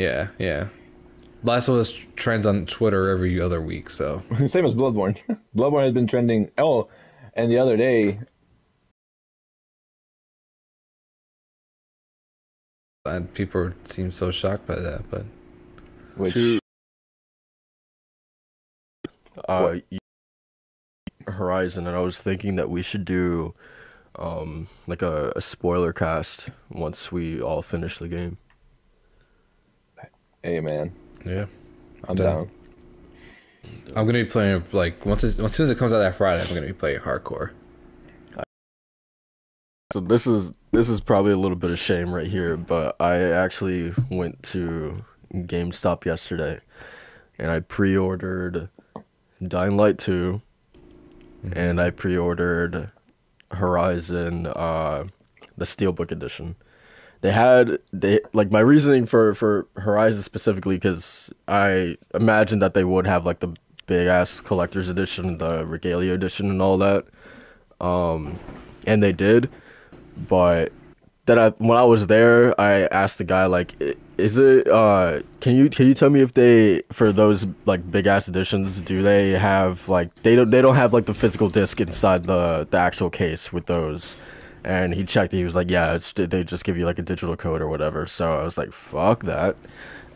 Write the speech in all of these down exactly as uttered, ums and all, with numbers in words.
Yeah, yeah. Last of Us trends on Twitter every other week, so. Same as Bloodborne. Bloodborne has been trending. Oh, and the other day. And people seem so shocked by that, but. Which. To, uh, Horizon, and I was thinking that we should do um, like a, a spoiler cast once we all finish the game. Hey, man. Yeah, I'm down. down. I'm gonna be playing like once. It's, as soon as it comes out that Friday, I'm gonna be playing hardcore. So this is this is probably a little bit of shame right here, but I actually went to GameStop yesterday, and I pre-ordered Dying Light two, mm-hmm. and I pre-ordered Horizon, uh, the Steelbook edition. They had, they like, my reasoning for, for Horizon specifically, because I imagined that they would have, like, the big-ass collector's edition, the Regalia edition, and all that. Um, and they did. But then I, when I was there, I asked the guy, like, is it, uh, can you can you tell me if they, for those, like, big-ass editions, do they have, like, they don't, they don't have, like, the physical disc inside the, the actual case with those? And he checked, and he was like, yeah, it's, they just give you, like, a digital code or whatever. So I was like, fuck that.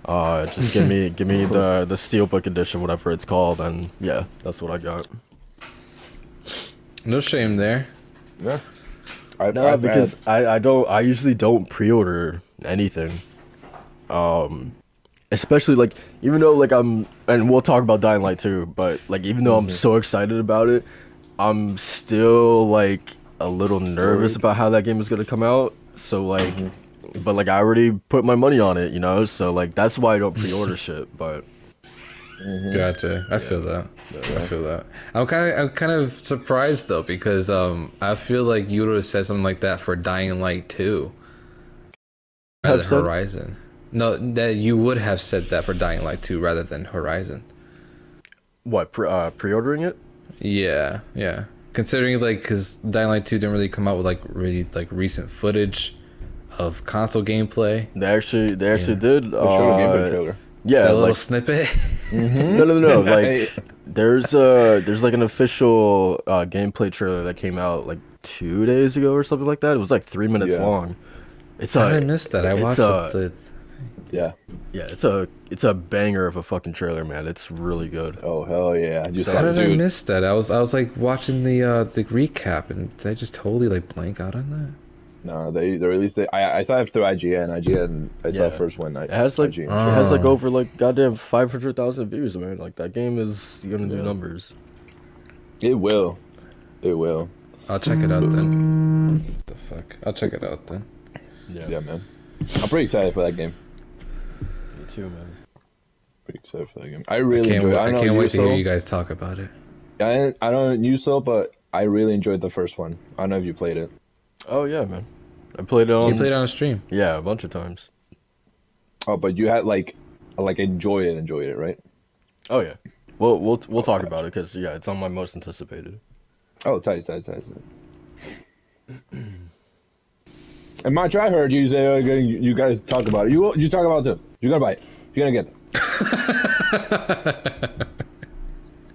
Uh, just give me give me the, the Steelbook edition, whatever it's called, and, yeah, that's what I got. No shame there. Yeah. I, no, I, because I, I don't, I usually don't pre-order anything. Um, especially, like, even though, like, I'm, and we'll talk about Dying Light too, but, like, even though mm-hmm. I'm so excited about it, I'm still, like... a little nervous about how that game is going to come out, so like mm-hmm. but like I already put my money on it, you know, so like that's why I don't pre-order shit, but mm-hmm. gotcha I yeah. feel that yeah. I feel that I'm kind of I'm kind of surprised though, because um I feel like you would have said something like that for Dying Light two rather than Horizon. No, that you would have said that for Dying Light two rather than Horizon. What, pre- uh, pre-ordering it? Yeah, yeah. Considering, like, because Dying Light two didn't really come out with, like, really, like, recent footage of console gameplay. They actually, they actually yeah. did. Uh, yeah, that like, little snippet. Mm-hmm. No, no, no. Like, there's a there's like an official uh, gameplay trailer that came out like two days ago or something like that. It was like three minutes yeah. long. It's I a, missed that. I watched a, it. Yeah, yeah. It's a it's a banger of a fucking trailer, man. It's really good. Oh hell yeah! I just How did dude. I miss that? I was I was like watching the uh, the recap, and did I just totally like blank out on that? No, they they released it. I I saw it through I G N. I G N. I saw yeah. it first one night. It has like I G N. Oh. It has like over like goddamn five hundred thousand views, man. Like that game is gonna yeah. do numbers. It will. It will. I'll check it out then. What the fuck? I'll check it out then. Yeah, yeah, man. I'm pretty excited for that game. Too, man. Pretty excited for that game. I really I enjoyed it. I, I can't wait to so, hear you guys talk about it. I, I don't know you so, but I really enjoyed the first one. I don't know if you played it. Oh, yeah, man. I played it on... You played it on a stream. Yeah, a bunch of times. Oh, but you had, like, like enjoyed it, enjoyed it, right? Oh, yeah. We'll we'll, we'll oh, talk gosh. about it, because, yeah, it's on my most anticipated. Oh, tight, tight, tight, tight. And Macho, I heard you say, oh, you guys talk about it. You you talk about it, too. You're gonna buy it. You're gonna get it.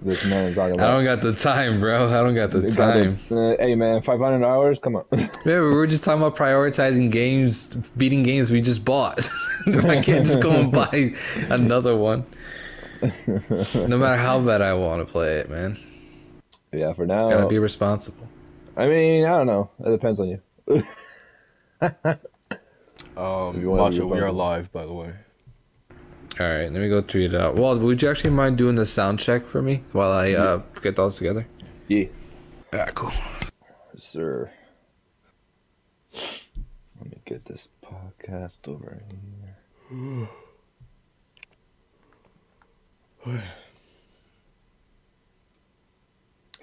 This man's talking about I don't got the time, bro. I don't got the they time. Got the, uh, hey, man, five hundred hours? Come on. Yeah, we were just talking about prioritizing games, beating games we just bought. I can't just go and buy another one. No matter how bad I want to play it, man. Yeah, for now. Gotta be responsible. I mean, I don't know. It depends on you. Um, Macho, we are live, by the way. Alright, let me go tweet it out. Walt, would you actually mind doing the sound check for me while I uh, get those together? Yeah. Alright, cool. Yes, sir. Let me get this podcast over here.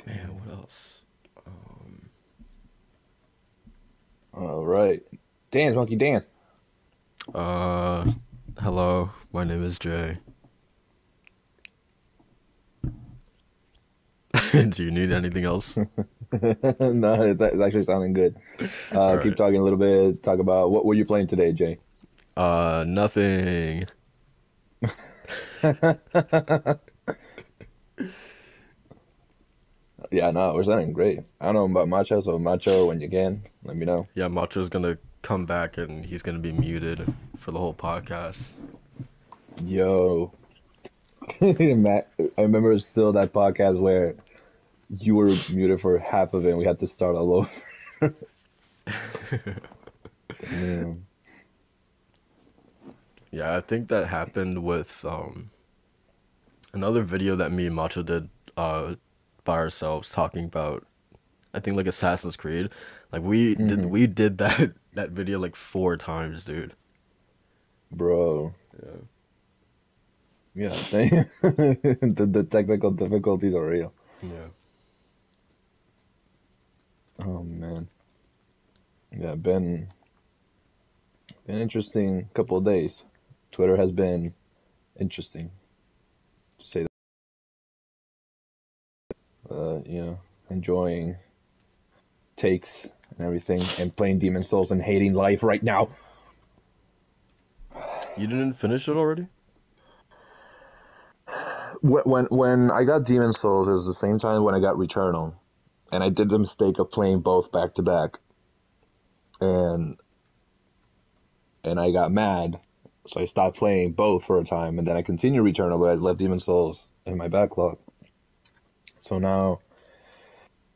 Man, what else? Um... Alright. Dance, monkey, dance. Uh, hello. My name is Jay. Do you need anything else? No, it's, it's actually sounding good. Uh, keep right. talking a little bit. Talk about what were you playing today, Jay? Uh, nothing. Yeah, no, it was sounding great. I don't know about Macho, so Macho, when you can, let me know. Yeah, Macho's gonna come back and he's gonna be muted for the whole podcast. Yo. Matt, I remember still that podcast where you were muted for half of it and we had to start all over. Damn. Yeah, I think that happened with um, another video that me and Macho did uh, by ourselves talking about, I think, like, Assassin's Creed. Like, we mm-hmm. did we did that, that video, like, four times, dude. Bro. Yeah. Yeah, the, the technical difficulties are real. Yeah. Oh, man. Yeah, been, been interesting couple of days. Twitter has been interesting, to say that. Uh, you know, enjoying takes and everything, and playing Demon's Souls and hating life right now. You didn't finish it already? When when, when I got Demon's Souls, it was the same time when I got Returnal, and I did the mistake of playing both back to back, and and I got mad. So I stopped playing both for a time, and then I continued Returnal, but I left Demon's Souls in my backlog. So now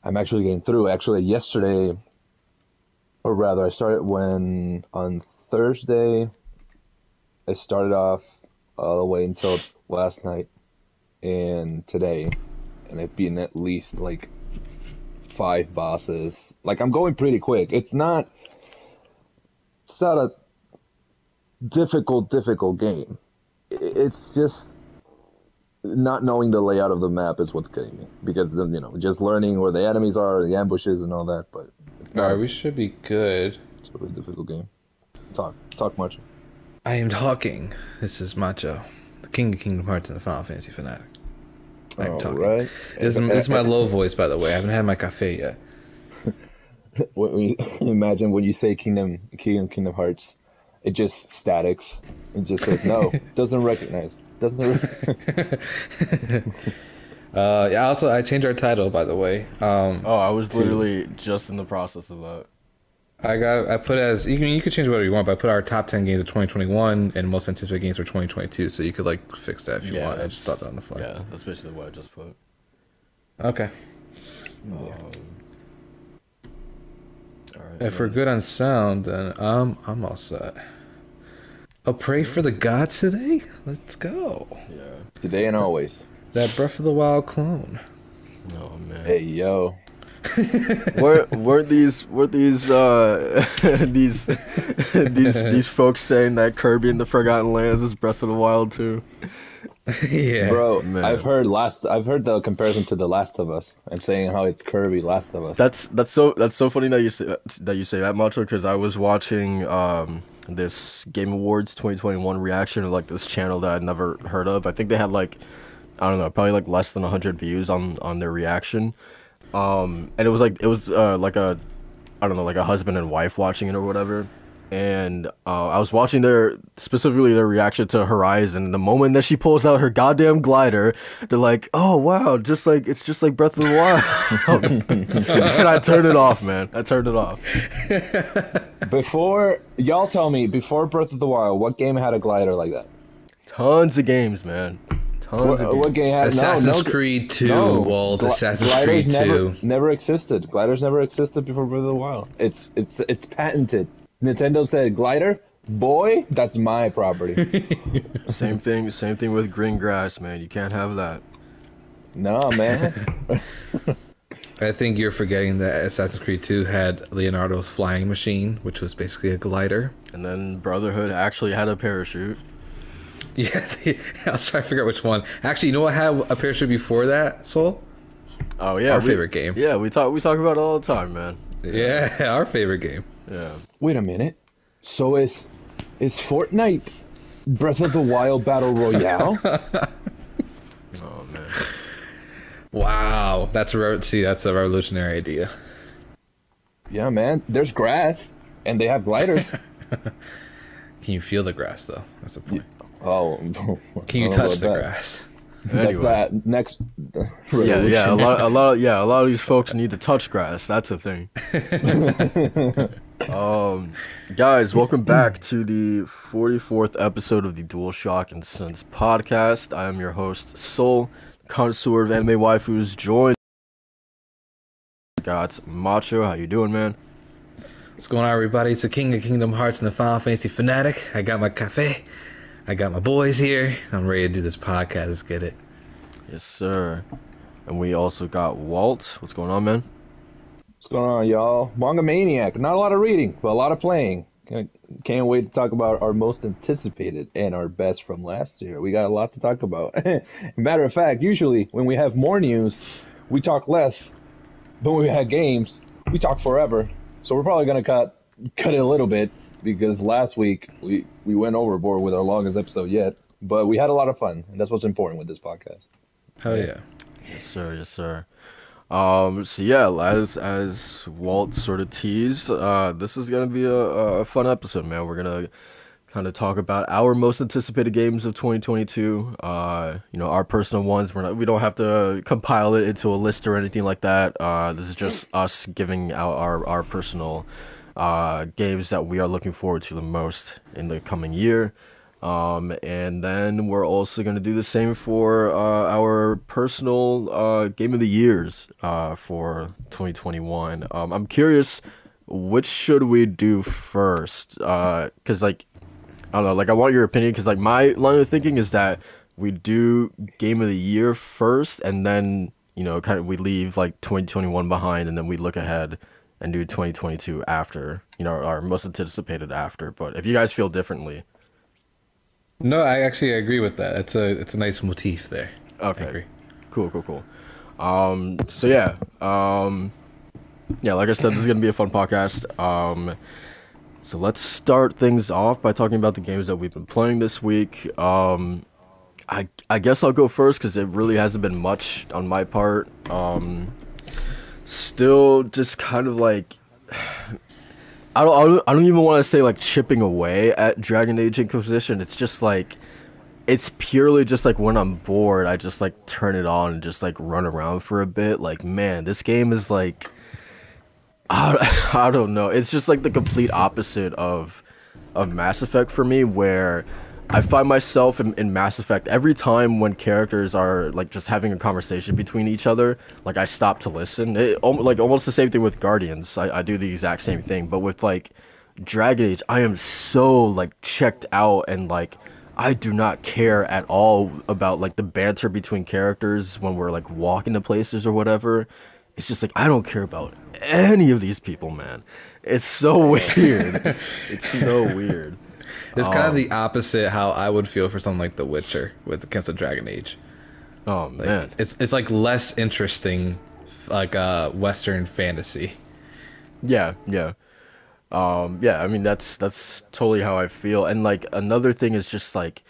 I'm actually getting through. Actually, yesterday, or rather, I started when, on Thursday, I started off all the way until last night and today, and I've beaten at least, like, five bosses. Like, I'm going pretty quick. It's not... It's not a... difficult, difficult game. It's just not knowing the layout of the map is what's getting me, because then, you know, just learning where the enemies are, the ambushes, and all that. But it's not. All right, we should be good. It's a really difficult game. Talk, talk, Macho. I am talking. This is Macho, the King of Kingdom Hearts and the Final Fantasy fanatic. I am all talking. Right. This, is, this is my low voice, by the way. I haven't had my cafe yet. When you, imagine when you say Kingdom, Kingdom, Kingdom Hearts. It just statics. It just says no. Doesn't recognize. Doesn't. Re- uh, yeah. Also, I changed our title, by the way. Um, oh, I was to, literally just in the process of that. I got. I put as you can. You could change whatever you want, but I put our top ten games of twenty twenty-one and most anticipated games for twenty twenty-two. So you could like fix that if you yeah, want. I just thought that on the fly. Yeah, that's basically what I just put. Okay. Um, yeah. Right, if man. We're good on sound, then I'm I'm all set. I'll pray for the gods today. Let's go. Yeah. Today and always. That Breath of the Wild clone. Oh man. Hey yo. were were these were these uh these these these folks saying that Kirby and the Forgotten Lands is Breath of the Wild too? Yeah. Bro, man. I've heard last I've heard the comparison to The Last of Us and saying how it's Kirby Last of Us. That's that's so that's so funny that you say that you say that, Macho, because I was watching um this Game Awards twenty twenty-one reaction of like this channel that I'd never heard of. I think they had like I don't know, probably like less than one hundred views on on their reaction. Um and it was like it was uh, like a I don't know, like a husband and wife watching it or whatever. And uh, I was watching their, specifically their reaction to Horizon. The moment that she pulls out her goddamn glider, they're like, "Oh wow, just like it's just like Breath of the Wild." And I turned it off, man. I turned it off. Before y'all tell me, before Breath of the Wild, what game had a glider like that? Tons of games, man. Tons what, of games. What game had Assassin's no, no, Creed two? No. Walt, Gl- Assassin's Creed never, two never existed. Gliders never existed before Breath of the Wild. It's it's it's patented. Nintendo said, "Glider, boy, that's my property." Same thing. Same thing with green grass, man. You can't have that. No, man. I think you're forgetting that Assassin's Creed two had Leonardo's flying machine, which was basically a glider. And then Brotherhood actually had a parachute. Yeah, they, I was trying to figure out which one. Actually, you know what had a parachute before that, Soul? Oh yeah, our we, favorite game. Yeah, we talk we talk about it all the time, man. Yeah, yeah, our favorite game. Yeah. Wait a minute. So is is Fortnite Breath of the Wild Battle Royale? Oh man! Wow, that's a see, that's a revolutionary idea. Yeah, man. There's grass, and they have gliders. Can you feel the grass though? That's the point. Oh, can you touch the that. grass? Anyway. That's that next. Yeah, yeah, a lot, a lot, yeah, a lot of these folks need to touch grass. That's a thing. um, guys, welcome back to the forty-fourth episode of the DualShock and Sons podcast. I am your host, Soul, connoisseur of anime waifus. Joined, got Macho. How you doing, man? What's going on, everybody? It's the King of Kingdom Hearts and the Final Fantasy fanatic. I got my cafe. I got my boys here. I'm ready to do this podcast. Let's get it. Yes, sir. And we also got Walt. What's going on, man? What's going on, y'all? Manga Maniac. Not a lot of reading, but a lot of playing. Can't wait to talk about our most anticipated and our best from last year. We got a lot to talk about. Matter of fact, usually when we have more news, we talk less. But when we had games, we talk forever. So we're probably going to cut cut it a little bit. Because last week, we, we went overboard with our longest episode yet, but we had a lot of fun, and that's what's important with this podcast. Hell yeah. Yes, sir. Yes, sir. Um, so, yeah, as, as Walt sort of teased, uh, this is going to be a, a fun episode, man. We're going to kind of talk about our most anticipated games of twenty twenty-two, uh, you know, our personal ones. We're not, we don't have to compile it into a list or anything like that. Uh, this is just us giving out our, our personal uh games that we are looking forward to the most in the coming year, um and then we're also going to do the same for uh our personal uh game of the years uh for twenty twenty-one. um I'm curious, which should we do first? Uh because, like, I don't know, like, I want your opinion, because, like, my line of thinking is that we do game of the year first, and then, you know, kind of we leave, like, twenty twenty-one behind, and then we look ahead and do twenty twenty-two after, you know, our most anticipated after. But if you guys feel differently. No, I actually agree with that. It's a it's a nice motif there. Okay. I agree. Cool, cool, cool. Um, so, yeah. Um, yeah, like I said, this is going to be a fun podcast. Um, so let's start things off by talking about the games that we've been playing this week. Um, I, I guess I'll go first because it really hasn't been much on my part. Um Still, just kind of like I don't, I don't, I don't even want to say like chipping away at Dragon Age Inquisition. It's just like it's purely just like when I'm bored, I just like turn it on and just like run around for a bit. Like, man, this game is like I, I don't know. It's just like the complete opposite of of Mass Effect for me, where I find myself in, in Mass Effect every time when characters are like just having a conversation between each other, like I stop to listen. It, like almost the same thing with Guardians. I, I do the exact same thing, but with like Dragon Age, I am so like checked out, and like I do not care at all about like the banter between characters when we're like walking to places or whatever. It's just like I don't care about any of these people, man. It's so weird. It's so weird. It's kind um, of the opposite how I would feel for something like The Witcher with the comes to Dragon Age. Oh, like, man, it's it's like less interesting, like uh, Western fantasy. Yeah, yeah, um, yeah. I mean, that's that's totally how I feel. And like another thing is just like,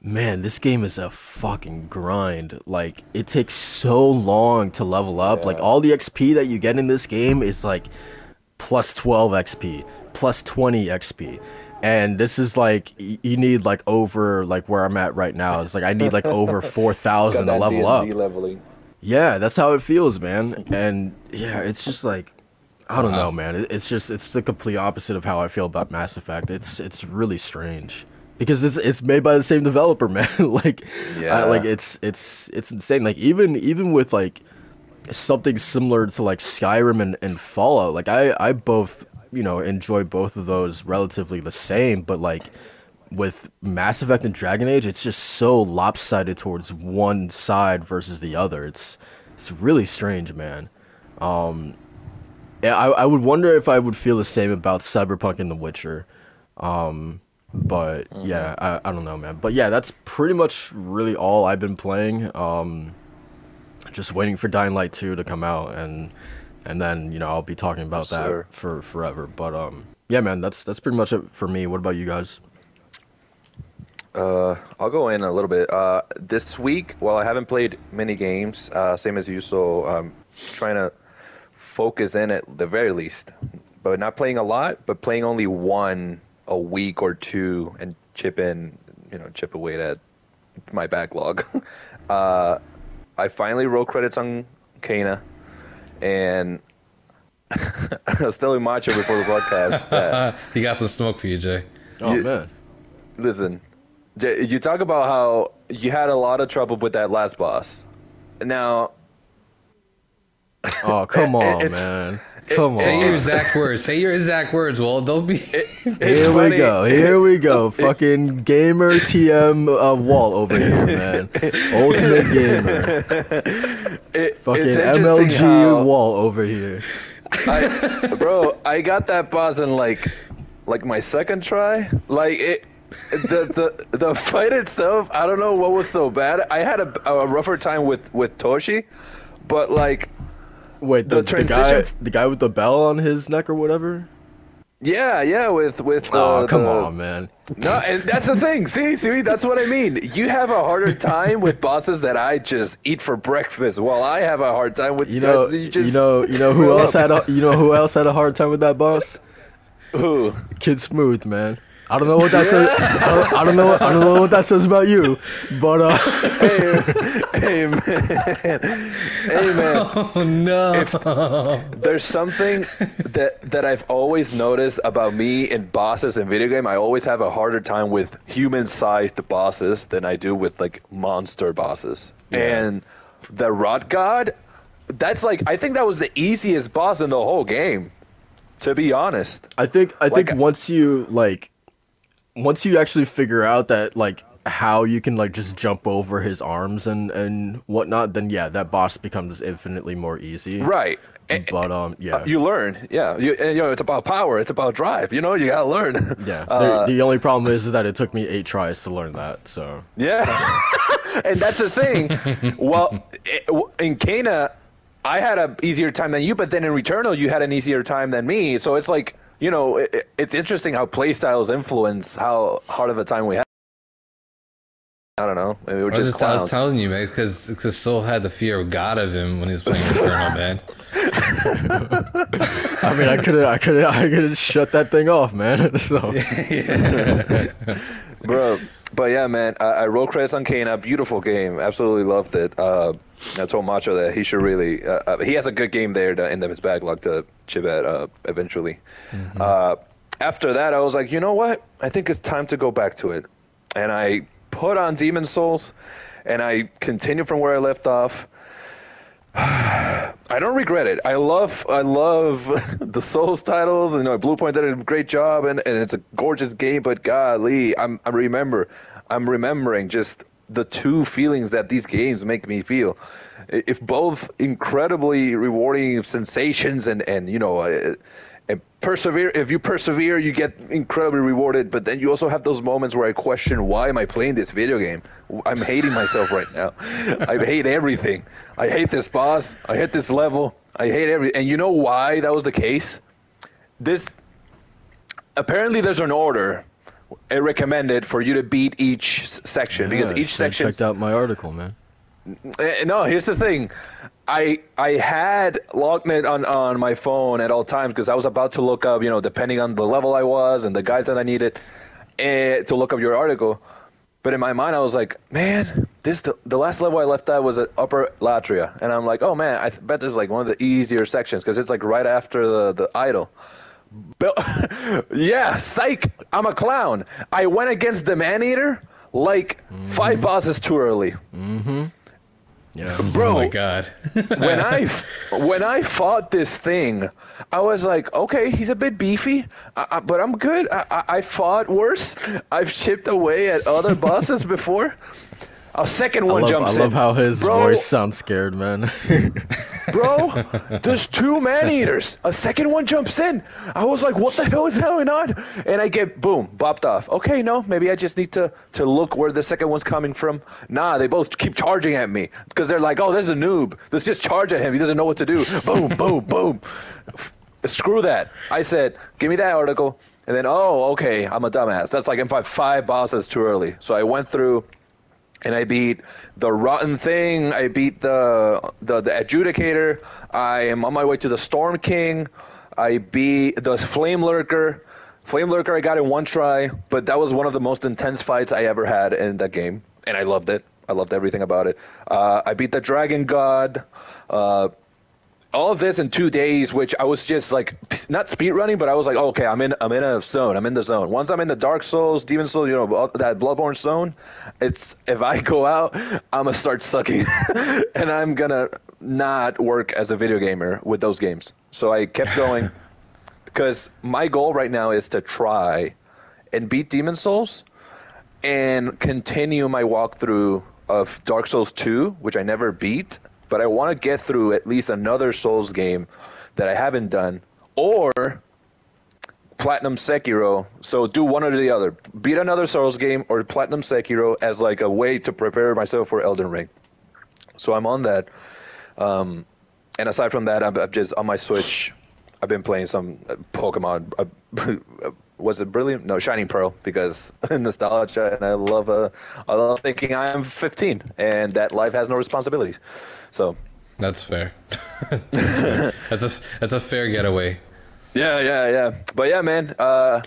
man, this game is a fucking grind. Like it takes so long to level up. Yeah. Like all the X P that you get in this game is like plus twelve X P, plus twenty X P. And this is like, you need like over, like where I'm at right now. It's like, I need like over four thousand to level up. Leveling. Yeah, that's how it feels, man. And yeah, it's just like, I don't wow. know, man. It's just, it's the complete opposite of how I feel about Mass Effect. It's, it's really strange because it's, it's made by the same developer, man. Like, yeah. I, like it's, it's, it's insane. Like even, even with like something similar to like Skyrim and, and Fallout, like I, I both, you know, enjoy both of those relatively the same, but like with Mass Effect and Dragon Age, it's just so lopsided towards one side versus the other. It's it's really strange, man. Um, I I would wonder if I would feel the same about Cyberpunk and The Witcher. Um, but mm-hmm. yeah, I, I don't know, man. But yeah, that's pretty much really all I've been playing. Um, just waiting for Dying Light two to come out, and And then, you know, I'll be talking about that sure. for forever. But, um, yeah, man, that's that's pretty much it for me. What about you guys? Uh, I'll go in a little bit. Uh, this week, while I haven't played many games, uh, same as you, so I'm trying to focus in at the very least. But not playing a lot, but playing only one a week or two and chip in you know, chip away at my backlog. uh, I finally roll credits on Kena, and I was telling Macho before the podcast that... He got some smoke for you, Jay. Oh, you, man. Listen, Jay, you talk about how you had a lot of trouble with that last boss. Now... Oh, come on, it's, man. Come on. Say your exact words. Say your exact words, Walt. Don't be... It, here funny. we go. Here we go. Fucking gamer T M uh, Walt over here, man. Ultimate gamer. It, Fucking M L G how... Walt over here. I, bro, I got that boss in, like, like my second try. Like, it... The, the, the fight itself, I don't know what was so bad. I had a, a rougher time with, with Toshi, but, like... Wait, the, the, transition... the guy, the guy with the bell on his neck or whatever. Yeah, yeah, with with. Uh, oh, come the... on, man. No, and that's the thing. See, see, that's what I mean. You have a harder time with bosses that I just eat for breakfast, while I have a hard time with you know, guys that you just... you know, you know who else had a, you know who else had a hard time with that boss? Who? Kid Smooth, man. I don't know what that says. I don't, I don't know. I don't know what that says about you, but uh, hey, hey man, hey man. Oh no! If, there's something that that I've always noticed about me in bosses in video game. I always have a harder time with human-sized bosses than I do with like monster bosses. Yeah. And the Rot God, that's like I think that was the easiest boss in the whole game. To be honest, I think I like, think once you like. Once you actually figure out that, like, how you can, like, just jump over his arms and, and whatnot, then, yeah, that boss becomes infinitely more easy. Right. But, um, yeah. You learn, yeah. You, and, you know, it's about power. It's about drive. You know, you gotta learn. Yeah. Uh, the, the only problem is that it took me eight tries to learn that, so. Yeah. And that's the thing. Well, in Kena, I had an easier time than you, but then in Returnal, you had an easier time than me. So it's like... You know, it, it's interesting how playstyles influence how hard of a time we had. I don't know. Maybe we're I, was just, I was telling you, man, because Soul had the fear of God of him when he was playing Returnal, man. I mean, I couldn't, I couldn't, I couldn't shut that thing off, man. So, yeah. Bro, but yeah, man, I, I roll credits on Kena. Beautiful game, absolutely loved it. Uh, I told Macho that he should really, uh, uh, he has a good game there to end up his backlog to chip at uh, eventually. Mm-hmm. Uh, after that, I was like, you know what? I think it's time to go back to it. And I put on Demon's Souls, and I continued from where I left off. I don't regret it. I love I love the Souls titles. You know, Blue Point did a great job, and, and it's a gorgeous game, but golly, I'm, I remember, I'm remembering just... the two feelings that these games make me feel. If both incredibly rewarding sensations and, and you know, uh, and persevere, if you persevere, you get incredibly rewarded, but then you also have those moments where I question, why am I playing this video game? I'm hating myself right now. I hate everything. I hate this boss. I hate this level. I hate everything. And you know why that was the case? This, apparently there's an order I recommended for you to beat each section, yeah, because each section. Checked out my article, man. No, here's the thing. I I had LockNet on, on my phone at all times because I was about to look up, you know, depending on the level I was and the guides that I needed eh, to look up your article. But in my mind, I was like, man, this the, the last level I left at was at Upper Latria. And I'm like, oh, man, I bet there's like one of the easier sections because it's like right after the, the idol. But, yeah, psych, I'm a clown. I went against the Maneater like mm-hmm. five bosses too early. Mm-hmm. Yeah. Bro, oh my God. when I when I fought this thing, I was like, okay, he's a bit beefy, I, I, but I'm good. I, I, I fought worse. I've chipped away at other bosses before. A second one I love, jumps in. I love in. how his bro, voice sounds scared, man. Bro, there's two man-eaters. A second one jumps in. I was like, what the hell is going on? And I get, boom, bopped off. Okay, no, maybe I just need to, to look where the second one's coming from. Nah, they both keep charging at me. Because they're like, oh, there's a noob. Let's just charge at him. He doesn't know what to do. Boom, boom, boom. Screw that. I said, give me that article. And then, oh, okay, I'm a dumbass. That's like five, five bosses too early. So I went through... And I beat the Rotten Thing. I beat the, the the Adjudicator. I am on my way to the Storm King. I beat the Flame Lurker. Flame Lurker I got in one try, but that was one of the most intense fights I ever had in that game, and I loved it. I loved everything about it. Uh, I beat the Dragon God. Uh, all of this in two days, which I was just like, not speedrunning, but I was like, oh, okay, I'm in I'm in a zone. I'm in the zone. Once I'm in the Dark Souls, Demon Souls, you know, that Bloodborne zone, it's if I go out, I'm going to start sucking. And I'm going to not work as a video gamer with those games. So I kept going because my goal right now is to try and beat Demon Souls and continue my walkthrough of Dark Souls two, which I never beat, but I want to get through at least another Souls game that I haven't done, or Platinum Sekiro. So do one or the other. Beat another Souls game or Platinum Sekiro as like a way to prepare myself for Elden Ring. So I'm on that. Um, and aside from that, I'm, I'm just on my Switch. I've been playing some Pokemon. Uh, was it Brilliant? No, Shining Pearl, because nostalgia, and I love uh, I love thinking I'm fifteen and that life has no responsibilities. So that's fair. that's, fair. that's a that's a fair getaway. Yeah, yeah, yeah. But yeah, man, uh,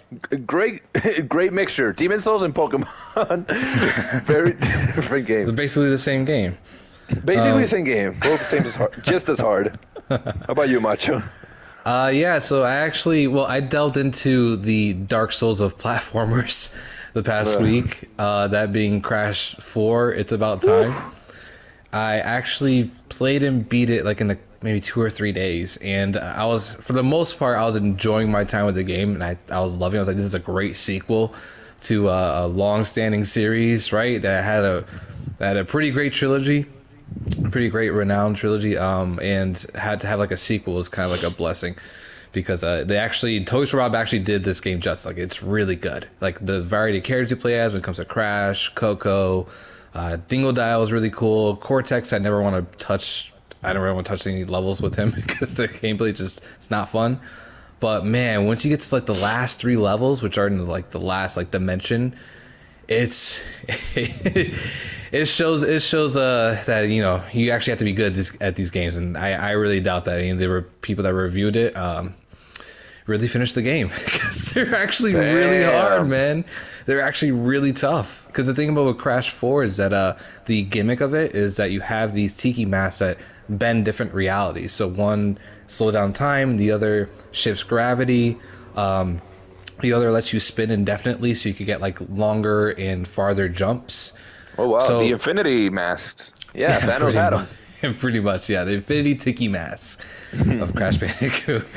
great, great mixture. Demon Souls and Pokemon, very different games. It's basically the same game. Basically um, the same game. Both the same as hard, just as hard. How about you, Macho? Uh, yeah, so I actually, well, I delved into the Dark Souls of platformers the past uh, week, uh, that being Crash four, It's About Time. Woo. I actually played and beat it like in the, maybe two or three days, and I was, for the most part, I was enjoying my time with the game, and I, I was loving it. I was like, this is a great sequel to a, a long-standing series, right, that had a, that had a pretty great trilogy. Pretty great renowned trilogy, um, and had to have like a sequel is kind of like a blessing, because uh, they actually Toys for Rob actually did this game just like it's really good. Like the variety of characters you play as when it comes to Crash, Coco, uh, Dingle Dial is really cool. Cortex, I never want to touch. I don't really want to touch any levels with him because the gameplay just it's not fun. But man, once you get to like the last three levels, which are in like the last like dimension, it's. It shows it shows uh, that, you know, you actually have to be good this, at these games, and I, I really doubt that. I mean, there were people that reviewed it um, really finished the game because they're actually Damn. really hard, man. They're actually really tough because the thing about with Crash four is that uh, the gimmick of it is that you have these tiki masks that bend different realities. So one slows down time, the other shifts gravity, um, the other lets you spin indefinitely so you could get like longer and farther jumps. Oh, wow, so, the Infinity Masks. Yeah, yeah Thanos had them. Much, pretty much, yeah, the Infinity Tiki Masks of Crash Bandicoot.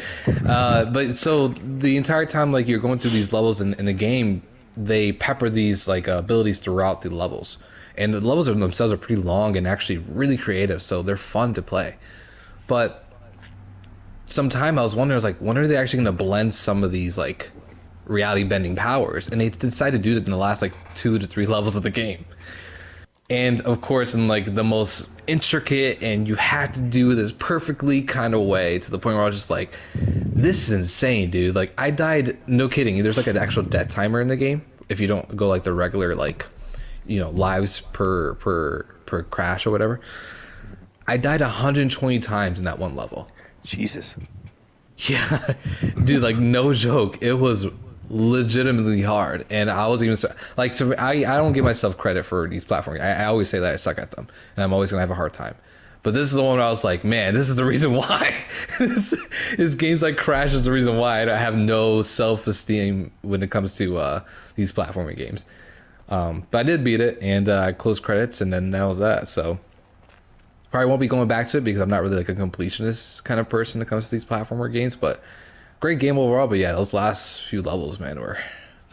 Uh, but so the entire time, like, you're going through these levels in, in the game, they pepper these, like, uh, abilities throughout the levels. And the levels themselves are pretty long and actually really creative, so they're fun to play. But sometime I was wondering, I was like, when are they actually going to blend some of these, like, reality-bending powers? And they decided to do it in the last, like, two to three levels of the game. And, of course, in, like, the most intricate and you have to do this perfectly kind of way, to the point where I was just like, this is insane, dude. Like, I died, no kidding. There's, like, an actual death timer in the game. If you don't go, like, the regular, like, you know, lives per per per crash or whatever. I died one hundred twenty times in that one level. Jesus. Yeah. Dude, like, no joke. It was legitimately hard, and I was even like to, I, I don't give myself credit for these platforms. I, I always say that I suck at them and I'm always gonna have a hard time, but this is the one where I was like, man, this is the reason why this, this game's like Crash is the reason why I don't have no self-esteem when it comes to uh, these platforming games. Um, but I did beat it, and uh, I closed credits, and then that was that. So probably won't be going back to it because I'm not really like a completionist kind of person when it comes to these platformer games, but great game overall, but yeah, those last few levels, man, were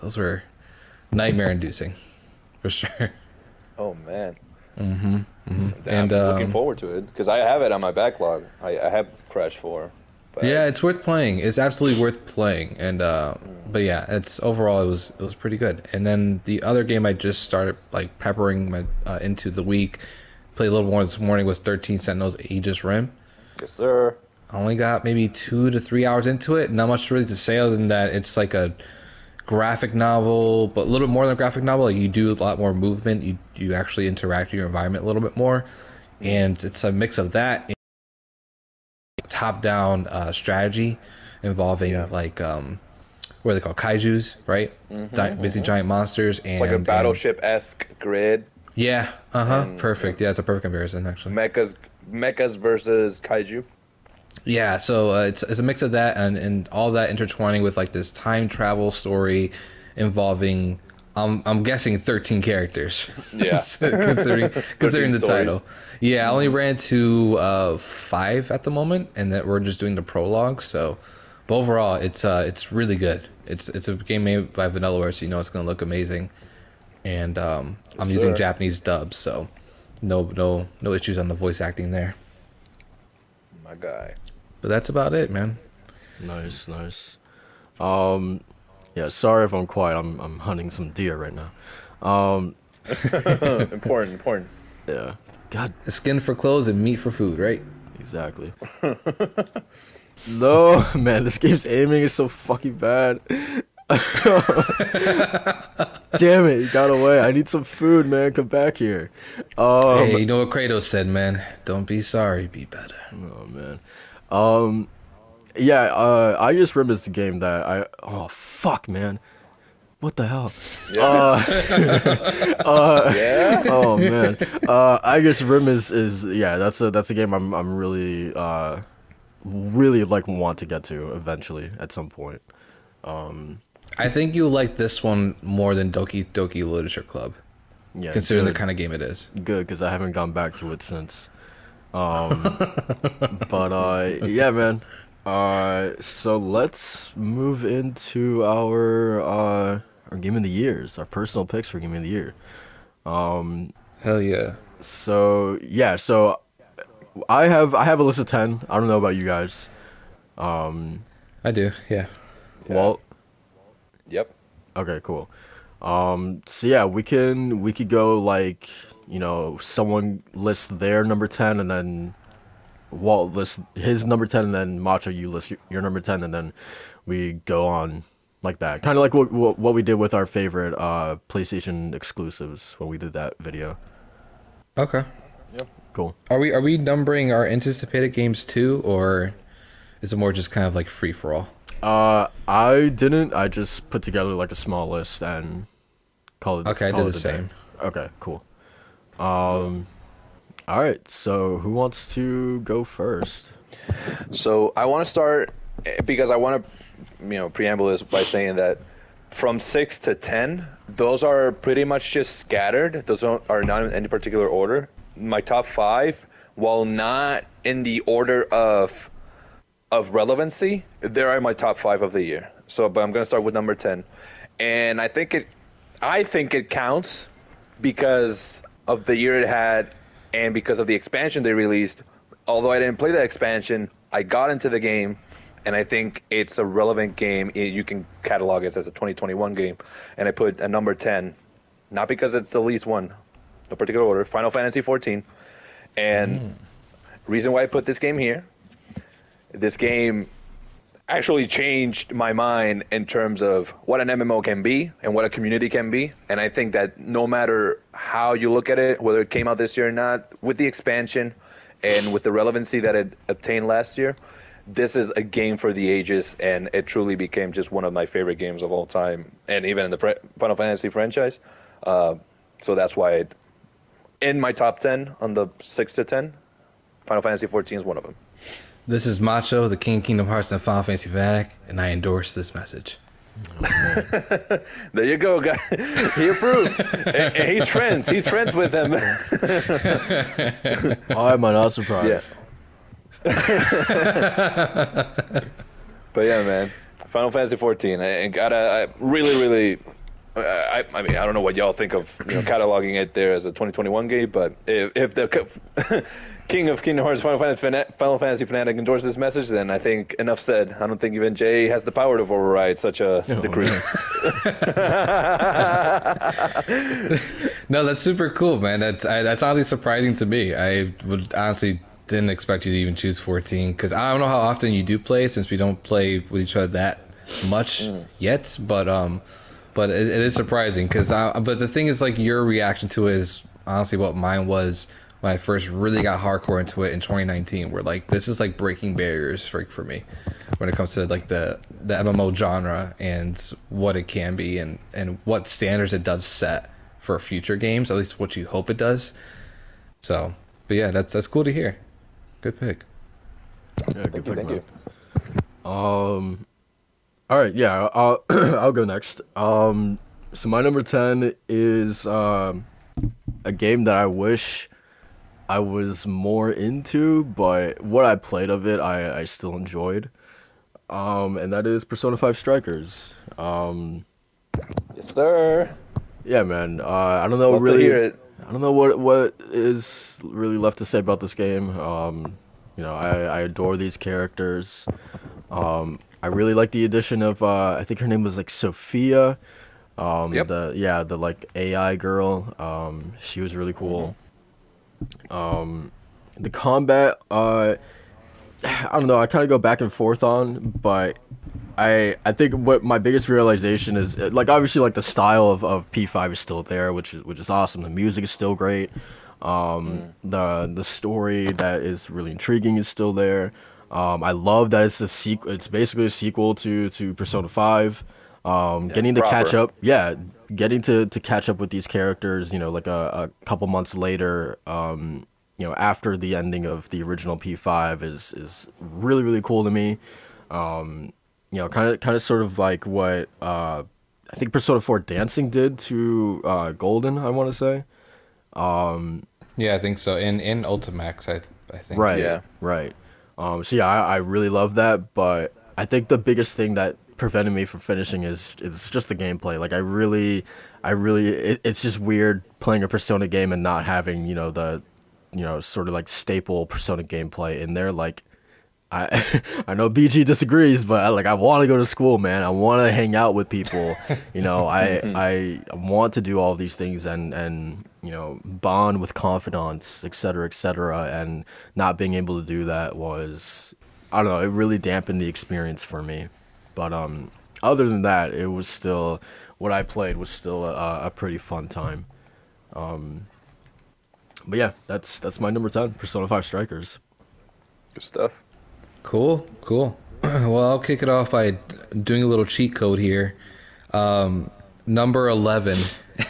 those were nightmare-inducing, for sure. Oh man. Mm-hmm. mm-hmm. So, and I'm um, looking forward to it because I have it on my backlog. I, I have Crash four. But yeah, it's worth playing. It's absolutely worth playing. And uh, mm. but yeah, it's overall it was it was pretty good. And then the other game I just started like peppering my, uh, into the week, played a little more this morning, was thirteen Sentinels Aegis Rim. Yes, sir. I only got maybe two to three hours into it. Not much really to say other than that it's like a graphic novel, but a little bit more than a graphic novel. Like you do a lot more movement. You you actually interact with your environment a little bit more. And it's a mix of that and top-down uh, strategy involving yeah. like um, what are they called? Kaijus, right? Mm-hmm, Di- basically mm-hmm. giant monsters. And like a Battleship-esque and... grid. Yeah, uh-huh, and, perfect. Yeah, it's a perfect comparison, actually. Mechas mechas versus kaiju. Yeah, so uh, it's it's a mix of that and, and all that intertwining with like this time travel story involving... I'm I'm guessing thirteen characters. Yeah, considering considering the stories. Title. Yeah, I only ran to uh, five at the moment, and that we're just doing the prologue. So, but overall, it's uh it's really good. It's it's a game made by Vanillaware, so you know it's gonna look amazing. And um, I'm sure. using Japanese dubs, so no no no issues on the voice acting there. My guy. But that's about it, man. Nice, nice. Um. Yeah, sorry if I'm quiet. I'm I'm hunting some deer right now. Um, important, important. Yeah. God. Skin for clothes and meat for food, right? Exactly. No, man, this game's aiming is so fucking bad. Damn it, he got away. I need some food, man. Come back here. Um, hey, you know what Kratos said, man? Don't be sorry, be better. Oh, man. Um... Yeah, uh, I just remember the game that I... Oh, fuck, man. What the hell? Yeah. Uh, uh, yeah? Oh, man. Uh, I guess Rimis is... Yeah, that's a that's a game I'm I'm really, uh, really, like, want to get to eventually at some point. Um, I think you like this one more than Doki Doki Literature Club. Yeah, considering good. The kind of game it is. Good, because I haven't gone back to it since. Um, but, uh, yeah, man. Uh, so let's move into our uh our game of the years, our personal picks for game of the year. Um, hell yeah. So yeah, so I have I have a list of ten. I don't know about you guys. Um, I do. Yeah. Walt. Yep. Okay. Cool. Um. So yeah, we can we could go like you know someone lists their number ten and then. Walt lists his number ten, and then Macho, you list your number ten, and then we go on like that. Kind of like what what we did with our favorite uh, PlayStation exclusives when we did that video. Okay. Yep. Cool. Are we are we numbering our anticipated games too, or is it more just kind of like free for all? Uh, I didn't. I just put together like a small list and call it. Okay, call I did it the same. Day. Okay, cool. Um. All right, so who wants to go first? So I want to start because I want to, you know, preamble this by saying that from six to ten, those are pretty much just scattered. Those are not in any particular order. My top five, while not in the order of of relevancy, they are my top five of the year. So, but I'm gonna start with number ten, and I think it, I think it counts because of the year it had. And because of the expansion they released, although I didn't play that expansion, I got into the game, and I think it's a relevant game. You can catalog it as a twenty twenty-one game. And I put a number ten, not because it's the least one, no particular order, Final Fantasy fourteen. And mm. reason why I put this game here, this game actually changed my mind in terms of what an M M O can be and what a community can be. And I think that no matter how you look at it, whether it came out this year or not, with the expansion and with the relevancy that it obtained last year, this is a game for the ages, and it truly became just one of my favorite games of all time, and even in the Final Fantasy franchise. Uh, so that's why it, in my top ten, on the six to ten, Final Fantasy fourteen is one of them. This is Macho, the King of Kingdom Hearts and Final Fantasy fanatic, and I endorse this message. Oh, there you go, guy. He approved. and, and he's friends. He's friends with him. I'm not surprised. Yeah. But yeah, man, Final Fantasy fourteen. I, I gotta I really, really. I, I mean, I don't know what y'all think of you know, cataloging it there as a twenty twenty-one game, but if, if the King of Kingdom Hearts Final Fantasy fanatic endorses this message, then I think enough said. I don't think even Jay has the power to override such a oh, decree. No. No, that's super cool, man. That's I, that's honestly surprising to me. I would honestly didn't expect you to even choose fourteen, because I don't know how often you do play, since we don't play with each other that much mm. yet, but... um. But it, it is surprising, because but the thing is, like, your reaction to it is honestly what mine was when I first really got hardcore into it in twenty nineteen, where like this is like breaking barriers for for me when it comes to like the the M M O genre and what it can be and and what standards it does set for future games, at least what you hope it does. So, but yeah, that's that's cool to hear. Good pick. Yeah, good thank pick. You, thank man. you. Um, all right, yeah, I'll I'll go next. Um, so my number ten is um a game that I wish I was more into, but what I played of it, I I still enjoyed. Um, and that is Persona five Strikers. Um, yes, sir. Yeah, man. Uh, I don't know Love really. To hear it. I don't know what what is really left to say about this game. Um, you know, I, I adore these characters. Um, I really like the addition of uh, I think her name was like Sophia. Um, yep. The yeah, the like A I girl. Um, she was really cool. Mm-hmm. Um, the combat. Uh, I don't know. I kind of go back and forth on, but I I think what my biggest realization is, like, obviously like the style of, of P five is still there, which is which is awesome. The music is still great. Um, mm. the the story that is really intriguing is still there. Um, I love that it's a sequ- It's basically a sequel to to Persona five. Um, yeah, getting to proper. catch up, yeah, getting to, to catch up with these characters, you know, like a, a couple months later. Um, you know, after the ending of the original P five is is really really cool to me. Um, you know, kind of kind of sort of like what uh, I think Persona four Dancing did to uh, Golden, I want to say. Um, yeah, I think so. In in Ultimax, I I think. Right, yeah, right. Um, so yeah, I, I really love that, but I think the biggest thing that prevented me from finishing is it's just the gameplay. Like I really, I really, it, it's just weird playing a Persona game and not having you know the, you know, sort of like staple Persona gameplay in there. Like, I I know B G disagrees, but I, like I want to go to school, man. I want to hang out with people. You know, I I want to do all these things and and you know bond with confidants, et cetera, et cetera. And not being able to do that was, I don't know, it really dampened the experience for me. But um, other than that, it was still, what I played was still a, a pretty fun time. Um, but yeah, that's that's my number ten, Persona five Strikers. Good stuff. Cool, cool. Well, I'll kick it off by doing a little cheat code here. Um, number eleven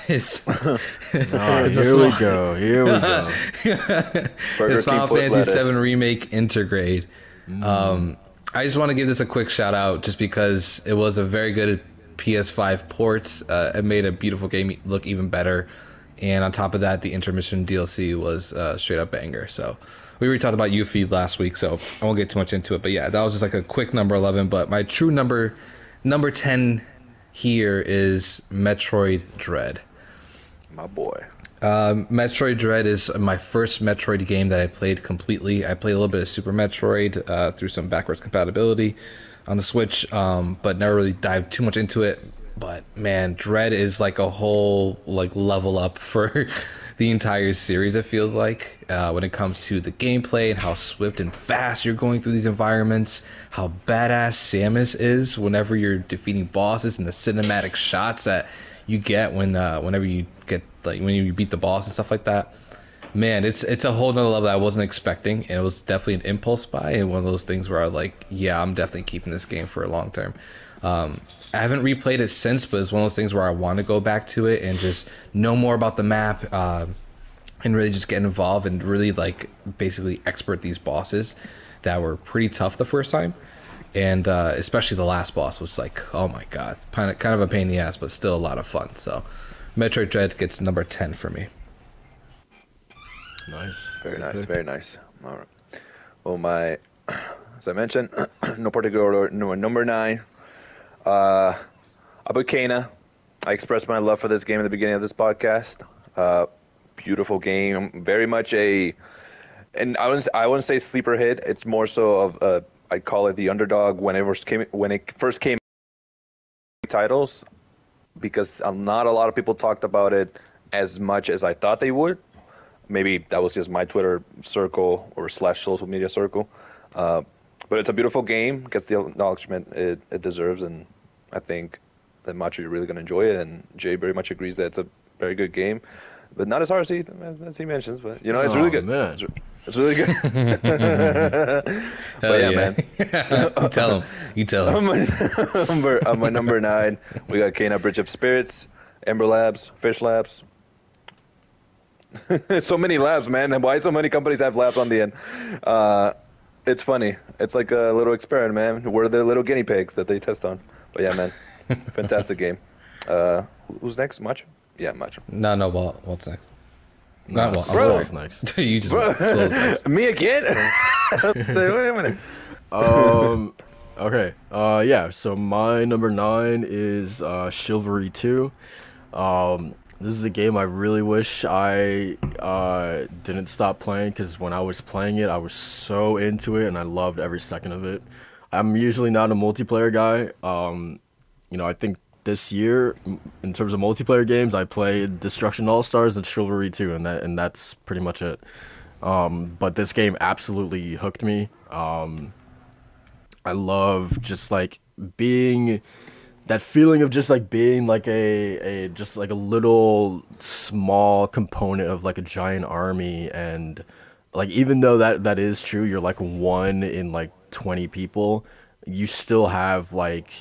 is... oh, here we go, here we go. It's Final Fantasy seven Remake Intergrade. Mm. Um... I just want to give this a quick shout out just because it was a very good P S five port. Uh, it made a beautiful game look even better. And on top of that, the intermission D L C was a straight up banger. So we already talked about Yuffie last week, so I won't get too much into it. But yeah, that was just like a quick number eleven. But my true number number ten here is Metroid Dread. My boy. Um, Metroid Dread is my first Metroid game that I played completely. I played a little bit of Super Metroid uh, through some backwards compatibility on the Switch, um, but never really dived too much into it. But man, Dread is like a whole like level up for the entire series, it feels like, uh, when it comes to the gameplay and how swift and fast you're going through these environments, how badass Samus is whenever you're defeating bosses and the cinematic shots that you get when uh, whenever you get like when you beat the boss and stuff like that. Man, it's it's a whole nother level that I wasn't expecting, and it was definitely an impulse buy and one of those things where I was like, yeah, I'm definitely keeping this game for a long term. Um, I haven't replayed it since, but it's one of those things where I want to go back to it and just know more about the map uh, and really just get involved and really like basically expert these bosses that were pretty tough the first time. And uh, especially the last boss was like, oh my god, kind of a pain in the ass, but still a lot of fun. So, Metroid Dread gets number ten for me. Nice, very nice, very nice. All right. Well, my, as I mentioned, no particular order, no, number nine. Uh, I put Kena. I expressed my love for this game at the beginning of this podcast. Uh, beautiful game, very much a, and I wouldn't, I wouldn't say sleeper hit. It's more so of a. I call it the underdog whenever came, when it first came titles, because not a lot of people talked about it as much as I thought they would. Maybe that was just my Twitter circle or slash social media circle. Uh, but it's a beautiful game, gets the acknowledgement it, it deserves, and I think that Macho, you're really going to enjoy it, and Jay very much agrees that it's a very good game. but not as hard as he, as he mentions. But you know, it's oh, really good. Man. It's, it's really good. But yeah, yeah, man. you tell him. You tell him. On my number, on my number nine, we got Kena, Bridge of Spirits, Ember Labs, Fish Labs. So many labs, man. Why so many companies have labs on the end? Uh, it's funny. It's like a little experiment, man. We're the little guinea pigs that they test on. But yeah, man. Fantastic game. Uh, who's next? Macho? Yeah, Macho. No, no, Walt. Walt's next. No, Not Walt. Soul's next. You just Soul's next. Me again? Wait a minute. Um, okay. Uh, yeah, so my number nine is uh, Chivalry two. Um... This is a game I really wish I uh, didn't stop playing, because when I was playing it, I was so into it, and I loved every second of it. I'm usually not a multiplayer guy. Um, you know, I think this year, in terms of multiplayer games, I played Destruction All-Stars and Chivalry two, and that and that's pretty much it. Um, but this game absolutely hooked me. Um, I love just, like, being... That feeling of just like being like a, a just like a little small component of like a giant army, and like even though that, that is true, you're like one in like twenty people, you still have like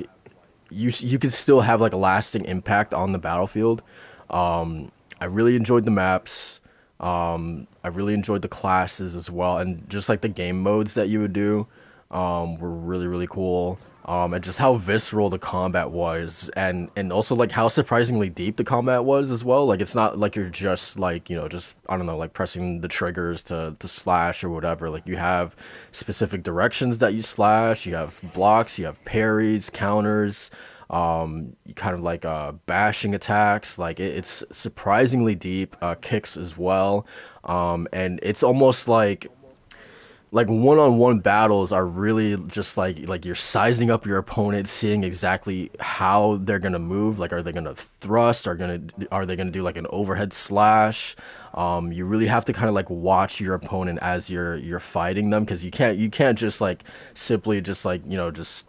you you can still have like a lasting impact on the battlefield. Um, I really enjoyed the maps. Um, I really enjoyed the classes as well, and just like the game modes that you would do um, were really really cool. Um, and just how visceral the combat was, and, and also, like, how surprisingly deep the combat was as well. Like, it's not like you're just, like, you know, just, I don't know, like, pressing the triggers to, to slash or whatever. Like, you have specific directions that you slash, you have blocks, you have parries, counters, um, kind of, like, uh, bashing attacks. Like, it, it's surprisingly deep, uh, kicks as well, um, and it's almost like... Like, one-on-one battles are really just, like, like you're sizing up your opponent, seeing exactly how they're going to move. Like, are they going to thrust? Are gonna are they going to do, like, an overhead slash? Um, you really have to kind of, like, watch your opponent as you're you're fighting them, because you can't, you can't just, like, simply just, like, you know, just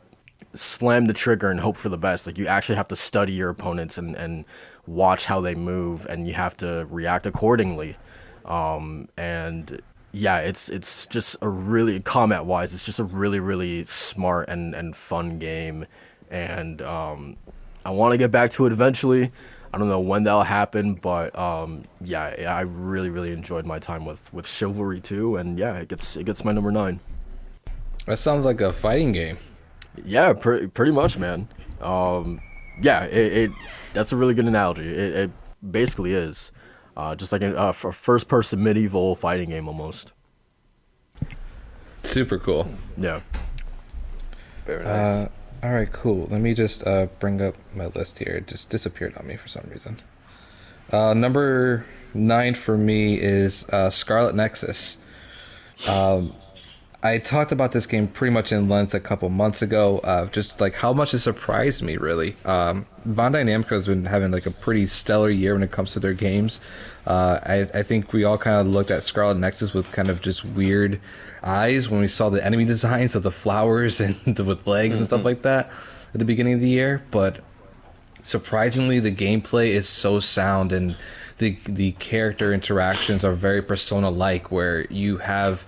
slam the trigger and hope for the best. Like, you actually have to study your opponents and, and watch how they move, and you have to react accordingly. Um, and... Yeah, it's it's just a really, combat-wise, it's just a really, really smart and, and fun game. And um, I want to get back to it eventually. I don't know when that'll happen, but um, yeah, I really, really enjoyed my time with, with Chivalry two. And yeah, it gets it gets my number nine. That sounds like a fighting game. Yeah, pre- pretty much, man. Um, yeah, it, it that's a really good analogy. It, it basically is. Uh, just like a, a first-person medieval fighting game, almost. Super cool. Yeah. Very nice. Uh, all right, cool. Let me just uh, bring up my list here. It just disappeared on me for some reason. Uh, number nine for me is uh, Scarlet Nexus. Um, I talked about this game pretty much in length a couple months ago. Uh, just like how much it surprised me, really. Um, Bandai Namco has been having like a pretty stellar year when it comes to their games. Uh, I, I think we all kind of looked at Scarlet Nexus with kind of just weird eyes when we saw the enemy designs of the flowers and the, with legs mm-hmm. and stuff like that at the beginning of the year. But surprisingly, the gameplay is so sound, and the the character interactions are very Persona-like, where you have...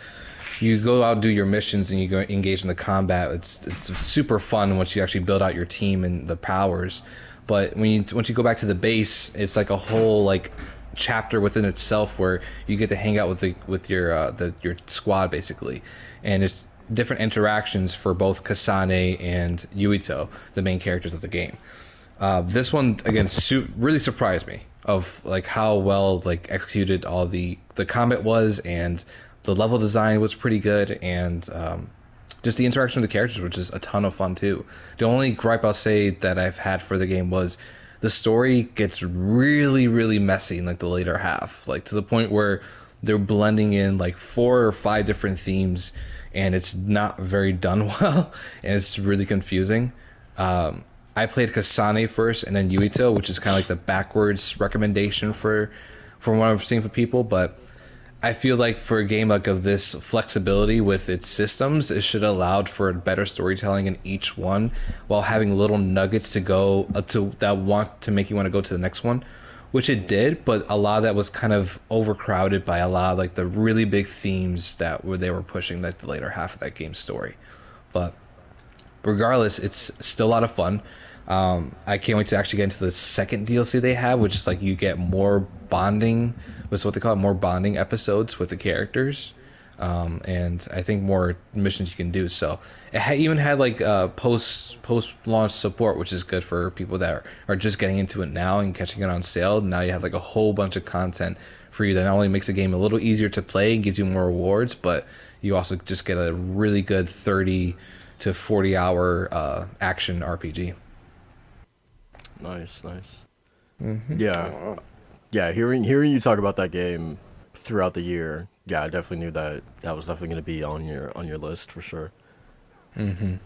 You go out, do your missions, and you go engage in the combat. It's it's super fun once you actually build out your team and the powers. But when you once you go back to the base, it's like a whole like chapter within itself where you get to hang out with the with your uh, the your squad basically, and it's different interactions for both Kasane and Yuito, the main characters of the game. Uh, this one again su- really surprised me of like how well like executed all the the combat was, and the level design was pretty good, and um, just the interaction with the characters, which is a ton of fun too. The only gripe I'll say that I've had for the game was the story gets really, really messy in like the later half, like to the point where they're blending in like four or five different themes, and it's not very done well, and it's really confusing. Um, I played Kasane first, and then Yuito, which is kind of like the backwards recommendation for from what I'm seeing for people, but. I feel like for a game like of this flexibility with its systems, it should have allowed for better storytelling in each one, while having little nuggets to go uh, to that want to make you want to go to the next one, which it did, but a lot of that was kind of overcrowded by a lot of like the really big themes that were they were pushing like the later half of that game's story. But regardless, it's still a lot of fun. Um, I can't wait to actually get into the second D L C they have, which is like you get more bonding, what's what they call it, more bonding episodes with the characters, um, and I think more missions you can do. So it ha- even had like uh, post post launch support, which is good for people that are, are just getting into it now and catching it on sale. Now you have like a whole bunch of content for you that not only makes the game a little easier to play and gives you more rewards, but you also just get a really good thirty to forty hour uh, action R P G. Nice, nice. Mm-hmm. Yeah, yeah. Hearing hearing you talk about that game throughout the year, yeah, I definitely knew that that was definitely going to be on your on your list for sure. Mm-hmm.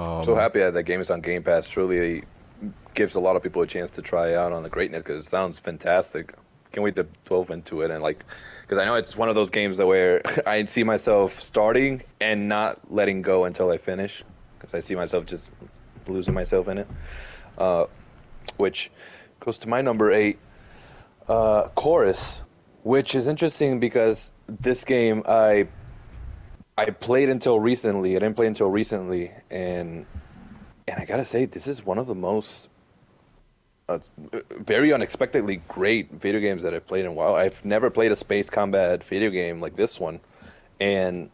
Um, so happy that that game is on Game Pass. Truly gives a lot of people a chance to try out on the greatness because it sounds fantastic. Can't wait to delve into it and like because I know it's one of those games that where I see myself starting and not letting go until I finish because I see myself just losing myself in it. Uh, which goes to my number eight, uh, Chorus, which is interesting because this game I I played until recently. I didn't play until recently, and and I gotta say this is one of the most uh, very unexpectedly great video games that I've played in a while. I've never played a space combat video game like this one, and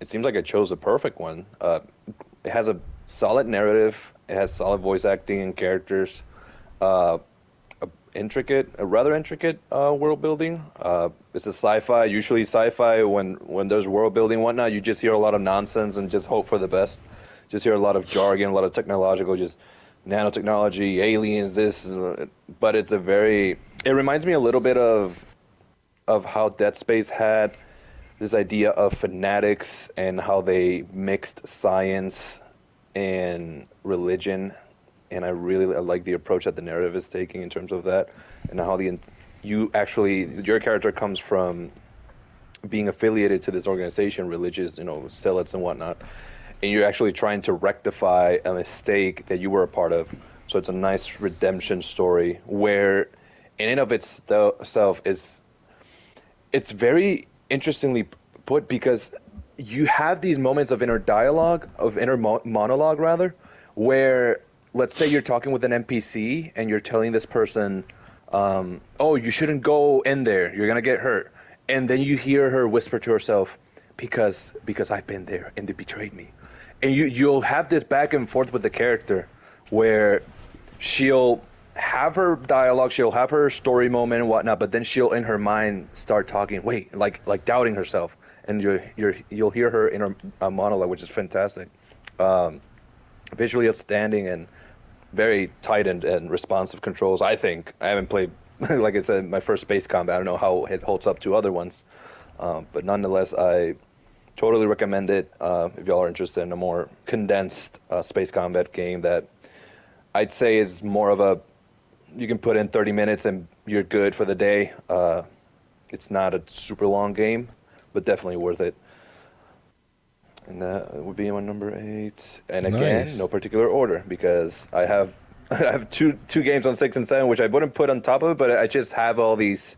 it seems like I chose the perfect one. Uh, it has a solid narrative. It has solid voice acting and characters, uh, a intricate, a rather intricate uh, world building. Uh, it's a sci-fi. Usually sci-fi, when, when there's world building and whatnot, you just hear a lot of nonsense and just hope for the best. Just hear a lot of jargon, a lot of technological, just nanotechnology, aliens, this. But it's a very... It reminds me a little bit of of how Dead Space had this idea of fanatics and how they mixed science and religion, and I really I like the approach that the narrative is taking in terms of that, and how the you actually your character comes from being affiliated to this organization, religious, you know, zealots and whatnot, and you're actually trying to rectify a mistake that you were a part of. So it's a nice redemption story where, in and of itself, is it's very interestingly put because you have these moments of inner dialogue, of inner mo- monologue rather, where let's say you're talking with an N P C and you're telling this person, um, oh, you shouldn't go in there, you're going to get hurt. And then you hear her whisper to herself, because because I've been there and they betrayed me. And you, you'll have this back and forth with the character where she'll have her dialogue, she'll have her story moment and whatnot, but then she'll in her mind start talking, wait, like like doubting herself. And you're, you're, you'll hear her in a monologue, which is fantastic. Um, visually outstanding and very tight and, and responsive controls, I think. I haven't played, like I said, my first space combat. I don't know how it holds up to other ones. Um, but nonetheless, I totally recommend it uh, if y'all are interested in a more condensed uh, space combat game that I'd say is more of a, you can put in thirty minutes and you're good for the day. Uh, it's not a super long game, but definitely worth it. And that would be my number eight. And again, nice. No particular order, because I have I have two two games on six and seven, which I wouldn't put on top of it, but I just have all these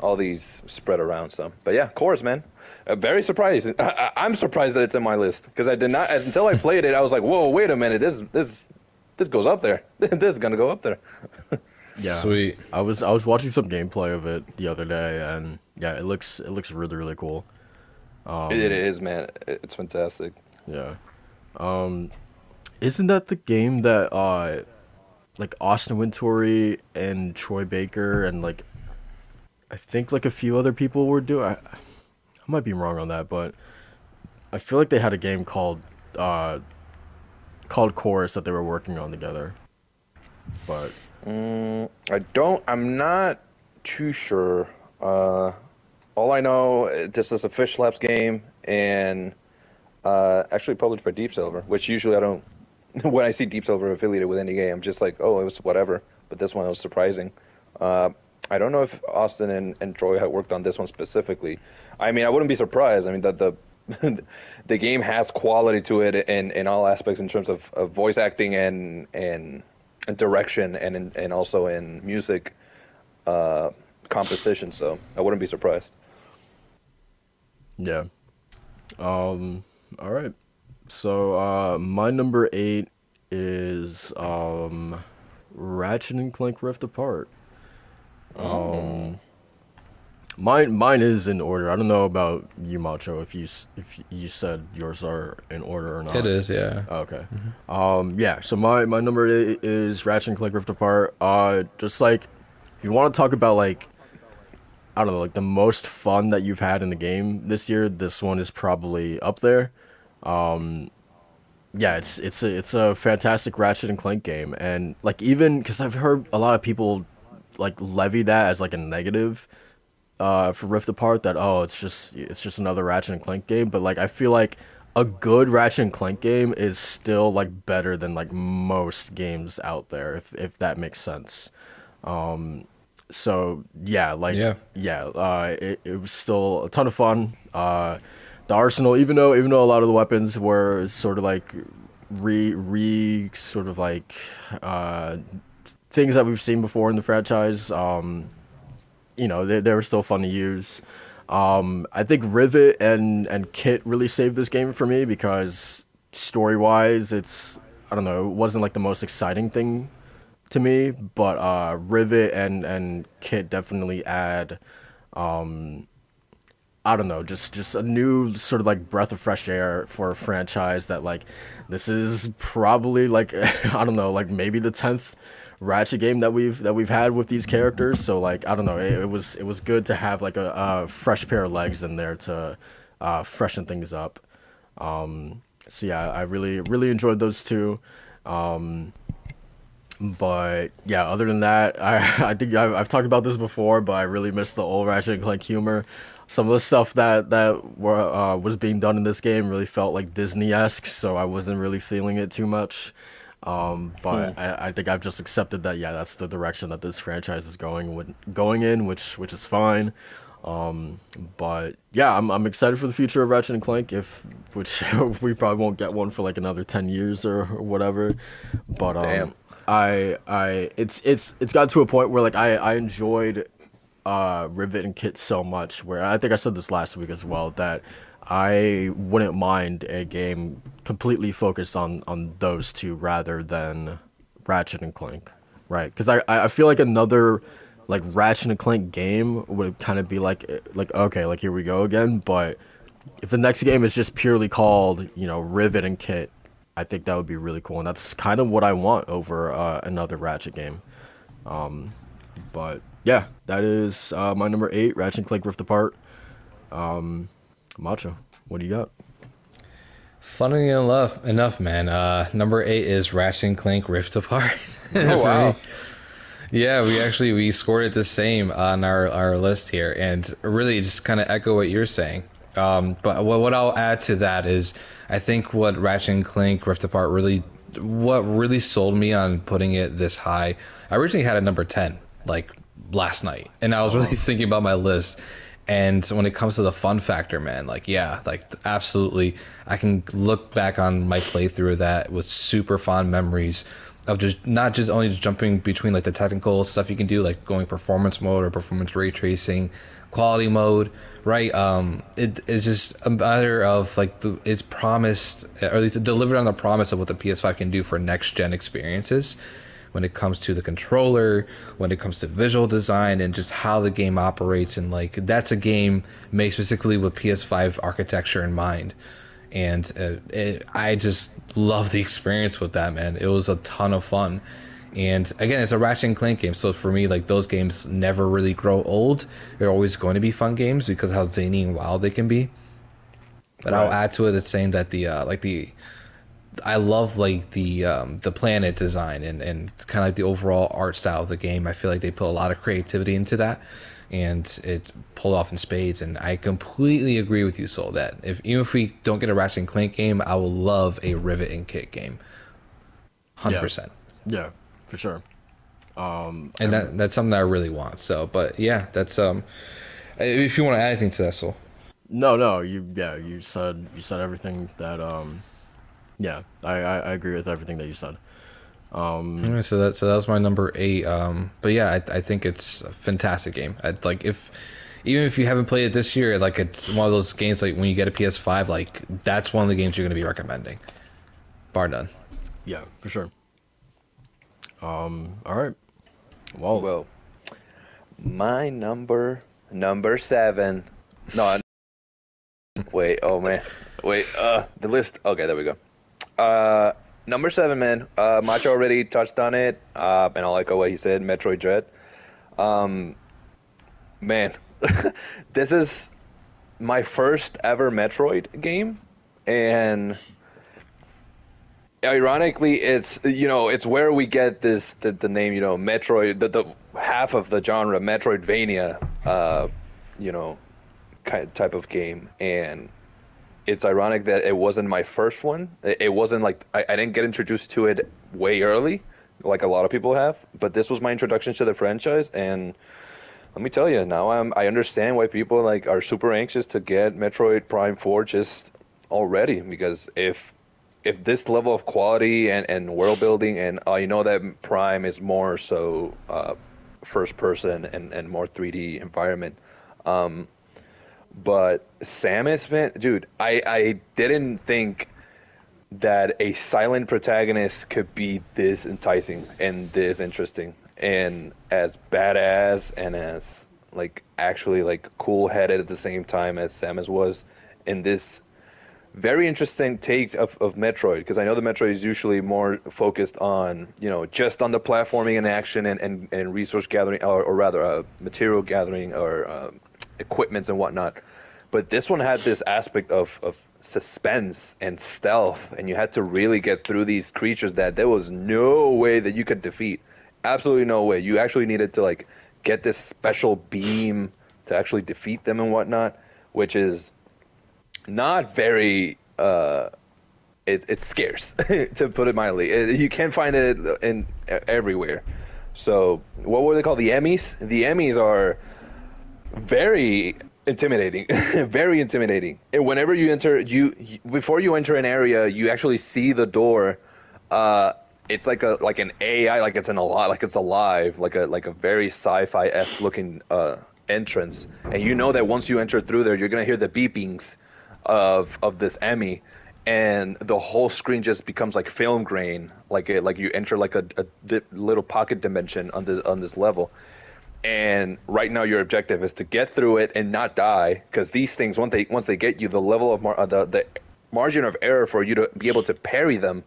all these spread around some. But yeah, Chorus, man. Uh, very surprising. I, I, I'm surprised that it's in my list, because I did not until I played it. I was like, whoa, wait a minute, this this this goes up there. This is gonna go up there. Yeah, sweet. I was I was watching some gameplay of it the other day, and yeah, it looks it looks really really cool. Um, it is, man. It's fantastic. Yeah. Um, isn't that the game that uh, like Austin Wintory and Troy Baker and like I think like a few other people were doing? I, I might be wrong on that, but I feel like they had a game called uh, called Chorus that they were working on together, but. Mm, I don't, I'm not too sure. Uh, all I know, this is a Fish Labs game, and uh, actually published by Deep Silver, which usually I don't, when I see Deep Silver affiliated with any game, I'm just like, oh, it was whatever, but this one was surprising. Uh, I don't know if Austin and, and Troy had worked on this one specifically. I mean, I wouldn't be surprised. I mean, that the the game has quality to it in, in all aspects in terms of, of voice acting and and... and direction and in, and also in music, uh, composition, so I wouldn't be surprised. Yeah. Um. All right. So uh, my number eight is um, Ratchet and Clank Rift Apart. Um. Mm-hmm. Mine, mine is in order. I don't know about you, Macho. If you if you said yours are in order or not, it is. Yeah. Okay. Mm-hmm. Um. Yeah. So my, my number eight is Ratchet and Clank Rift Apart. Uh, just like, if you want to talk about like, I don't know, like the most fun that you've had in the game this year, this one is probably up there. Um, yeah. It's it's a it's a fantastic Ratchet and Clank game, and like even because I've heard a lot of people like levy that as like a negative. Uh, for Rift Apart, that oh, it's just it's just another Ratchet and Clank game, but like I feel like a good Ratchet and Clank game is still like better than like most games out there, if if that makes sense. Um, so yeah, like yeah, yeah uh, it it was still a ton of fun. Uh, the arsenal, even though even though a lot of the weapons were sort of like re re sort of like uh, things that we've seen before in the franchise. Um, You know, they they were still fun to use. Um, I think Rivet and, and Kit really saved this game for me because story-wise, it's, I don't know, it wasn't like the most exciting thing to me, but uh, Rivet and, and Kit definitely add, um, I don't know, just, just a new sort of like breath of fresh air for a franchise that like, this is probably like, I don't know, like maybe the tenth Ratchet game that we've that we've had with these characters, so like I don't know, it, it was it was good to have like a, a fresh pair of legs in there to uh, freshen things up. Um, so yeah, I really really enjoyed those two. Um, but yeah, other than that, I I think I've, I've talked about this before, but I really miss the old Ratchet and Clank humor. Some of the stuff that that were, uh, was being done in this game really felt like Disney-esque, so I wasn't really feeling it too much. Um, but hmm. I, I think I've just accepted that, yeah, that's the direction that this franchise is going with, going in, which which is fine. Um, but yeah, I'm I'm excited for the future of Ratchet and Clank, if which we probably won't get one for like another ten years or, or whatever. But um, Damn. I I it's it's it's got to a point where like I, I enjoyed uh, Rivet and Kit so much, where I think I said this last week as well, that I wouldn't mind a game completely focused on, on those two rather than Ratchet and Clank, right? Because I, I feel like another like Ratchet and Clank game would kind of be like like okay, like here we go again. But if the next game is just purely called, you know, Rivet and Kit, I think that would be really cool, and that's kind of what I want over uh, another Ratchet game. Um, but yeah, that is uh, my number eight, Ratchet and Clank Rift Apart. Um, Macho, what do you got? Funnily enough, enough, man. Uh, number eight is Ratchet and Clank Rift Apart. Oh wow! Yeah, we actually we scored it the same on our, our list here, and really just kind of echo what you're saying. Um, but what what I'll add to that is, I think what Ratchet and Clank Rift Apart really, what really sold me on putting it this high. I originally had a number ten like last night, and I was really oh. thinking about my list. And when it comes to the fun factor, man, like, yeah, like, absolutely. I can look back on my playthrough of that with super fond memories of just not just only just jumping between, like, the technical stuff you can do, like going performance mode or performance ray tracing, quality mode, right? Um, it, it's just a matter of, like, the, it's promised, or at least it delivered on the promise of what the P S five can do for next-gen experiences. When it comes to the controller, when it comes to visual design, and just how the game operates, and like that's a game made specifically with P S five architecture in mind, and uh, it, I just love the experience with that, man. It was a ton of fun, and again, it's a Ratchet and Clank game, so for me, like those games never really grow old. They're always going to be fun games because of how zany and wild they can be. But right. I'll add to it, it's saying that the uh, like the I love like the um, the planet design and, and kind of like the overall art style of the game. I feel like they put a lot of creativity into that, and it pulled off in spades. And I completely agree with you, Soul, that if even if we don't get a Ratchet and Clank game, I will love a Rivet and Kit game. one hundred percent. Yeah, yeah, for sure. Um, and that that's something that I really want. So, but yeah, that's um, if you want to add anything to that, Soul. No, no, you yeah, you said you said everything that um. Yeah, I, I, I agree with everything that you said. Um, so that so that was my number eight. Um, but yeah, I, I think it's a fantastic game. I'd, like if even if you haven't played it this year, like it's one of those games like when you get a P S five, like that's one of the games you're going to be recommending, bar none. Yeah, for sure. Um, all right. Well, well, my number number seven. No, wait. Oh man, wait. Uh, the list. Okay, there we go. Uh. Number seven, man. Uh, Macho already touched on it, uh, and I like what he said. Metroid Dread, um, man. This is my first ever Metroid game, and ironically, it's you know it's where we get this the, the name you know Metroid the, the half of the genre Metroidvania, uh, you know, kind of type of game and. It's ironic that it wasn't my first one. It wasn't like I, I didn't get introduced to it way early, like a lot of people have. But this was my introduction to the franchise, and let me tell you, now I'm I understand why people like are super anxious to get Metroid Prime four just already. Because if if this level of quality and, and world building, and uh, you know that Prime is more so uh, first person and and more three D environment. Um, But Samus, man, dude, I, I didn't think that a silent protagonist could be this enticing and this interesting and as badass and as, like, actually, like, cool-headed at the same time as Samus was in this very interesting take of, of Metroid. Because I know the Metroid is usually more focused on, you know, just on the platforming and action and, and, and resource gathering, or, or rather, uh, material gathering or... Uh, equipments and whatnot, but this one had this aspect of, of suspense and stealth, and you had to really get through these creatures that there was no way that you could defeat. Absolutely no way. You actually needed to like get this special beam to actually defeat them and whatnot, which is not very uh it, it's scarce to put it mildly. It, you can't find it in everywhere. So what were they called, the Emmys? The Emmys are very intimidating. Very intimidating. And whenever you enter, you, you before you enter an area, you actually see the door. Uh, it's like a like an A I, like it's an alive, like it's alive, like a like a very sci-fi-esque looking uh, entrance. And you know that once you enter through there, you're gonna hear the beepings of of this Emmy, and the whole screen just becomes like film grain, like it like you enter like a, a dip, little pocket dimension on the on this level. And right now, your objective is to get through it and not die, because these things, once they once they get you, the level of mar- the the margin of error for you to be able to parry them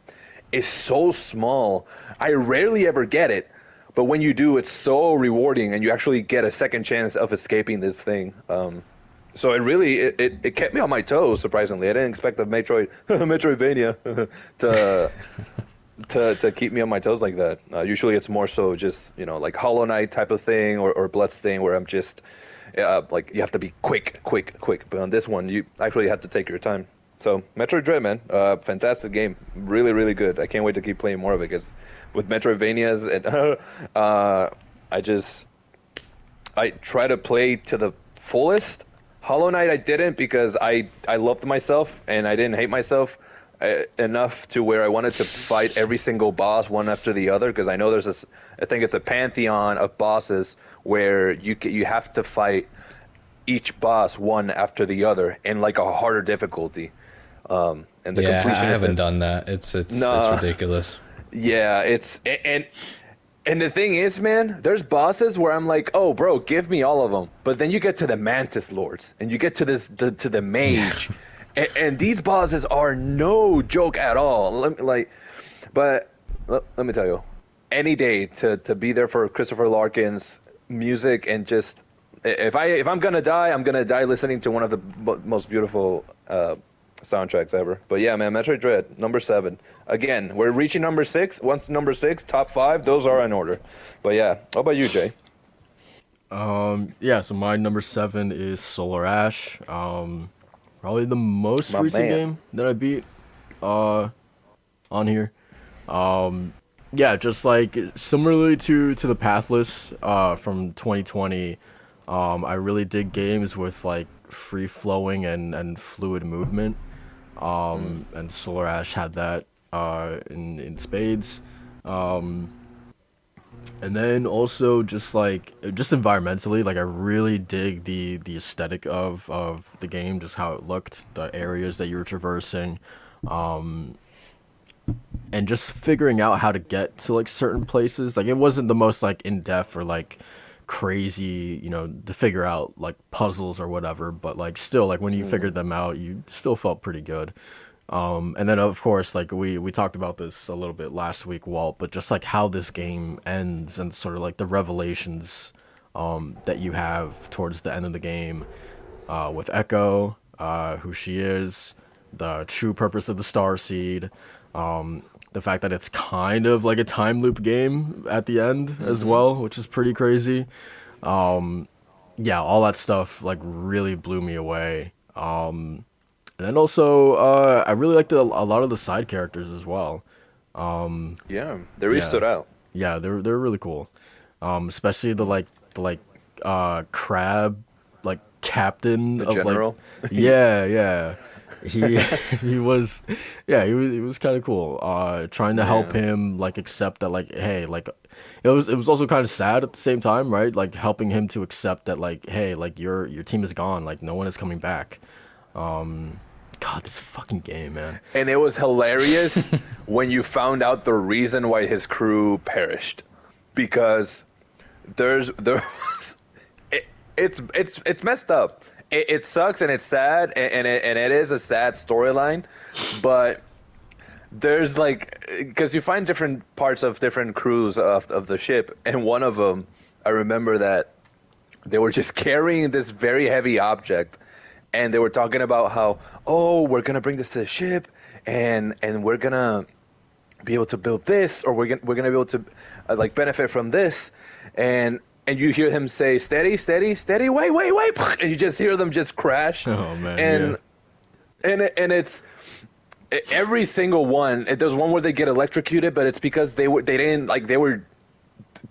is so small. I rarely ever get it, but when you do, it's so rewarding, and you actually get a second chance of escaping this thing. Um, so it really it, it, it kept me on my toes. Surprisingly, I didn't expect the Metroid Metroidvania to. To to keep me on my toes like that. Uh, usually it's more so just, you know, like Hollow Knight type of thing or, or Bloodstain, where I'm just, uh, like, you have to be quick, quick, quick. But on this one, you actually have to take your time. So, Metroid Dread, man, uh, fantastic game. Really, really good. I can't wait to keep playing more of it, because with Metroidvanias, and, uh, I just, I try to play to the fullest. Hollow Knight I didn't, because I, I loved myself and I didn't hate myself. I, enough to where I wanted to fight every single boss one after the other, because I know there's this, I think it's a pantheon of bosses where you you have to fight each boss one after the other in like a harder difficulty. Um, and the yeah, completion I haven't is, done that. It's it's, nah, it's ridiculous. Yeah, it's and and the thing is, man, there's bosses where I'm like, oh, bro, give me all of them. But then you get to the Mantis Lords and you get to this to, to the Mage. And, and these bosses are no joke at all. Let me, like, but let, let me tell you, any day to, to be there for Christopher Larkin's music, and just if I if I'm gonna die, I'm gonna die listening to one of the b- most beautiful uh, soundtracks ever. But yeah, man, Metroid Dread, number seven. Again, we're reaching number six. Once number six, top five, those are in order. But yeah, how about you, Jay? Um, yeah. So my number seven is Solar Ash. Um. Probably the most My recent man. game that I beat uh, on here. Um, yeah, just like similarly to, to the Pathless uh, from twenty twenty, um, I really dig games with like free flowing and, and fluid movement. Um, mm. And Solar Ash had that uh, in, in spades. Um, and then also just like just environmentally, like I really dig the the aesthetic of of the game, just how it looked, the areas that you were traversing, um, and just figuring out how to get to like certain places. Like it wasn't the most like in depth or like crazy, you know, to figure out like puzzles or whatever, but like still, like when you mm. figured them out, you still felt pretty good. Um, and then of course, like we we talked about this a little bit last week, Walt, but just like how this game ends and sort of like the revelations um that you have towards the end of the game, uh with Echo, uh who she is, the true purpose of the Star Seed, um the fact that it's kind of like a time loop game at the end mm-hmm. as well, which is pretty crazy. Um yeah, all that stuff like really blew me away. um And then also, uh, I really liked a, a lot of the side characters as well. Um, yeah, they really yeah. stood out. Yeah, they're they're really cool, um, especially the like the like uh, crab like captain the of general. Like yeah yeah he he was yeah he was he was kind of cool. Uh, trying to help yeah. him like accept that like hey like it was it was also kind of sad at the same time, right? Like helping him to accept that like hey like your your team is gone, like no one is coming back. Um, God, this fucking game, man. And it was hilarious when you found out the reason why his crew perished, because there's there it, it's it's it's messed up. It, it sucks and it's sad, and, and it and it is a sad storyline, but there's like because you find different parts of different crews of of the ship, and one of them I remember that they were just carrying this very heavy object. And they were talking about how, oh, we're going to bring this to the ship, and and we're going to be able to build this, or we're going we're going to be able to uh, like benefit from this. And and you hear him say, steady, steady, steady, wait, wait, wait. And you just hear them just crash. Oh, man. And, yeah. and, and it's every single one. There's one where they get electrocuted, but it's because they were, they didn't, like, they were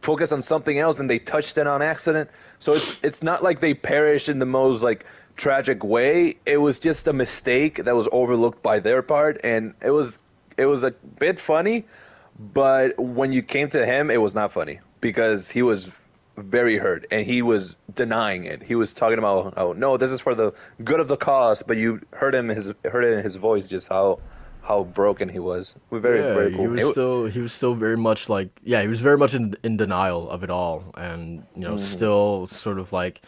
focused on something else, and they touched it on accident. So it's it's not like they perish in the most, like, tragic way. It was just a mistake that was overlooked by their part, and it was it was a bit funny, but when you came to him, it was not funny because he was very hurt and he was denying it. He was talking about, oh no, this is for the good of the cause, but you heard him his heard it in his voice just how how broken he was. We're very yeah, very cool. He was it, still he was still very much like yeah he was very much in in denial of it all, and you know mm. still sort of like.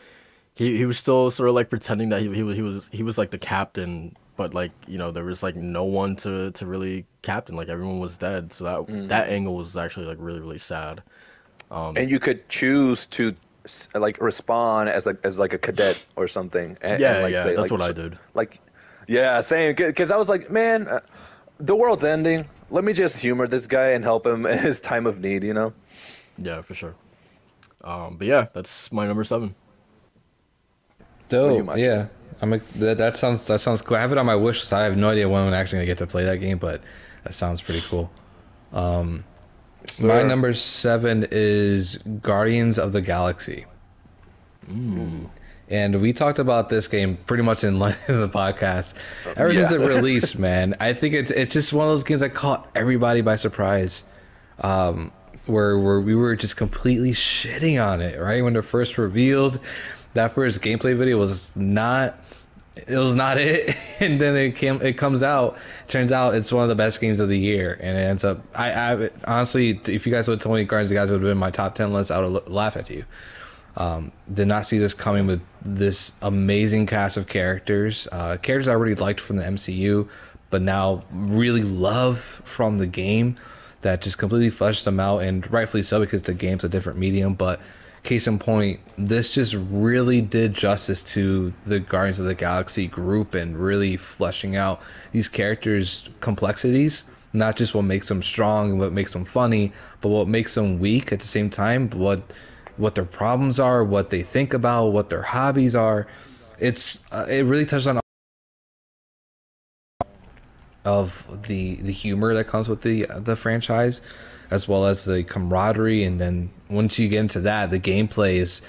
He he was still sort of like pretending that he he was he was he was like the captain, but like you know there was like no one to, to really captain, like everyone was dead. So that mm. that angle was actually like really really sad. Um, and you could choose to like respond as like as like a cadet or something. And, yeah, and, like, yeah, say, that's like, what I did. Like, yeah, same. Because I was like, man, uh, the world's ending. Let me just humor this guy and help him in his time of need. You know. Yeah, for sure. Um, but yeah, that's my number seven. Dope, yeah. I'm a, that, that sounds that sounds cool. I have it on my wish list. I have no idea when I'm actually gonna get to play that game, but that sounds pretty cool. Um, sure. My number seven is Guardians of the Galaxy. Ooh. And we talked about this game pretty much in line in the podcast ever yeah. since it released. Man, I think it's it's just one of those games that caught everybody by surprise. Um, where where we were just completely shitting on it, right, when it first revealed. That first gameplay video was not, it was not it, and then it came. It comes out. Turns out it's one of the best games of the year, and it ends up. I, I honestly, if you guys would have told me Guardians of the Galaxy would have been in my top ten list, I would have laughed at you. Um, did not see this coming with this amazing cast of characters, uh, characters I already liked from the M C U, but now really love from the game. That just completely fleshed them out, and rightfully so because the game's a different medium, but. Case in point, this just really did justice to the Guardians of the Galaxy group and really fleshing out these characters' complexities, not just what makes them strong and what makes them funny, but what makes them weak at the same time, what what their problems are, what they think about, what their hobbies are. It's uh, it really touches on all of the the humor that comes with the the franchise, as well as the camaraderie, and then once you get into that, the gameplay is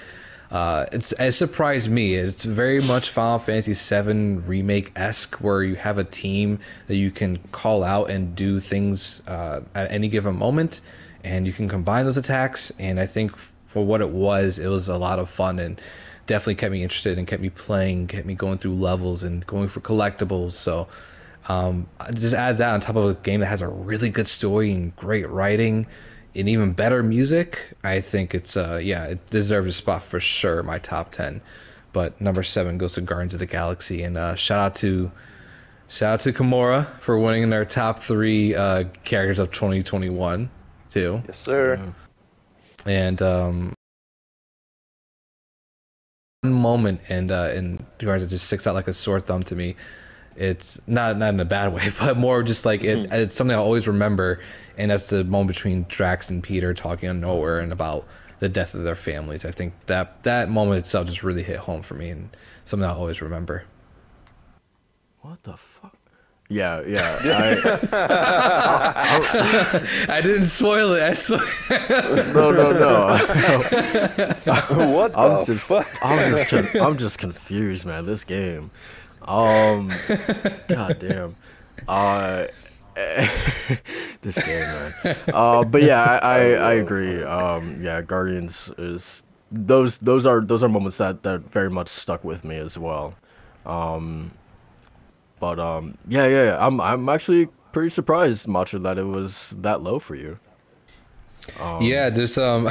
Uh, it's, it surprised me. It's very much Final Fantasy seven remake-esque, where you have a team that you can call out and do things uh, at any given moment, and you can combine those attacks. And I think for what it was, it was a lot of fun, and definitely kept me interested and kept me playing, kept me going through levels and going for collectibles. So um, just add that on top of a game that has a really good story and great writing, and even better music. I think it's uh yeah, it deserves a spot for sure. My top ten, but number seven goes to Guardians of the Galaxy. And uh, shout out to shout out to Kimura for winning in our top three uh, characters of twenty twenty-one too. Yes, sir. And um, one moment, and uh, and Guardians just sticks out like a sore thumb to me. It's not not in a bad way, but more just like it, mm. it's something I'll always remember. And that's the moment between Drax and Peter talking on Nowhere and about the death of their families. I think that that moment itself just really hit home for me, and something I'll always remember. What the fuck? Yeah, yeah. I, I, I didn't spoil it. I swear. No, no, no. What I'm the just, fuck? I'm just, I'm just, I'm just confused, man. This game. Um, god damn, uh, this game, man. Uh, but yeah, I, I, I agree. Um, yeah, Guardians is those those are those are moments that, that very much stuck with me as well. Um, but um, yeah, yeah, yeah, I'm I'm actually pretty surprised, Macho, that it was that low for you. Um, yeah, there's um,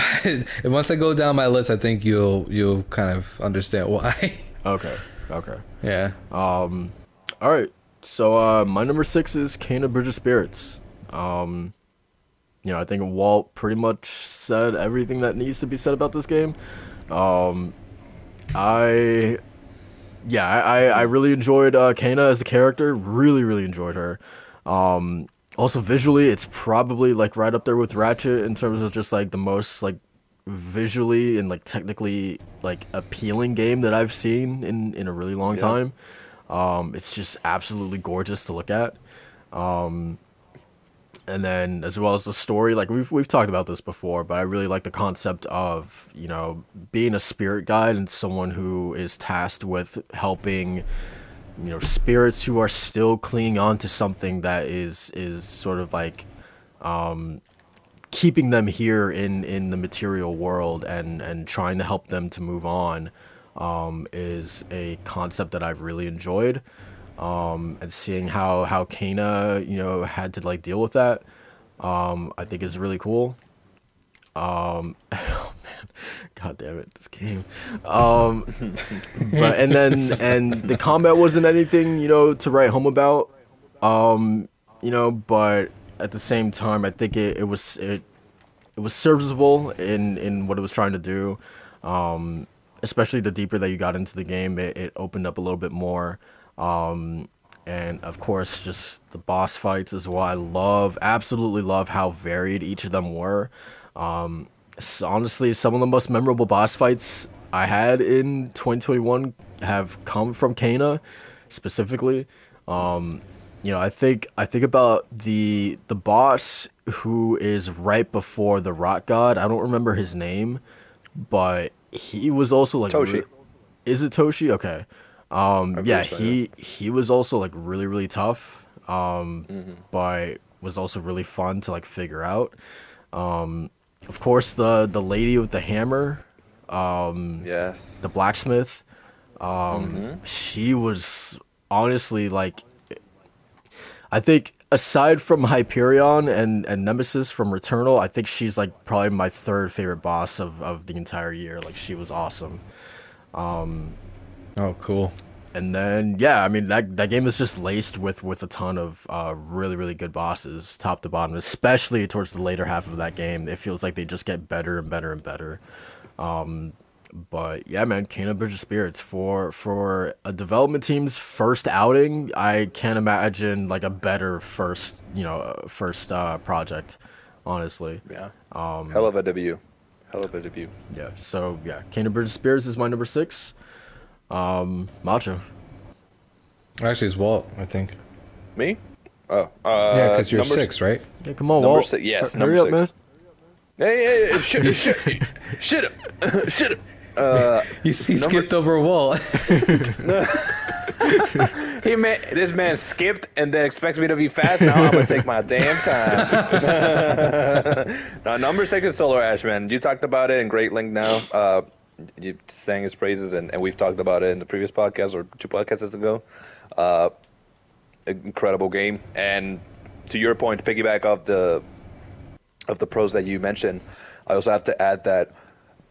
once I go down my list, I think you'll you'll kind of understand why. Okay. Okay. Yeah. Um, all right. So uh, my number six is Kena Bridge of Spirits. Um, you know, I think Walt pretty much said everything that needs to be said about this game. Um, I, yeah, I, I really enjoyed uh, Kena as a character. Really, really enjoyed her. Um, also visually, it's probably like right up there with Ratchet in terms of just like the most like visually and like technically like appealing game that I've seen in in a really long yeah. time. Um it's just absolutely gorgeous to look at. Um and then as well as the story, like we've we've talked about this before, but I really like the concept of, you know, being a spirit guide and someone who is tasked with helping, you know, spirits who are still clinging on to something that is is sort of like um keeping them here in, in the material world and, and trying to help them to move on um, is a concept that I've really enjoyed. Um, and seeing how, how Kena, you know, had to like deal with that, um, I think is really cool. Um, oh man, god damn it, this game. Um, but and then and the combat wasn't anything, you know, to write home about. Um, you know, but at the same time, I think it, it was it, it was serviceable in, in what it was trying to do. Um, especially the deeper that you got into the game, it, it opened up a little bit more. Um, and of course, just the boss fights is what I love. Absolutely love how varied each of them were. Um, honestly, some of the most memorable boss fights I had in twenty twenty-one have come from Kena, specifically. Um, You know, I think I think about the the boss who is right before the Rock God. I don't remember his name, but he was also like Toshi. Re- is it Toshi? Okay. Um, yeah, so, he yeah. he was also like really really tough, um, mm-hmm. but was also really fun to like figure out. Um, of course, the the lady with the hammer. Um, yes. The blacksmith. Um, mm-hmm. She was honestly like. I think aside from Hyperion and, and Nemesis from Returnal, I think she's like probably my third favorite boss of, of the entire year. Like she was awesome. Um, oh, cool. And then yeah, I mean that that game is just laced with, with a ton of uh, really really good bosses, top to bottom. Especially towards the later half of that game, it feels like they just get better and better and better. Um, But yeah, man, Kena Bridge of Spirits for for a development team's first outing. I can't imagine like a better first, you know, first uh, project. Honestly, yeah, um, hell of a W, hell of a W. Yeah, so yeah, Kena Bridge of Spirits is my number six. Um, Macho. Actually, it's Walt, I think. Me? Oh, uh, yeah, because you're number six, right? Yeah, come on, number Walt. Six, yes, H- number hurry up, six. Man. Hey, hey, hey, shut up, shut up, shut up. Uh, you he number... skipped over Walt. He man, this man skipped and then expects me to be fast. Now I'm gonna take my damn time. Now number six is Solar Ash, man. You talked about it in Great Link now. Uh, you sang his praises, and, and we've talked about it in the previous podcast or two podcasts ago. Uh, incredible game, and to your point, to piggyback off the of the pros that you mentioned, I also have to add that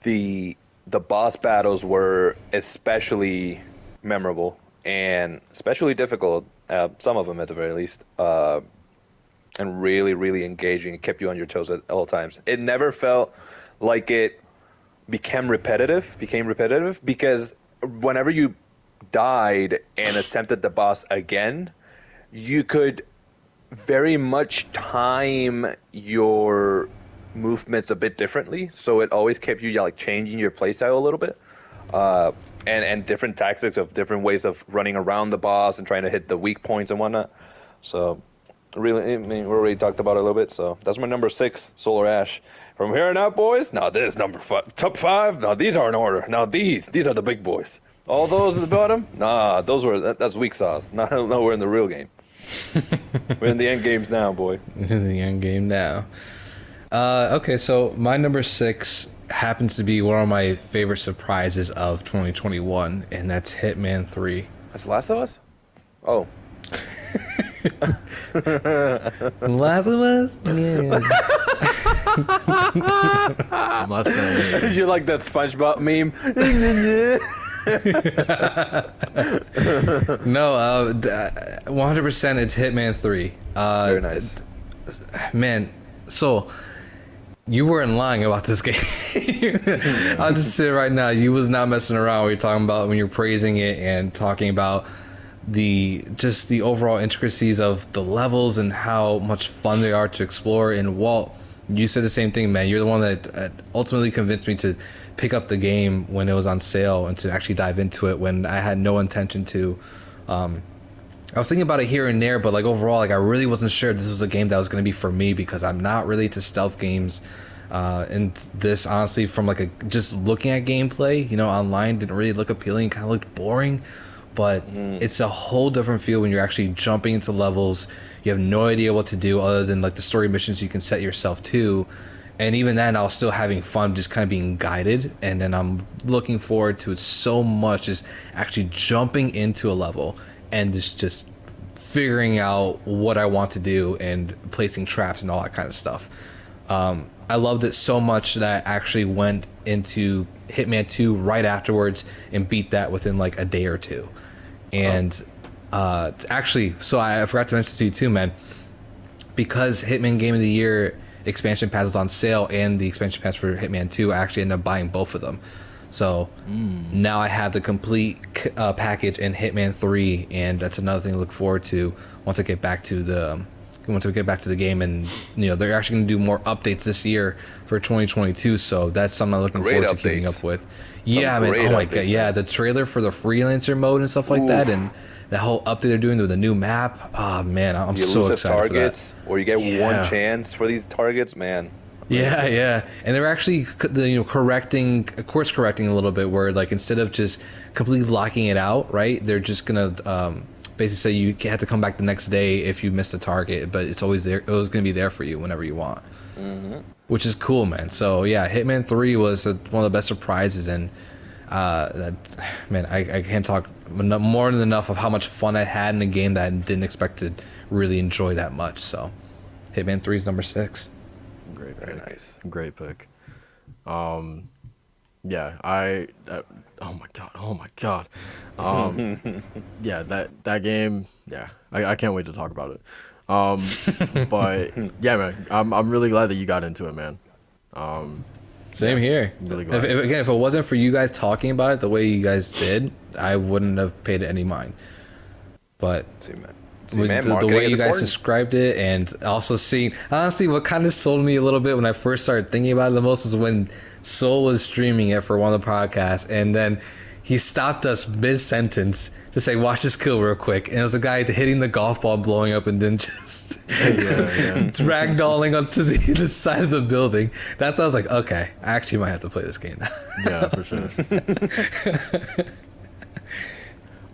the the boss battles were especially memorable and especially difficult, uh, some of them at the very least, uh, and really, really engaging. It kept you on your toes at all times. It never felt like it became repetitive, became repetitive, because whenever you died and attempted the boss again, you could very much time your movements a bit differently, so it always kept you like changing your playstyle a little bit, uh, and and different tactics of different ways of running around the boss and trying to hit the weak points and whatnot. So really, I mean, we already talked about it a little bit. So that's my number six, Solar Ash. From here on out, boys. Now this is number five, top five. Now these are in order. Now these these are the big boys. All those at the bottom? Nah, those were that, that's weak sauce. Not nowhere in the real game. We're in the end games now, boy. In the end game now. Uh, okay, so my number six happens to be one of my favorite surprises of twenty twenty-one, and that's Hitman three. That's Last of Us? Oh. Last of Us? Yeah. I must say. Did you like that SpongeBob meme? No, uh, one hundred percent it's Hitman three. Uh, Very nice. Man, so you weren't lying about this game. I'll just say right now, you was not messing around when you're talking about, when you're praising it and talking about the just the overall intricacies of the levels and how much fun they are to explore. And Walt, you said the same thing, man. You're the one that ultimately convinced me to pick up the game when it was on sale and to actually dive into it when I had no intention to. Um, I was thinking about it here and there, but like overall, like I really wasn't sure if this was a game that was going to be for me, because I'm not really into stealth games. Uh, and this, honestly, from like a just looking at gameplay, you know, online, didn't really look appealing. Kind of looked boring, but mm. it's a whole different feel when you're actually jumping into levels. You have no idea what to do other than like the story missions you can set yourself to. And even then, I was still having fun, just kind of being guided. And then I'm looking forward to it so much, just actually jumping into a level and just, just figuring out what I want to do and placing traps and all that kind of stuff. Um, I loved it so much that I actually went into Hitman two right afterwards and beat that within like a day or two. And oh. uh, actually, so I, I forgot to mention to you too, man, because Hitman Game of the Year expansion pass was on sale and the expansion pass for Hitman two, I actually ended up buying both of them. So mm. now I have the complete uh, package in Hitman three, and that's another thing to look forward to once I get back to the once we get back to the game. And you know, they're actually going to do more updates this year for twenty twenty-two, so that's something I'm looking great forward updates. to keeping up with. Some yeah, man. Oh my updates, god, yeah, the trailer for the freelancer mode and stuff like Ooh. that, and the whole update they're doing with the new map. Oh man, I'm you so excited targets, for that. Or you get yeah. one chance for these targets, man. Yeah, yeah, and they're actually, you know, correcting, course correcting a little bit, where like instead of just completely locking it out, right? They're just gonna um, basically say you have to come back the next day if you miss the target, but it's always there, it was gonna be there for you whenever you want, mm-hmm. which is cool, man. So yeah, Hitman three was a, one of the best surprises, and uh, that man, I, I can't talk more than enough of how much fun I had in a game that I didn't expect to really enjoy that much. So Hitman three is number six. Great pick. Very nice. Great pick. Um, yeah, I, I. Oh my god. Oh my god. Um, yeah, that that game. Yeah, I, I can't wait to talk about it. Um, but yeah, man, I'm I'm really glad that you got into it, man. Um, Same yeah, here. Really glad. If, if, again, if it wasn't for you guys talking about it the way you guys did, I wouldn't have paid any mind. But. See, man. See, with man, the, the way you guys important. described it, and also seeing, honestly, what kind of sold me a little bit when I first started thinking about it the most was when Soul was streaming it for one of the podcasts, and then he stopped us mid-sentence to say, watch this kill real quick. And it was a guy hitting the golf ball, blowing up, and then just yeah, yeah. ragdolling up to the, the side of the building. That's how I was like, okay, I actually might have to play this game now. Yeah, for sure.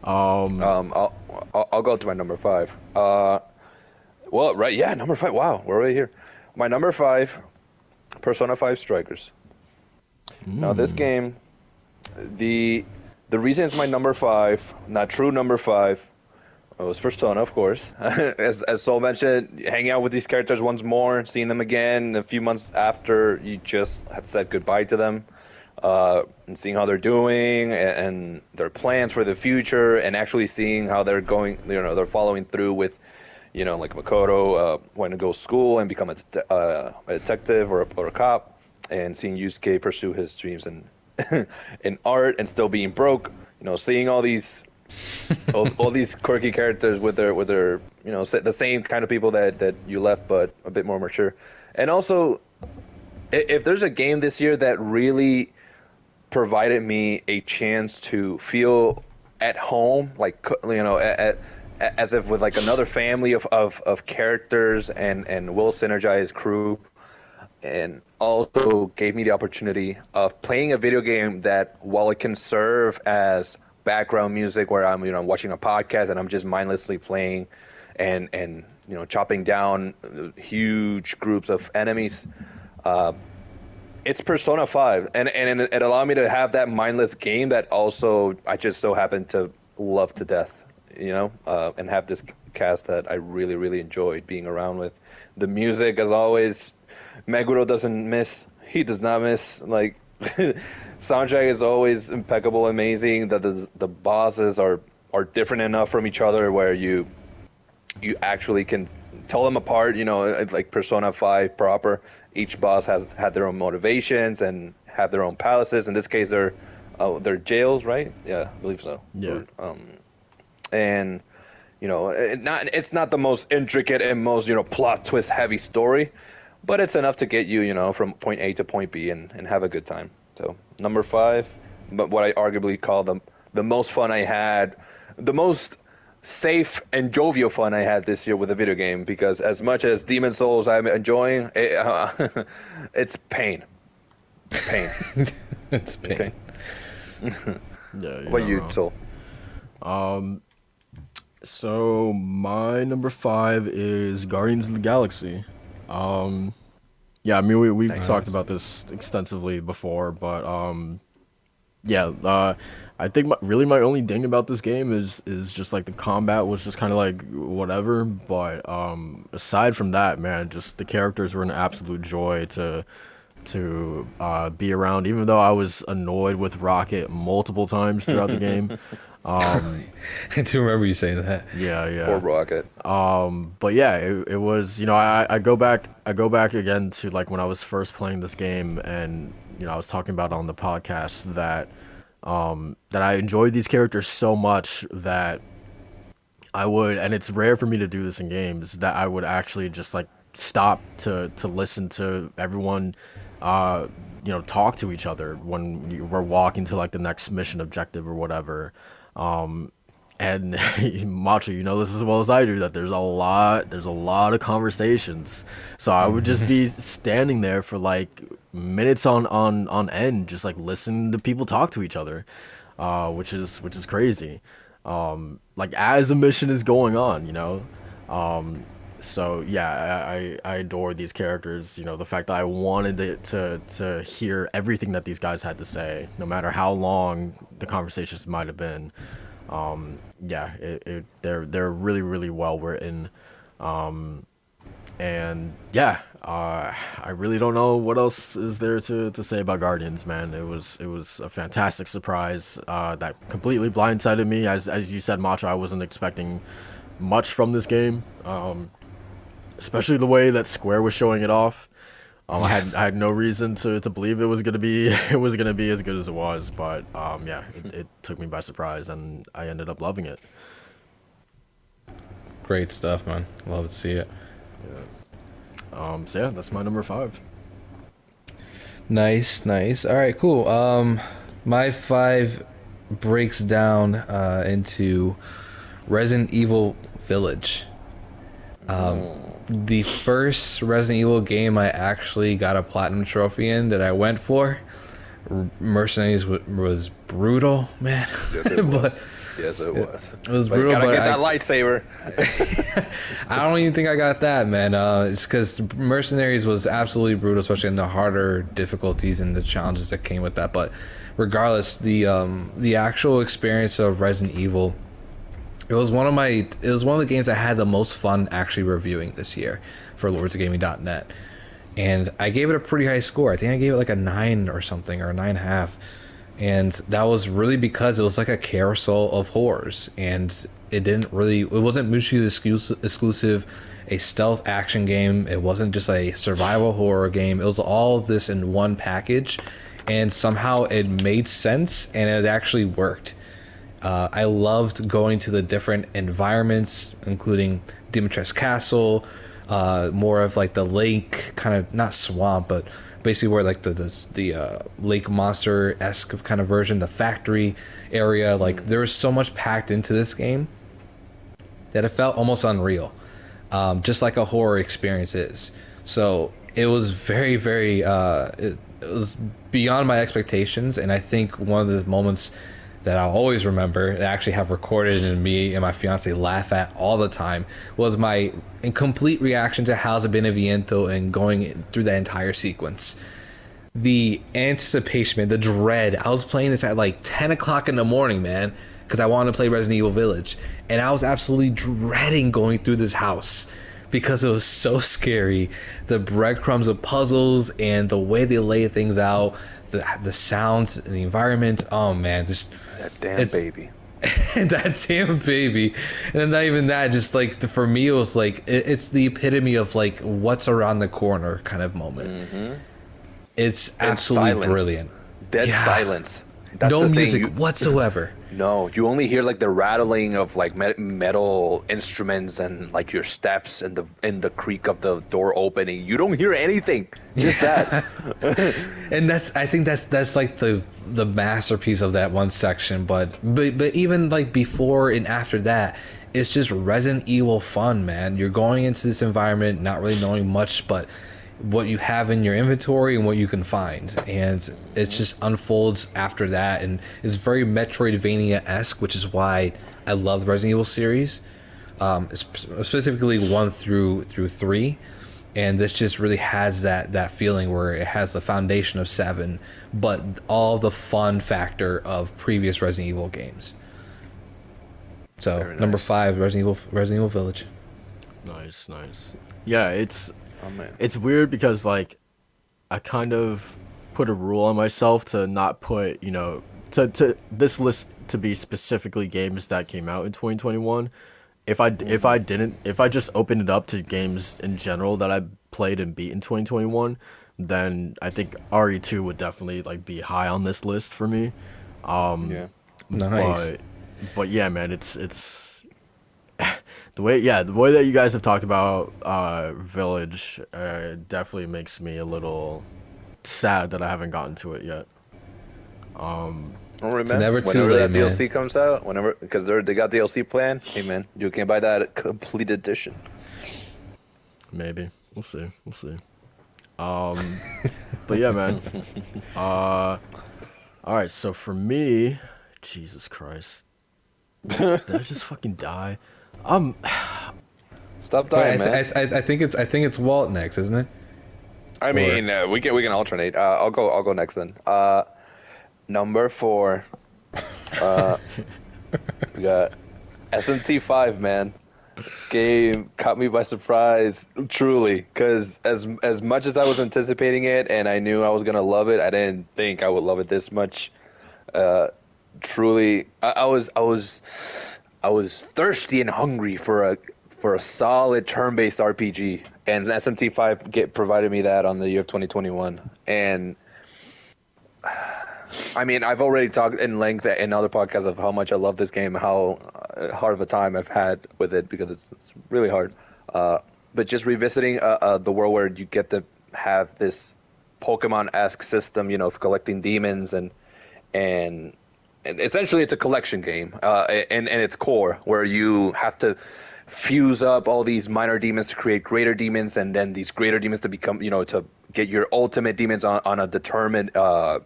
um, um, I'll, I'll, I'll go to my number five. Uh, well, right, yeah, number five. Wow, we're right here. My number five, Persona five Strikers. Mm. Now, this game, the the reason it's my number five, not true number five, it was Persona, of course. as as Soul mentioned, hanging out with these characters once more, seeing them again a few months after you just had said goodbye to them, uh, and seeing how they're doing and, and their plans for the future, and actually seeing how they're going, you know, they're following through with, you know, like Makoto uh, wanting to go to school and become a, det- uh, a detective or a, or a cop. And seeing Yusuke pursue his dreams and in, in art and still being broke, you know, seeing all these all, all these quirky characters with their with their you know the same kind of people that, that you left, but a bit more mature. And also, if there's a game this year that really provided me a chance to feel at home, like you know, at, at, as if with like another family of, of, of characters and and Will Synergize crew. And also gave me the opportunity of playing a video game that, while it can serve as background music, where I'm you know I'm watching a podcast and I'm just mindlessly playing, and and you know chopping down huge groups of enemies, uh, it's Persona five, and and it allowed me to have that mindless game that also I just so happen to love to death, you know, uh, and have this cast that I really really enjoyed being around with. The music, as always. Meguro doesn't miss. He does not miss. Like, soundtrack is always impeccable, amazing. That the the bosses are, are different enough from each other where you you actually can tell them apart. You know, like Persona five proper. Each boss has had their own motivations and have their own palaces. In this case, they're uh, they're jails, right? Yeah, I believe so. Yeah. Um, and you know, it not it's not the most intricate and most you know plot twist heavy story. But it's enough to get you, you know, from point A to point B and, and have a good time. So number five, but what I arguably call the, the most fun I had, the most safe and jovial fun I had this year with a video game, because as much as Demon's Souls I'm enjoying, it, uh, it's pain. Pain. It's pain. pain. Yeah, you what you, Soul? Um, so my number five is Guardians of the Galaxy. Um, yeah, I mean, we, we've nice. talked about this extensively before, but, um, yeah, uh, I think my, really my only ding about this game is, is just, like, the combat was just kind of, like, whatever, but, um, aside from that, man, just the characters were an absolute joy to, to, uh, be around, even though I was annoyed with Rocket multiple times throughout the game. Um, I do remember you saying that. Yeah, yeah. Or Rocket. Um, but yeah, it, it was. You know, I, I go back. I go back again to like when I was first playing this game, and you know, I was talking about on the podcast that um, that I enjoyed these characters so much that I would, and it's rare for me to do this in games, that I would actually just like stop to to listen to everyone. Uh, you know, talk to each other when we're walking to like the next mission objective or whatever. Um, and Macho, you know this as well as I do, that there's a lot, there's a lot of conversations. So I would just be standing there for like minutes on, on, on end, just like listening to people talk to each other, uh, which is, which is crazy. Um, like as a mission is going on, you know, um, so yeah, I, I adore these characters. You know, the fact that I wanted to, to to hear everything that these guys had to say, no matter how long the conversations might have been. Um, yeah, it, it, they're they're really really well written, um, and yeah, uh, I really don't know what else is there to, to say about Guardians, man. It was it was a fantastic surprise uh, that completely blindsided me. As as you said, Macho, I wasn't expecting much from this game. Um, Especially the way that Square was showing it off, um, I had I had no reason to, to believe it was gonna be it was gonna be as good as it was. But um, yeah, it, it took me by surprise, and I ended up loving it. Great stuff, man. Love to see it. Yeah. Um. So yeah, that's my number five. Nice, nice. All right, cool. Um, my five breaks down uh, into Resident Evil Village. Um, mm. The first Resident Evil game I actually got a platinum trophy in that I went for. Mercenaries w- was brutal, man. Yes, it was. but, yes, it was. It was but brutal, you gotta but get I, that lightsaber. I don't even think I got that, man. Uh, it's because Mercenaries was absolutely brutal, especially in the harder difficulties and the challenges that came with that. But regardless, the um, the actual experience of Resident Evil, it was one of my, it was one of the games I had the most fun actually reviewing this year for lords of gaming dot net. And I gave it a pretty high score. I think I gave it like a nine or something, or a nine and a half. And that was really because it was like a carousel of horrors. And it didn't really, it wasn't mutually exclusive, a stealth action game. It wasn't just a survival horror game. It was all of this in one package. And somehow it made sense and it actually worked. Uh, I loved going to the different environments, including Demetrius Castle, Uh, more of like the lake, kind of not swamp, but basically where like the the, the uh, lake monster-esque kind of version, the factory area. Like there was so much packed into this game that it felt almost unreal, um, just like a horror experience is. So it was very, very, uh, it, it was beyond my expectations, and I think one of those moments that I'll always remember, and actually have recorded, and me and my fiance laugh at all the time, was my incomplete reaction to How's It Been a Viento and going through that entire sequence. The anticipation, the dread. I was playing this at like ten o'clock in the morning, man, because I wanted to play Resident Evil Village, and I was absolutely dreading going through this house because it was so scary. The breadcrumbs of puzzles and the way they lay things out, the, the sounds and the environment. Oh man, just that damn baby. that damn baby. And not even that, just like the, for me it was like it, it's the epitome of like what's around the corner kind of moment. Mm-hmm. It's Dead absolutely silence. Brilliant. Dead yeah. silence. That's no music you, whatsoever. No, you only hear like the rattling of like me- metal instruments and like your steps and the and the creak of the door opening. You don't hear anything. Just that. And that's I think that's that's like the the masterpiece of that one section. But but but even like before and after that, it's just Resident Evil fun, man. You're going into this environment not really knowing much, but what you have in your inventory and what you can find, and it just unfolds after that, and it's very Metroidvania-esque, which is why I love the Resident Evil series, um, specifically one through through three, and this just really has that that feeling where it has the foundation of seven, but all the fun factor of previous Resident Evil games. So nice. Number five, Resident Evil, Resident Evil Village. Nice, nice. Yeah, it's. Oh, it's weird because like I kind of put a rule on myself to not put, you know, to, to this list to be specifically games that came out in twenty twenty-one. If I mm-hmm. if I didn't if I just opened it up to games in general that I played and beat in twenty twenty-one, then I think R E two would definitely like be high on this list for me. Um, yeah. Nice. But, but yeah, man, it's it's. The way, yeah, the way that you guys have talked about uh, Village uh, definitely makes me a little sad that I haven't gotten to it yet. Um, remember, it's never too late, man. Whenever that D L C comes out, whenever because they got D L C planned, hey man, you can buy that complete edition. Maybe we'll see, we'll see. Um, but yeah, man. Uh, all right, so for me, Jesus Christ, did I just fucking die? Um, stop dying, Wait, I th- man. I, th- I think it's I think it's Walt next, isn't it? I mean, or... uh, we can we can alternate. Uh, I'll go I'll go next then. Uh, number four. Uh, we got S M T five, man. This game caught me by surprise, truly, because as as much as I was anticipating it and I knew I was gonna love it, I didn't think I would love it this much. Uh, truly, I, I was I was. I was thirsty and hungry for a for a solid turn-based R P G, and S M T five get, provided me that on the year of twenty twenty-one. And I mean, I've already talked in length in other podcasts of how much I love this game, how hard of a time I've had with it because it's, it's really hard. Uh, but just revisiting uh, uh, the world where you get to have this Pokemon-esque system, you know, of collecting demons and and essentially it's a collection game, uh, and, and its core, where you have to fuse up all these minor demons to create greater demons, and then these greater demons to become, you know, to get your ultimate demons on, on a determined uh,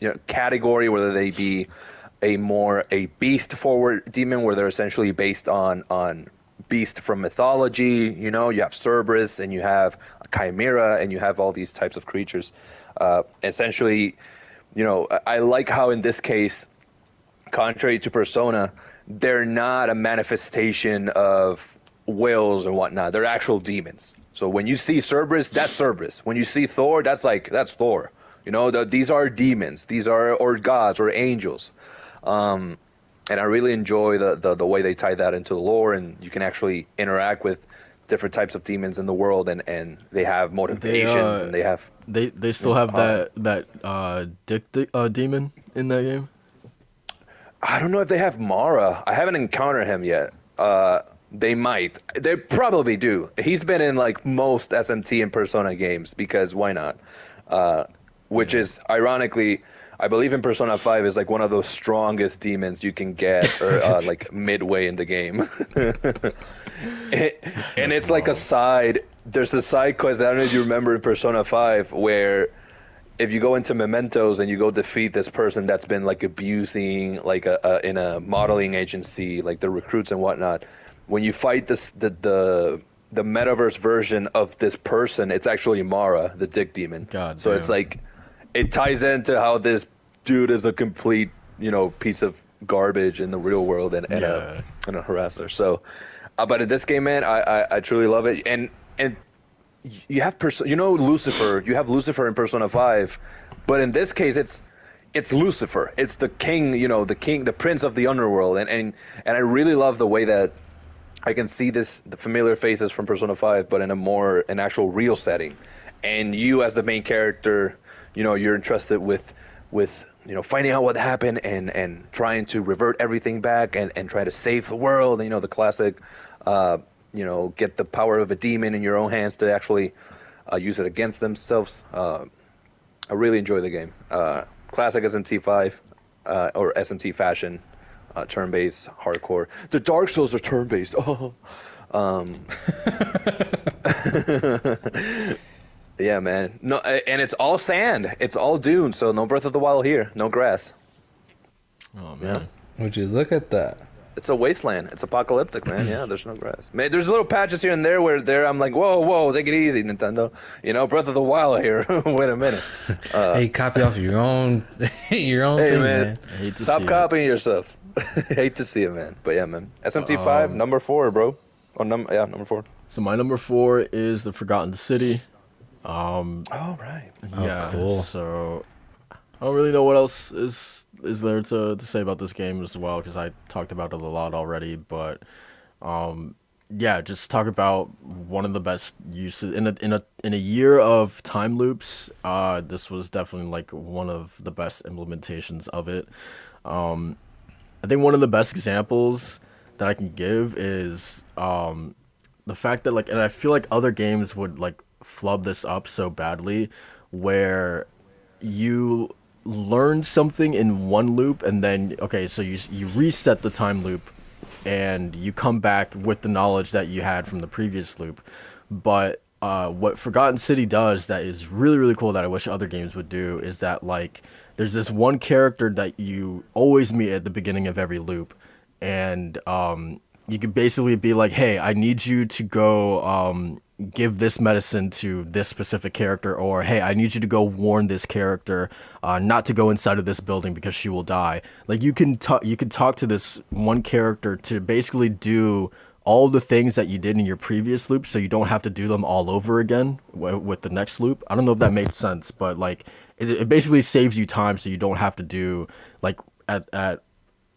you know, category, whether they be a more a beast-forward demon, where they're essentially based on, on beast from mythology. You know, you have Cerberus, and you have Chimera, and you have all these types of creatures. Uh, essentially, you know, I like how in this case, contrary to Persona, they're not a manifestation of wills and whatnot. They're actual demons. So when you see Cerberus, that's Cerberus. When you see Thor, that's like, that's Thor. You know, the, these are demons. These are, or gods, or angels. Um, and I really enjoy the, the, the way they tie that into the lore, and you can actually interact with different types of demons in the world, and, and they have motivations, they, uh, and they have... They they still have that, that uh, dick de- uh, demon in that game? I don't know if they have Mara. I haven't encountered him yet. Uh, they might. They probably do. He's been in, like, most S M T and Persona games, because why not? Uh, which yeah. is, ironically... I believe in Persona five is like one of those strongest demons you can get, or uh, like midway in the game. it, and it's wild. Like a side, there's a side quest, I don't know if you remember in Persona five, where if you go into Mementos and you go defeat this person that's been like abusing, like a, a in a modeling agency, like the recruits and whatnot, when you fight this, the, the, the metaverse version of this person, it's actually Mara, the dick demon. God, so damn. It's like, it ties into how this dude is a complete, you know, piece of garbage in the real world, and, and, yeah. a, and a harasser. So, uh, but in this game, man, I, I, I truly love it. And and you have pers- you know Lucifer, you have Lucifer in Persona five, but in this case, it's it's Lucifer, it's the king, you know, the king, the prince of the underworld, and and, and I really love the way that I can see this the familiar faces from Persona five, but in a more an actual real setting, and you as the main character. You know, you're entrusted with, with you know, finding out what happened and, and trying to revert everything back and, and try to save the world. You know, the classic, uh, you know, get the power of a demon in your own hands to actually uh, use it against themselves. Uh, I really enjoy the game. Uh, classic S M T five uh, or S M T fashion, uh, turn-based, hardcore. The Dark Souls are turn-based. Oh, um. Yeah, man. No, and it's all sand. It's all dune, so no Breath of the Wild here. No grass. Oh, man. Yeah. Would you look at that? It's a wasteland. It's apocalyptic, man. Yeah, there's no grass. Man, there's little patches here and there where there I'm like, whoa, whoa, take it easy, Nintendo. You know, Breath of the Wild here. Wait a minute. Uh, hey, copy off your own your own hey, thing, man. man. I hate to Stop see copying it. yourself. Hate to see it, man. But yeah, man. S M T five, um, number four, bro. Oh, num- yeah, number four. So my number four is The Forgotten City. Um, oh, right. Yeah, oh, cool. So I don't really know what else is is there to, to say about this game as well, because I talked about it a lot already, but um, yeah, just talk about one of the best uses in a in a in a year of time loops. Uh, this was definitely like one of the best implementations of it. Um, I think one of the best examples that I can give is um, the fact that like, and I feel like other games would like flub this up so badly, where you learn something in one loop and then okay so you you reset the time loop and you come back with the knowledge that you had from the previous loop. But uh what Forgotten City does that is really really cool, that I wish other games would do, is that like there's this one character that you always meet at the beginning of every loop, and um you could basically be like, hey, I need you to go um give this medicine to this specific character, or hey, I need you to go warn this character uh, not to go inside of this building because she will die. Like you can talk, you can talk to this one character to basically do all the things that you did in your previous loop, so you don't have to do them all over again w- with the next loop. I don't know if that made sense, but like it, it basically saves you time, so you don't have to do like at at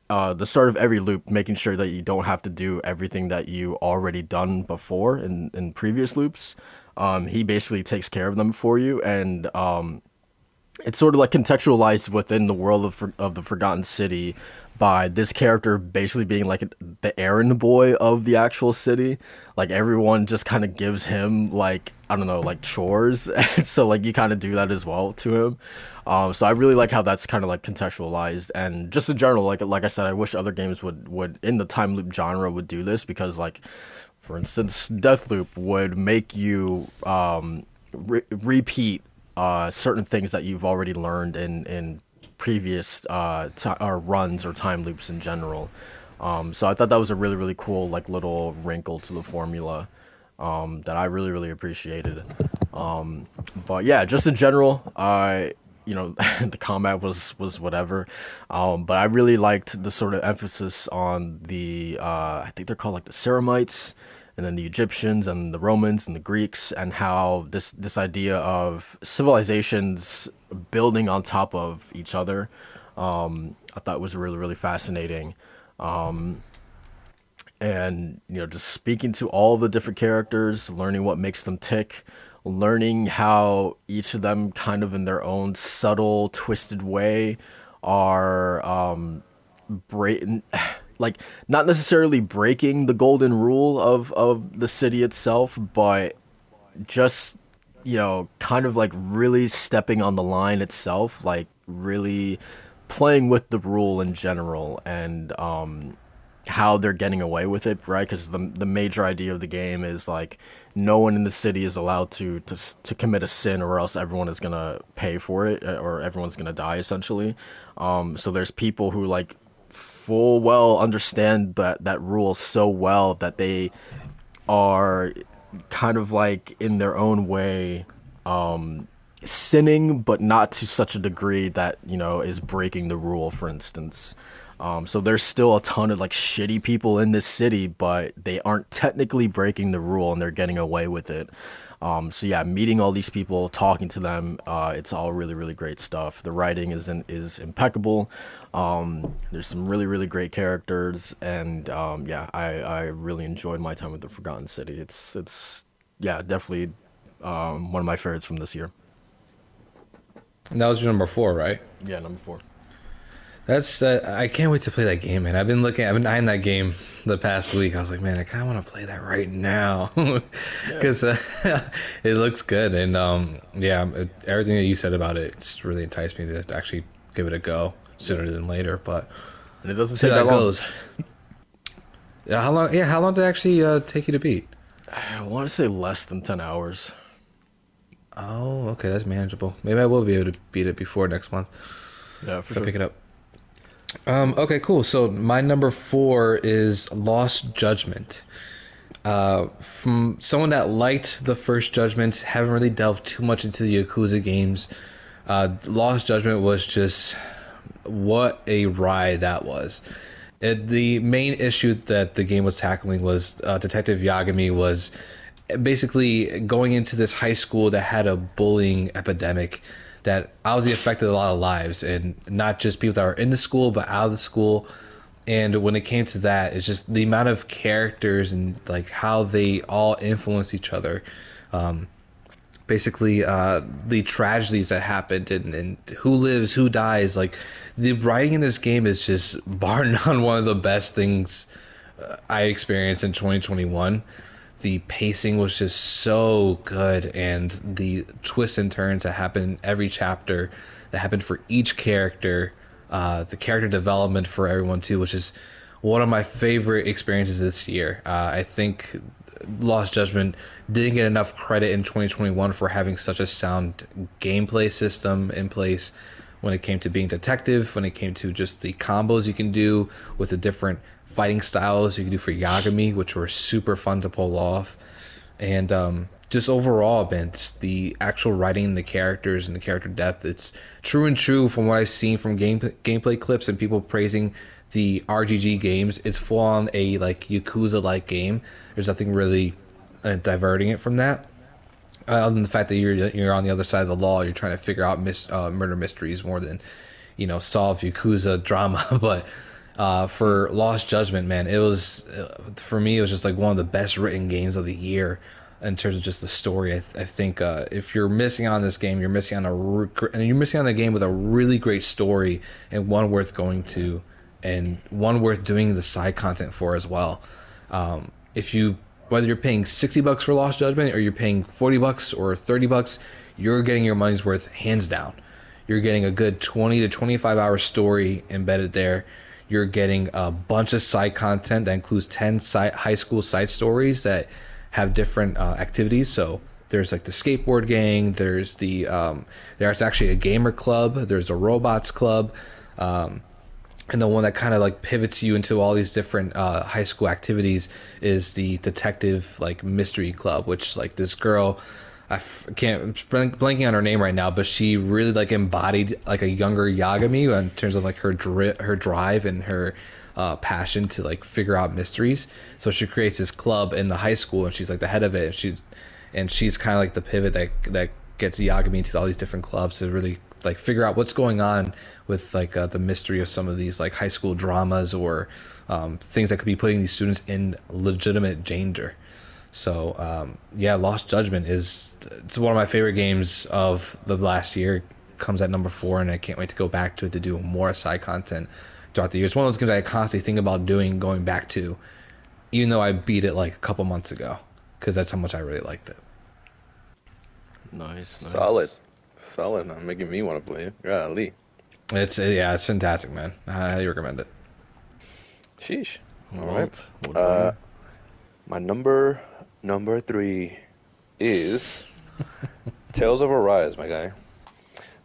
Uh, the start of every loop, making sure that you don't have to do everything that you already done before in, in previous loops. Um, he basically takes care of them for you, and um, it's sort of like contextualized within the world of of the Forgotten City by this character basically being like the errand boy of the actual city. Like everyone just kind of gives him like I don't know, like chores. So like you kind of do that as well to him. Um, so I really like how that's kind of like contextualized, and just in general, like like I said, I wish other games would, would in the time loop genre would do this, because like, for instance, Deathloop would make you um, re- repeat uh, certain things that you've already learned in in previous uh, t- or runs or time loops in general. Um, so I thought that was a really really cool like little wrinkle to the formula. Um, that I really, really appreciated. Um, but yeah, just in general, I, you know, the combat was, was whatever. Um, but I really liked the sort of emphasis on the, uh, I think they're called like the Ceramites, and then the Egyptians and the Romans and the Greeks, and how this, this idea of civilizations building on top of each other. Um, I thought was really, really fascinating. Um, And, you know, just speaking to all the different characters, learning what makes them tick, learning how each of them kind of in their own subtle, twisted way are, um, break, like, not necessarily breaking the golden rule of, of the city itself, but just, you know, kind of like really stepping on the line itself, like really playing with the rule in general, and, um... how they're getting away with it, right? Because the the major idea of the game is like no one in the city is allowed to to to commit a sin, or else everyone is gonna pay for it, or everyone's gonna die essentially. Um, so there's people who like full well understand that that rule so well that they are kind of like in their own way um, sinning, but not to such a degree that, you know, is breaking the rule, for instance. Um, so there's still a ton of like shitty people in this city, but they aren't technically breaking the rule and they're getting away with it. Um, so yeah, meeting all these people, talking to them, uh, it's all really, really great stuff. The writing is in, is impeccable. Um, there's some really, really great characters, and um, yeah, I, I really enjoyed my time with the Forgotten City. It's it's yeah, definitely um, one of my favorites from this year. And that was your number four, right? Yeah, number four. That's uh, I can't wait to play that game, man. I've been looking, I've been eyeing that game the past week. I was like, man, I kind of want to play that right now because yeah. uh, it looks good, and um, yeah, it, everything that you said about it, it's really enticed me to actually give it a go sooner than later. But and it doesn't take that, that long. Goes. Yeah, how long? Yeah, how long did it actually uh, take you to beat? I want to say less than ten hours. Oh, okay, that's manageable. Maybe I will be able to beat it before next month. Yeah, for so sure. Pick it up. Um, okay, cool. So my number four is Lost Judgment. Uh, from someone that liked the first Judgment, haven't really delved too much into the Yakuza games, uh, Lost Judgment was just what a ride that was. It, the main issue that the game was tackling was uh, Detective Yagami was basically going into this high school that had a bullying epidemic that obviously affected a lot of lives, and not just people that are in the school, but out of the school. And when it came to that, it's just the amount of characters and like how they all influence each other. Um, basically, uh, the tragedies that happened and, and who lives, who dies. Like the writing in this game is just bar none one of the best things uh, I experienced in twenty twenty-one. The pacing was just so good, and the twists and turns that happen in every chapter, that happened for each character, uh, the character development for everyone too, which is one of my favorite experiences this year. Uh, I think Lost Judgment didn't get enough credit in twenty twenty-one for having such a sound gameplay system in place when it came to being detective, when it came to just the combos you can do with the different fighting styles you can do for Yagami, which were super fun to pull off. And um, just overall, man, just the actual writing, the characters, and the character depth, it's true and true from what I've seen from game, gameplay clips and people praising the R G G games. It's full on a like Yakuza-like game. There's nothing really uh, diverting it from that, uh, other than the fact that you're you're on the other side of the law. You're trying to figure out mis- uh, murder mysteries more than, you know, solve Yakuza drama, but... Uh, for Lost Judgment, man, it was, for me, it was just like one of the best written games of the year in terms of just the story. I, th- I think uh, if you're missing on this game, you're missing on a re- and you're missing on a game with a really great story, and one worth going to, and one worth doing the side content for as well. Um, if you whether you're paying sixty bucks for Lost Judgment or you're paying forty bucks or thirty bucks, you're getting your money's worth hands down. You're getting a good twenty to twenty-five hour story embedded there. You're getting a bunch of side content that includes ten side, high school side stories that have different uh, activities. So there's like the skateboard gang. There's the um, there's actually a gamer club. There's a robots club, um, and the one that kind of like pivots you into all these different uh, high school activities is the detective like mystery club, which like this girl. I f- can't I'm blanking on her name right now, but she really like embodied like a younger Yagami in terms of like her dri- her drive and her uh, passion to like figure out mysteries. So she creates this club in the high school, and she's like the head of it. And she and she's kind of like the pivot that that gets Yagami into all these different clubs to really like figure out what's going on with like uh, the mystery of some of these like high school dramas or um, things that could be putting these students in legitimate danger. So, um, yeah, Lost Judgment is it's one of my favorite games of the last year. It comes at number four, and I can't wait to go back to it to do more side content throughout the year. It's one of those games I constantly think about doing, going back to, even though I beat it like a couple months ago, because that's how much I really liked it. Nice, nice. Solid. Solid. I'm making me want to play it. Golly. It's, yeah, it's fantastic, man. I highly recommend it. Sheesh. All right. What uh, my number... Number three is Tales of Arise, my guy.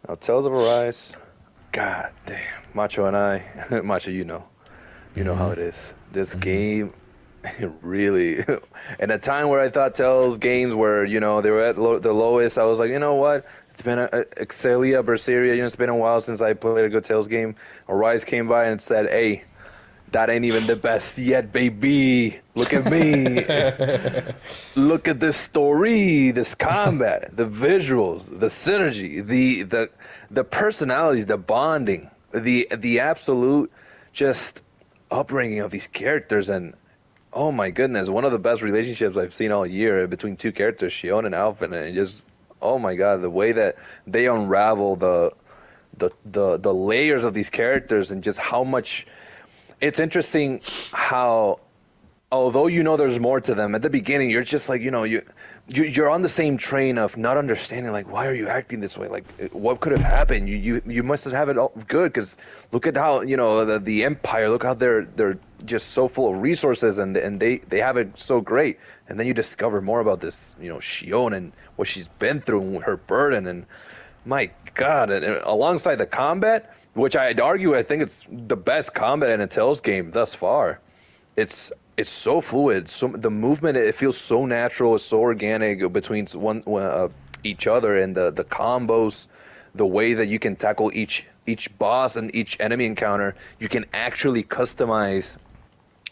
Now, Tales of Arise, god damn, Macho and I, Macho, you know, you know mm-hmm. how it is. This mm-hmm. game, it really, at a time where I thought Tales games were, you know, they were at lo- the lowest, I was like, you know what, it's been a, a Excelia, Berseria, you know, it's been a while since I played a good Tales game. Arise came by and said, hey, that ain't even the best yet, baby. Look at me. Look at this story, this combat, the visuals, the synergy, the the the personalities, the bonding, the the absolute just upbringing of these characters. And oh my goodness, one of the best relationships I've seen all year between two characters, Shion and Alvin, and just oh my god, the way that they unravel the the the, the layers of these characters and just how much. It's interesting how, although you know there's more to them, at the beginning you're just like, you know, you, you, you're on the same train of not understanding, like, why are you acting this way? Like, what could have happened? You you, you must have it all good, because look at how, you know, the, the Empire, look how they're they're just so full of resources, and and they, they have it so great. And then you discover more about this, you know, Shion and what she's been through and her burden, and my God, and, and alongside the combat... Which I'd argue, I think it's the best combat in a Tales game thus far. It's it's so fluid. So the movement, it feels so natural, it's so organic between one uh, each other, and the, the combos, the way that you can tackle each each boss and each enemy encounter. You can actually customize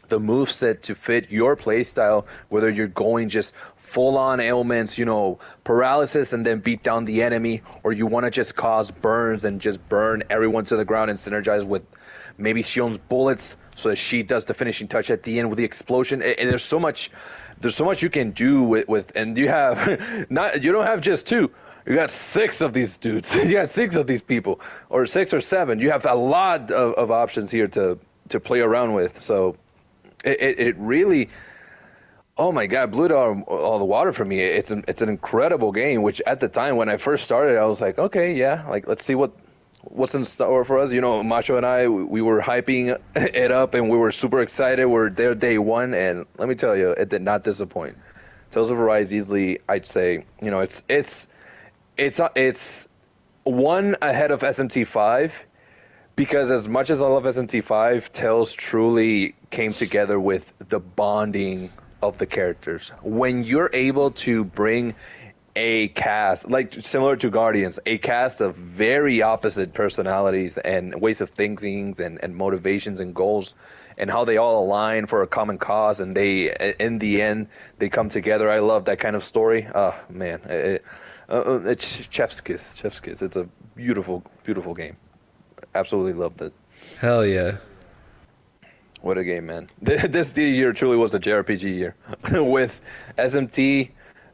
the moveset to fit your playstyle, whether you're going just full-on ailments, you know, paralysis and then beat down the enemy, or you want to just cause burns and just burn everyone to the ground and synergize with maybe Shion's bullets so that she does the finishing touch at the end with the explosion. And there's so much, there's so much you can do with, with and you have, not you don't have just two, you got six of these dudes, you got six of these people, or six or seven. You have a lot of, of options here to, to play around with. So it, it, it really... Oh my God, blew it all, all the water from me. It's an it's an incredible game. Which at the time when I first started, I was like, okay, yeah, like let's see what what's in store for us. You know, Macho and I, we were hyping it up, and we were super excited. We're there day one, and let me tell you, it did not disappoint. Tales of Arise easily, I'd say, you know, it's it's it's it's one ahead of S M T five. Because as much as I love S M T five, Tales truly came together with the bonding of the characters. When you're able to bring a cast, like similar to Guardians, a cast of very opposite personalities and ways of thinking and, and motivations and goals, and how they all align for a common cause, and they, in the end, they come together. I love that kind of story. Oh, man. It, uh, it's chef's kiss. Chef's kiss. It's a beautiful, beautiful game. Absolutely loved it. Hell yeah. What a game, man. This year truly was a J R P G year. With S M T,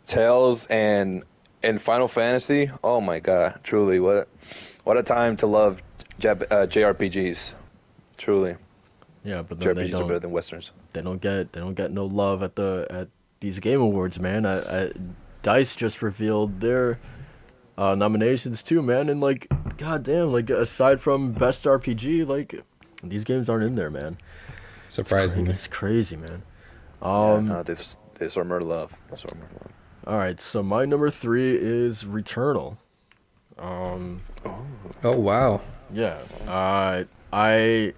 Tales, and and Final Fantasy, oh my god, truly, what a, what a time to love J R P Gs. Truly. Yeah, but then J R P Gs they don't, are better than Westerns. They don't get they don't get no love at the at these Game Awards, man. I, I, DICE just revealed their uh, nominations too, man. And like, goddamn, like aside from Best R P G, like these games aren't in there, man. Surprisingly, it's crazy, it's crazy, man. Um, yeah, no, this this armor love. This armor love. All right, so my number three is Returnal. Um. Oh, oh wow. Yeah. Uh, I.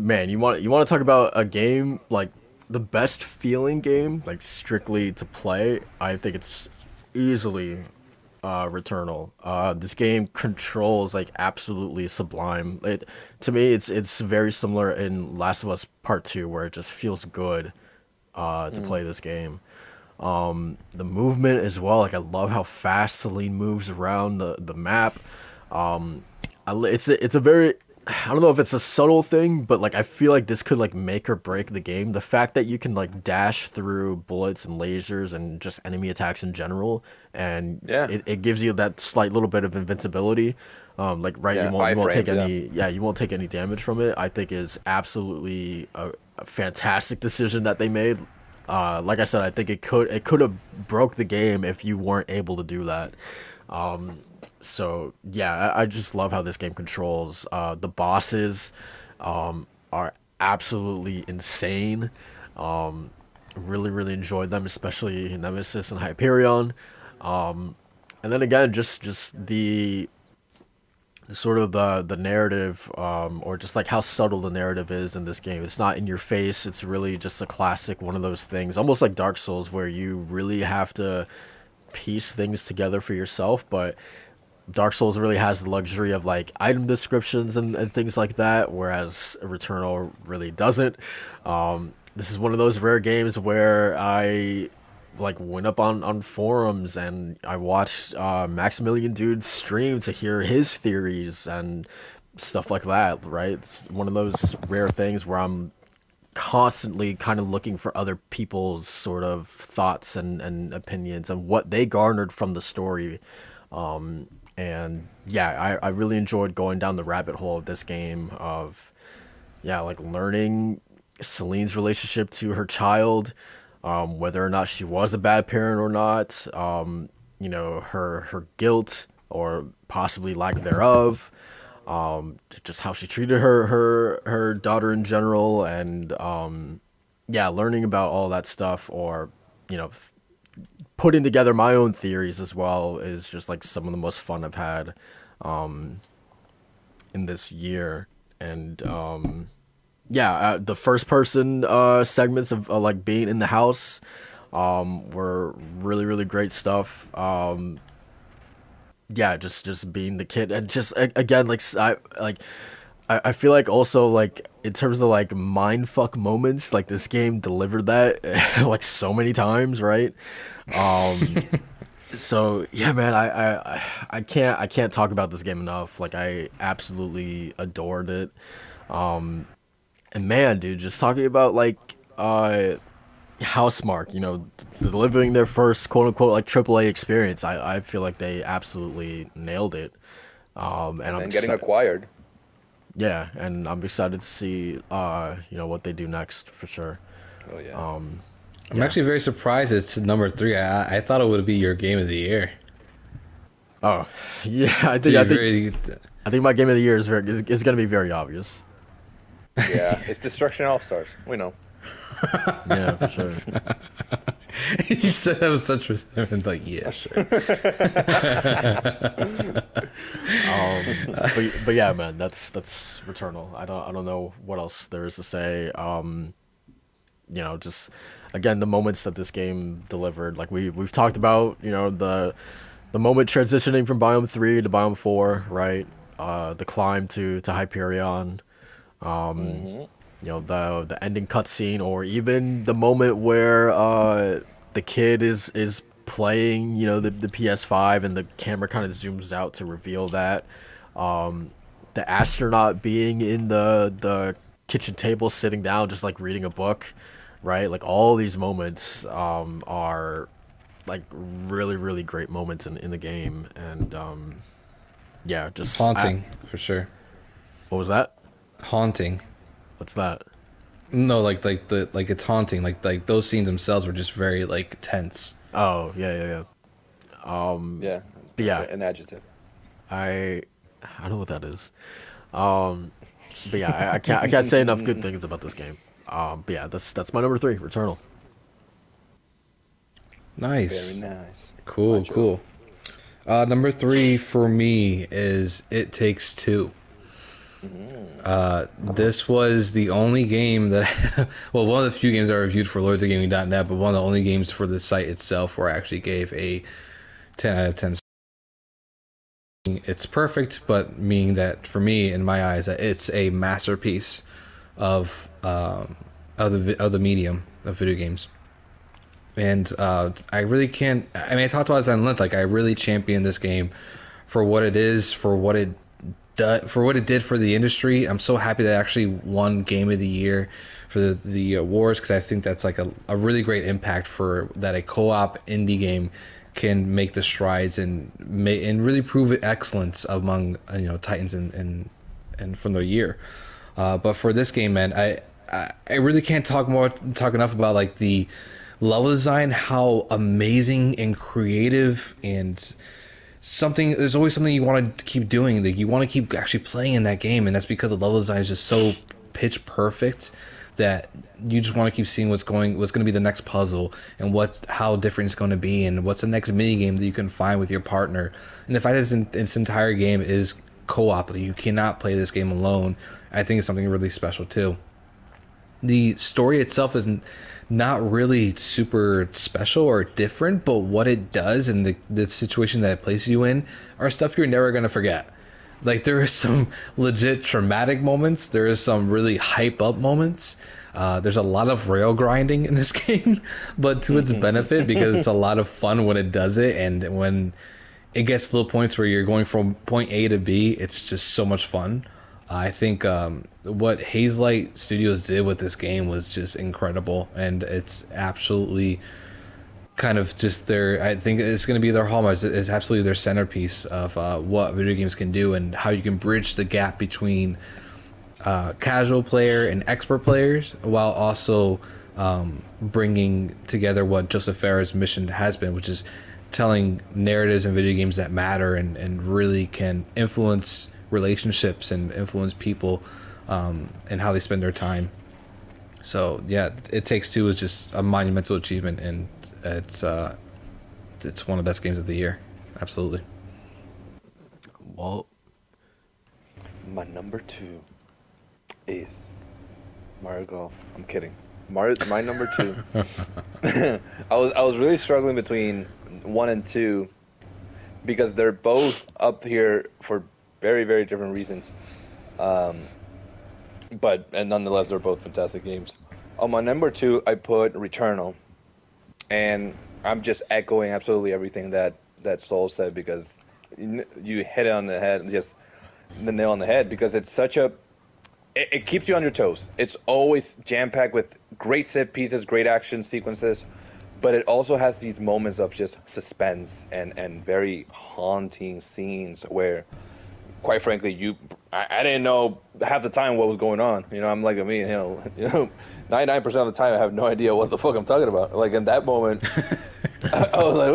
Man, you want you want to talk about a game, like the best feeling game, like strictly to play? I think it's easily uh, Returnal. Uh, this game controls like absolutely sublime. It to me, it's it's very similar in Last of Us Part Two, where it just feels good uh, to mm. play this game. Um, the movement as well, like I love how fast Celine moves around the the map. Um, I, it's a, it's a very I don't know if it's a subtle thing, but like I feel like this could like make or break the game. The fact that you can like dash through bullets and lasers and just enemy attacks in general, and yeah. it, it gives you that slight little bit of invincibility. Um, like right, yeah, you won't, you won't take any yeah. yeah, you won't take any damage from it. I think is absolutely a, a fantastic decision that they made. Uh, like I said, I think it could it could have broke the game if you weren't able to do that. Um, So, yeah, I, I just love how this game controls. Uh, the bosses um, are absolutely insane. Um, really, really enjoyed them, especially Nemesis and Hyperion. Um, and then again, just, just the sort of the, the narrative um, or just like how subtle the narrative is in this game. It's not in your face. It's really just a classic one of those things, almost like Dark Souls, where you really have to piece things together for yourself, but Dark Souls really has the luxury of like item descriptions and, and things like that, whereas Returnal really doesn't. Um, this is one of those rare games where I like went up on, on forums and I watched uh, Maximilian Dude's stream to hear his theories and stuff like that, right? It's one of those rare things where I'm constantly kind of looking for other people's sort of thoughts and, and opinions and what they garnered from the story. Um, And yeah, I, I really enjoyed going down the rabbit hole of this game of, yeah, like learning Celine's relationship to her child, um, whether or not she was a bad parent or not, um, you know, her her guilt or possibly lack thereof, um, just how she treated her her her daughter in general, and um, yeah, learning about all that stuff, or you know. Putting together my own theories as well is just like some of the most fun I've had um, in this year. And um, yeah, uh, the first person uh, segments of uh, like being in the house um, were really, really great stuff. Um, yeah, just, just being the kid and just again, like I like I, I feel like also like in terms of like mindfuck moments, like this game delivered that like so many times, right? um so yeah man I, I I can't I can't talk about this game enough. Like I absolutely adored it. Um and man dude, just talking about like uh Housemarque, you know, delivering their first quote unquote like triple A experience, I, I feel like they absolutely nailed it. Um and, and I'm getting exci- acquired. Yeah, and I'm excited to see uh you know what they do next for sure. Oh yeah. Um I'm yeah. actually very surprised it's number three. I, I thought it would be your game of the year. Oh, yeah. I think I think, very... I think my game of the year is very is, is going to be very obvious. Yeah, it's Destruction All-Stars. We know. Yeah, for sure. You said that with such respect. Like, yeah, sure. um, but, but yeah, man, that's that's Returnal. I don't I don't know what else there is to say. Um, you know, just. Again, the moments that this game delivered, like we we've talked about, you know, the the moment transitioning from Biome three to Biome four, right? Uh, the climb to to Hyperion, um, mm-hmm. you know, the the ending cutscene, or even the moment where uh, the kid is is playing, you know, the the P S five, and the camera kind of zooms out to reveal that um, the astronaut being in the the kitchen table, sitting down, just like reading a book. Right, like all these moments um, are like really, really great moments in, in the game, and um, yeah, just haunting I, for sure. What was that? Haunting. What's that? No, like like the like it's haunting. Like like those scenes themselves were just very like tense. Oh yeah yeah yeah. Um, yeah. Yeah. An adjective. I I don't know what that is. Um, but yeah, I, I can't I can't say enough good things about this game. Um, but yeah, that's that's my number three, Returnal. Nice. Very nice. Cool, Macho. cool. Uh, number three for me is It Takes Two. Uh, this was the only game that, well, one of the few games I reviewed for lords of gaming dot net, but one of the only games for the site itself where I actually gave a ten out of ten. It's perfect, but meaning that for me, in my eyes, that it's a masterpiece of um, of the of the medium of video games. And uh, I really can't. I mean, I talked about this on length. Like, I really champion this game for what it is, for what it. For what it did for the industry. I'm so happy that it actually won Game of the Year for the, the awards, because I think that's like a, a really great impact for that a co-op indie game can make the strides and may, and really prove excellence among you know titans and and, and from their year. Uh, but for this game, man, I, I I really can't talk more talk enough about like the level design, how amazing and creative and something there's always something you want to keep doing, like you want to keep actually playing in that game, and that's because the level design is just so pitch perfect that you just want to keep seeing what's going what's going to be the next puzzle and what how different it's going to be and what's the next mini game that you can find with your partner. And the fact that this, this entire game is co-op, you cannot play this game alone, I think is something really special too. The story itself is not really super special or different, but what it does and the, the situation that it places you in are stuff you're never going to forget. Like, there are some legit traumatic moments. There is some really hype-up moments. Uh, there's a lot of rail grinding in this game, but to its benefit, because it's a lot of fun when it does it. And when it gets to the points where you're going from point A to B, it's just so much fun. I think um, what Hazelight Studios did with this game was just incredible, and it's absolutely kind of just their, I think it's going to be their hallmark. It's absolutely their centerpiece of uh, what video games can do and how you can bridge the gap between uh, casual player and expert players, while also um, bringing together what Joseph Ferrer's mission has been, which is telling narratives in video games that matter and, and really can influence relationships and influence people um, and how they spend their time. So yeah, It Takes Two is just a monumental achievement, and it's uh, it's one of the best games of the year. Absolutely. Well, my number two is Mario Golf. I'm kidding. Mario, my number two. I was I was really struggling between one and two because they're both up here for very, very different reasons, um, but and nonetheless, they're both fantastic games. On my number two, I put Returnal, and I'm just echoing absolutely everything that, that Soul said, because you hit it on the head, just the nail on the head, because it's such a, it, it keeps you on your toes. It's always jam-packed with great set pieces, great action sequences, but it also has these moments of just suspense and, and very haunting scenes where, quite frankly, you, I, I didn't know half the time what was going on. You know, I'm like, I mean, you know, you know, ninety-nine percent of the time I have no idea what the fuck I'm talking about. Like, in that moment, I, I was like,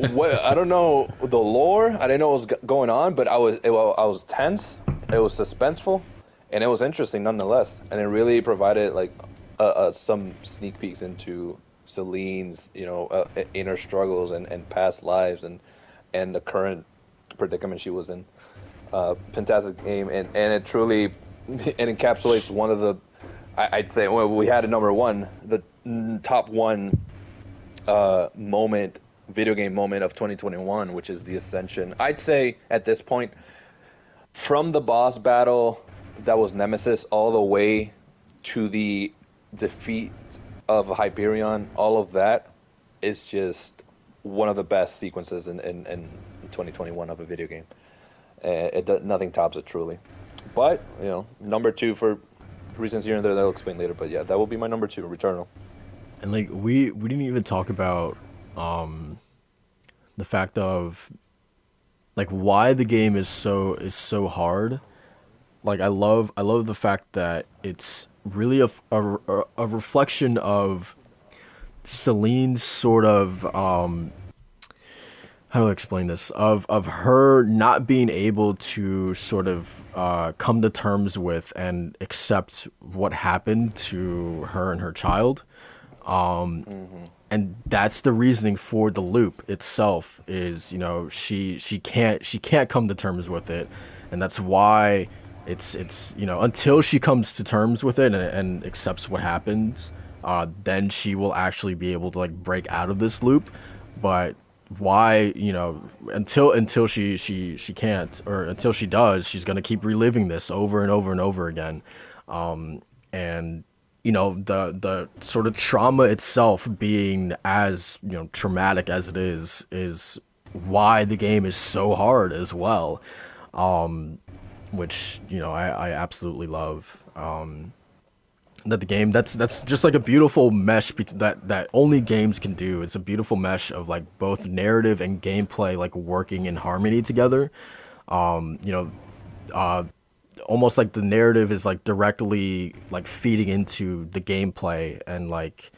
wait, what? I don't know the lore. I didn't know what was going on, but I was, it, I was tense. It was suspenseful, and it was interesting nonetheless. And it really provided like uh, uh, some sneak peeks into Celine's, you know, uh, inner struggles and, and past lives and and the current predicament she was in. Uh, fantastic game, and, and it truly it encapsulates one of the, I, I'd say, well, we had a number one, the top one uh, moment, video game moment of twenty twenty-one, which is the Ascension. I'd say at this point, from the boss battle that was Nemesis all the way to the defeat of Hyperion, all of that is just one of the best sequences in, in, in twenty twenty-one of a video game. Uh, it does, nothing tops it, truly. But, you know, number two for reasons here and there that I'll explain later. But yeah, that will be my number two, Returnal. And like, we, we didn't even talk about um, the fact of like why the game is so is so hard. Like, I love I love the fact that it's really a, a, a reflection of Celine's sort of, um, how do I explain this, of of her not being able to sort of uh, come to terms with and accept what happened to her and her child. Um, mm-hmm. And that's the reasoning for the loop itself is, you know, she she can't she can't come to terms with it. And that's why it's, it's you know, until she comes to terms with it and, and accepts what happens, uh, then she will actually be able to, like, break out of this loop. But why, you know, until until she, she, she can't, or until she does, she's going to keep reliving this over and over and over again. Um, and, you know, the the sort of trauma itself being as, you know, traumatic as it is, is why the game is so hard as well. Um, which, you know, I, I absolutely love, um, that the game, that's, that's just like a beautiful mesh be- that, that only games can do. It's a beautiful mesh of, like, both narrative and gameplay, like, working in harmony together. Um, you know, uh, almost like the narrative is, like, directly, like, feeding into the gameplay and, like,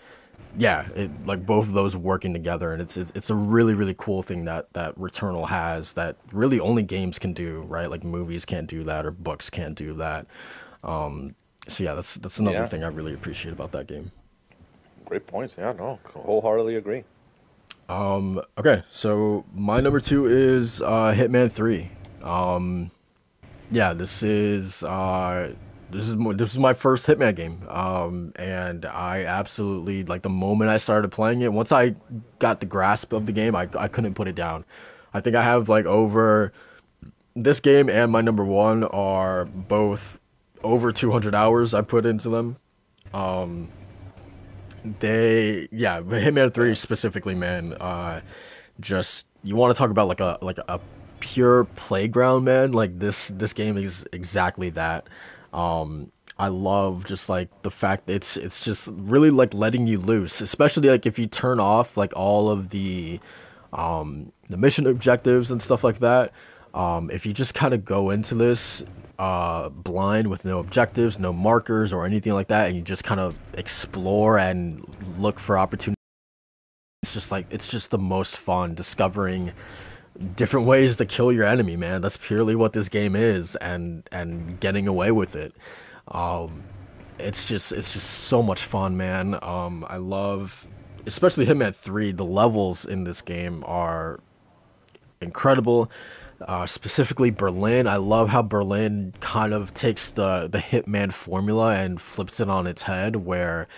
yeah, it, like, both of those working together, and it's, it's it's a really, really cool thing that that Returnal has that really only games can do, right? Like, movies can't do that, or books can't do that. Um, so yeah, that's that's another yeah. thing I really appreciate about that game. Great points. Yeah, no, wholeheartedly agree. Um, okay, so my number two is uh, Hitman three. Um, yeah, this is. Uh, This is this is my first Hitman game, um, and I absolutely, like, the moment I started playing it, once I got the grasp of the game, I I couldn't put it down. I think I have, like, over, this game and my number one are both over two hundred hours I put into them. Um, they, yeah, Hitman three specifically, man, uh, just, you want to talk about, like, a like a pure playground, man, like, this this game is exactly that. Um, I love just, like, the fact that it's, it's just really, like, letting you loose, especially, like, if you turn off, like, all of the, um, the mission objectives and stuff like that. Um, if you just kind of go into this, uh, blind with no objectives, no markers or anything like that, and you just kind of explore and look for opportunities, it's just, like, it's just the most fun, discovering different ways to kill your enemy, man. That's purely what this game is, and and getting away with it. Um, it's just it's just so much fun, man. Um, I love, especially Hitman three. The levels in this game are incredible. Uh, specifically Berlin. I love how Berlin kind of takes the the Hitman formula and flips it on its head, where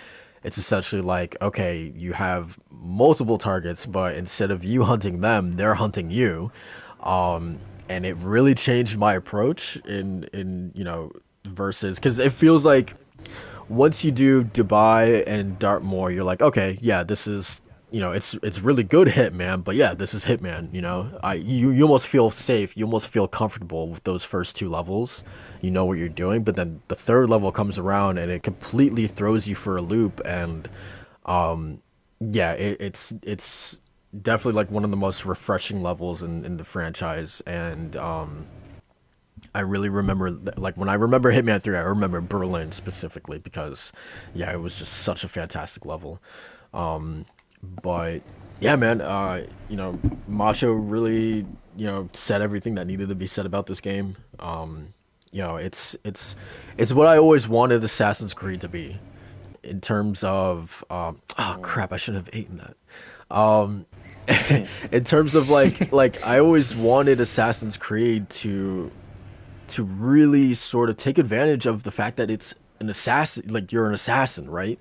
it's essentially like, okay, you have multiple targets, but instead of you hunting them, they're hunting you. Um, and it really changed my approach in, in you know, versus... Because it feels like once you do Dubai and Dartmoor, you're like, okay, yeah, this is, you know, it's it's really good Hitman, but yeah, this is Hitman, you know? I you, you almost feel safe. You almost feel comfortable with those first two levels. You know what you're doing, but then the third level comes around, and it completely throws you for a loop, and... Um, yeah, it, it's it's definitely, like, one of the most refreshing levels in, in the franchise, and um, I really remember, like, when I remember Hitman three, I remember Berlin specifically, because, yeah, it was just such a fantastic level. Um, but, yeah, man, uh, you know, Macho really, you know, said everything that needed to be said about this game. Um, you know, it's it's it's what I always wanted Assassin's Creed to be. In terms of, um, oh crap, I shouldn't have eaten that. Um, in terms of like, like I always wanted Assassin's Creed to, to really sort of take advantage of the fact that it's an assassin, like you're an assassin, right?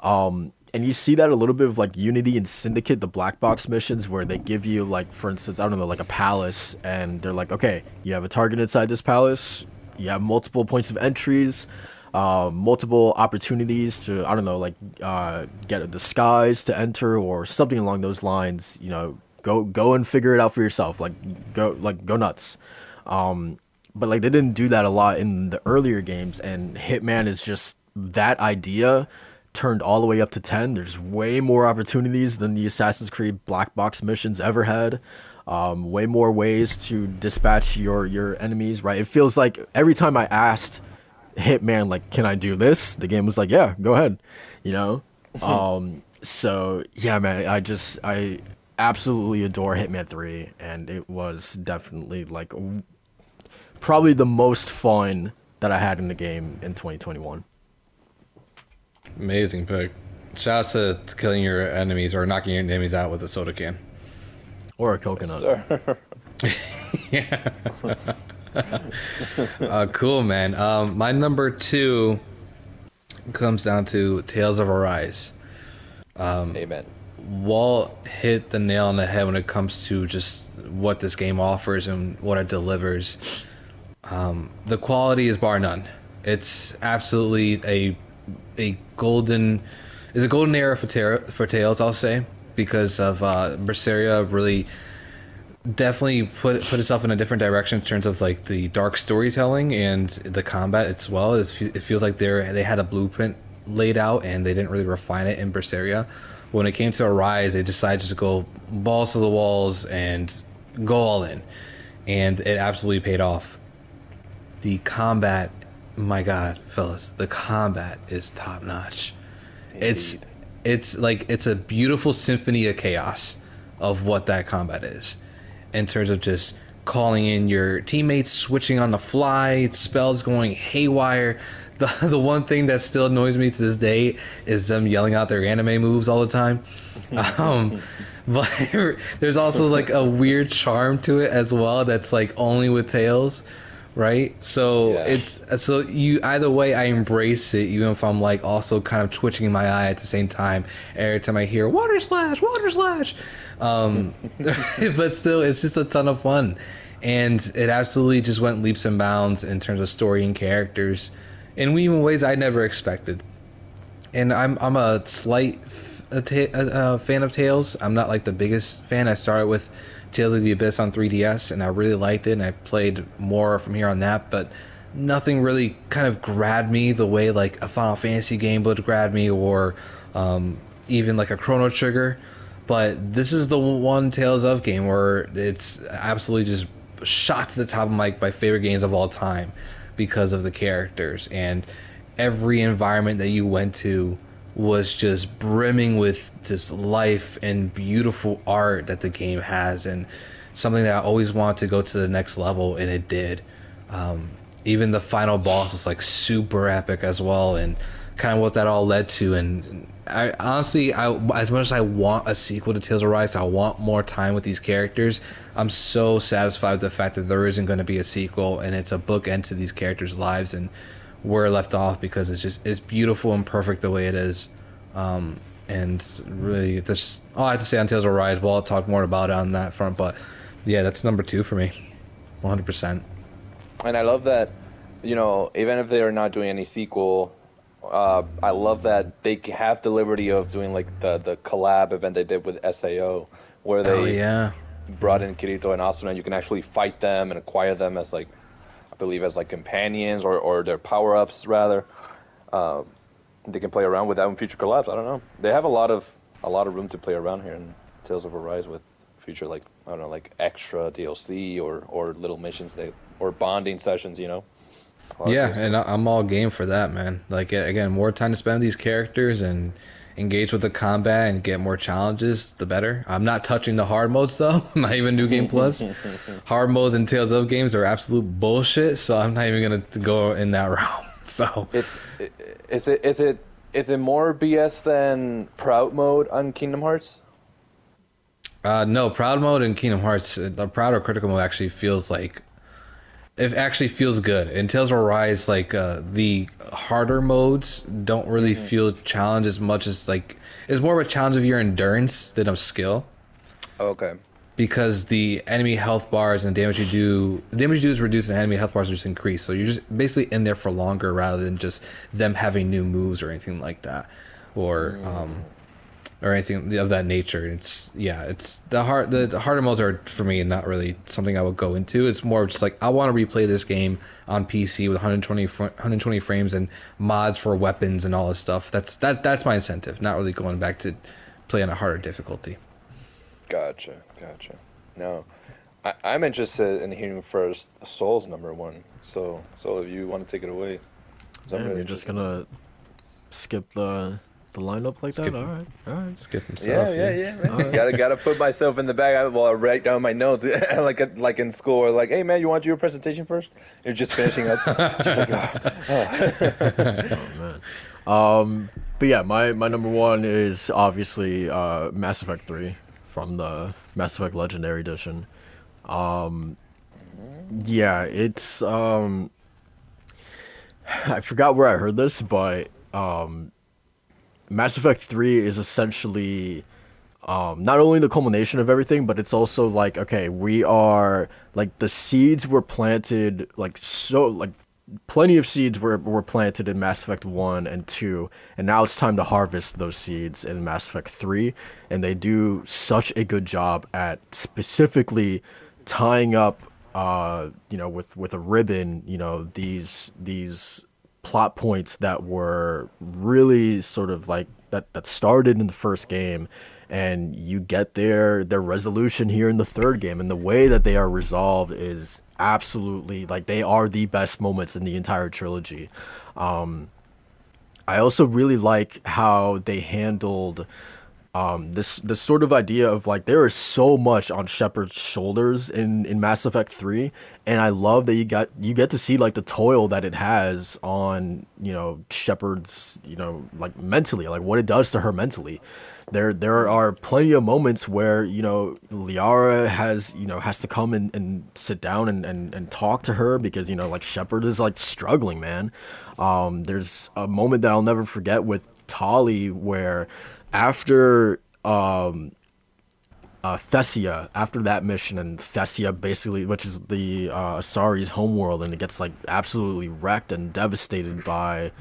Um, and you see that a little bit of like Unity and Syndicate, the black box missions where they give you like, for instance, I don't know, like a palace, and they're like, okay, you have a target inside this palace, you have multiple points of entries. Uh, multiple opportunities to, I don't know, like, uh, get a disguise to enter or something along those lines, you know, go, go and figure it out for yourself. Like go, like go nuts. Um, but like, they didn't do that a lot in the earlier games, and Hitman is just that idea turned all the way up to ten. There's way more opportunities than the Assassin's Creed black box missions ever had. Um, way more ways to dispatch your, your enemies, right? It feels like every time I asked Hitman, like, can I do this? The game was like, yeah, go ahead, you know? um, so, yeah, man, I just, I absolutely adore Hitman three, and it was definitely, like, probably the most fun that I had in the game in twenty twenty-one. Amazing pick. Shouts to killing your enemies or knocking your enemies out with a soda can. Or a coconut. Yes, yeah. uh, cool, man. Um, my number two comes down to Tales of Arise. Um, Amen. Walt hit the nail on the head when it comes to just what this game offers and what it delivers. Um, the quality is bar none. It's absolutely a a golden... It's a golden era for, ter- for Tales, I'll say, because of uh, Berseria really definitely put put itself in a different direction in terms of like the dark storytelling and the combat as well. It's, it feels like they they had a blueprint laid out and they didn't really refine it in Berseria. When it came to Arise, they decided to go balls to the walls and go all in, and it absolutely paid off. The combat, my God, fellas, the combat is top notch. It's it's like it's a beautiful symphony of chaos of what that combat is in terms of just calling in your teammates, switching on the fly, spells going haywire. The the one thing that still annoys me to this day is them yelling out their anime moves all the time. Um, but there's also like a weird charm to it as well that's like only with Tails. Right, so yeah. It's so you either way I embrace it, even if I'm like also kind of twitching my eye at the same time every time I hear water slash, water slash, um, but still it's just a ton of fun, and it absolutely just went leaps and bounds in terms of story and characters, in even ways I never expected. And I'm I'm a slight f- a ta- a, a fan of Tales. I'm not like the biggest fan. I started with Tales of the Abyss on three D S, and I really liked it, and I played more from here on that, but nothing really kind of grabbed me the way like a Final Fantasy game would grab me, or um, even like a Chrono Trigger. But this is the one Tales of game where it's absolutely just shot to the top of my, my favorite games of all time because of the characters, and every environment that you went to was just brimming with just life and beautiful art that the game has, and something that I always wanted to go to the next level, and it did. Um, even the final boss was like super epic as well, and kind of what that all led to. And I honestly, I, as much as I want a sequel to Tales of Arise, I want more time with these characters. I'm so satisfied with the fact that there isn't going to be a sequel, and it's a bookend to these characters' lives, and where it left off, because it's just it's beautiful and perfect the way it is, um, and really that's all I have to say on Tales of Arise. Well, I'll talk more about it on that front, but yeah, that's number two for me, one hundred percent. And I love that, you know, even if they are not doing any sequel, uh, I love that they have the liberty of doing like the the collab event they did with S A O, where they oh, yeah. brought in Kirito and Asuna, and you can actually fight them and acquire them as like. I believe as like companions or, or their power-ups rather. Uh, they can play around with that in future collabs. I don't know. They have a lot of a lot of room to play around here in Tales of Arise with future like I don't know like extra D L C or, or little missions they or bonding sessions. You know. Yeah, and I'm all game for that, man. Like again, more time to spend with these characters and engage with the combat and get more challenges, the better. I'm not touching the hard modes though. Not even New Game Plus. Hard modes and Tales of games are absolute bullshit, so I'm not even gonna go in that route. So it's, it, is it is it is it more B S than Proud Mode on Kingdom Hearts? Uh, no, Proud Mode in Kingdom Hearts, the Proud or Critical Mode actually feels like it actually feels good. In Tales of Arise, like uh, the harder modes don't really mm-hmm. feel challenged as much as like it's more of a challenge of your endurance than of skill. Okay. Because the enemy health bars and damage you do, the damage you do is reduced, and enemy health bars are just increased. So you're just basically in there for longer rather than just them having new moves or anything like that, or mm. um, or anything of that nature. It's yeah, it's the hard the, the harder modes are for me not really something I would go into. It's more just like I want to replay this game on P C with one hundred twenty frames and mods for weapons and all this stuff. That's that that's my incentive. Not really going back to play on a harder difficulty. Gotcha, gotcha. No, I, I'm interested in hearing first Soul's number one. So, so if you want to take it away. Man, really you're just gonna skip the the lineup like skip. that? All right, all right. Skip himself. Yeah, yeah, yeah. yeah right. Gotta gotta put myself in the bag. I, well, I write down my notes, like a, like in school, or like, hey man, you want to do your presentation first? You're just finishing up. Just like, oh, oh. Oh man. Um, but yeah, my my number one is obviously uh, Mass Effect three from the Mass Effect Legendary Edition. Um, yeah, it's um. I forgot where I heard this, but um, Mass Effect three is essentially um, not only the culmination of everything, but it's also like, okay, we are, like, the seeds were planted, like, so, like, plenty of seeds were, were planted in Mass Effect one and two, and now it's time to harvest those seeds in Mass Effect three, and they do such a good job at specifically tying up Uh, you know, with, with a ribbon, you know, these these plot points that were really sort of like that, that started in the first game, and you get their their resolution here in the third game, and the way that they are resolved is absolutely, like, they are the best moments in the entire trilogy. Um, I also really like how they handled Um, this this sort of idea of, like, there is so much on Shepard's shoulders in, in Mass Effect three, and I love that you got you get to see, like, the toil that it has on, you know, Shepard's, you know, like, mentally, like, what it does to her mentally. There there are plenty of moments where, you know, Liara has, you know, has to come and, and sit down and, and, and talk to her because, you know, like, Shepard is, like, struggling, man. Um, there's a moment that I'll never forget with Tali where, after um, uh, Thessia, after that mission, and Thessia basically, which is the uh, Asari's homeworld, and it gets, like, absolutely wrecked and devastated by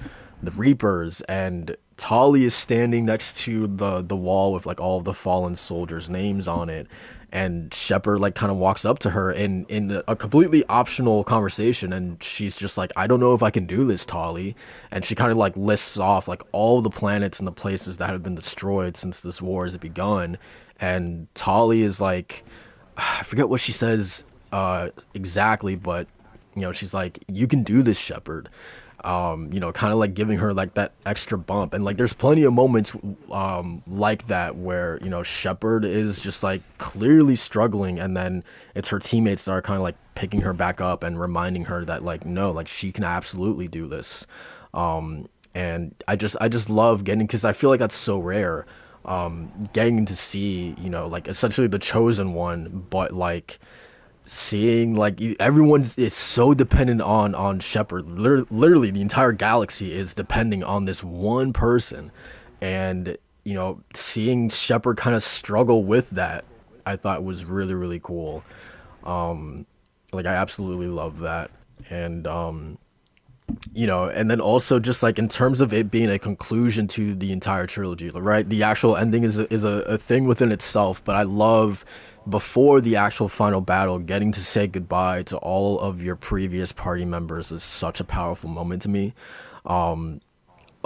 the Reapers, and Tali is standing next to the, the wall with, like, all of the fallen soldiers' names on it, and Shepard, like, kind of walks up to her in, in a completely optional conversation, and she's just like, I don't know if I can do this, Tali, and she kind of, like, lists off, like, all the planets and the places that have been destroyed since this war has begun, and Tali is like, I forget what she says uh, exactly, but, you know, she's like, you can do this, Shepard. Um, you know, kind of like giving her, like, that extra bump. And, like, there's plenty of moments um, like that where, you know, Shepard is just, like, clearly struggling, and then it's her teammates that are kind of, like, picking her back up and reminding her that, like, no, like, she can absolutely do this. Um, and I just, I just love getting, because I feel like that's so rare, um, getting to see, you know, like, essentially the chosen one, but, like, seeing, like, everyone's is so dependent on on Shepard. Literally, literally the entire galaxy is depending on this one person, and, you know, seeing Shepard kind of struggle with that, I thought was really, really cool. Um, like, I absolutely love that. And um, you know, and then also just, like, in terms of it being a conclusion to the entire trilogy, right? The actual ending is a, is a, a thing within itself, but I love, before the actual final battle, getting to say goodbye to all of your previous party members is such a powerful moment to me. Um,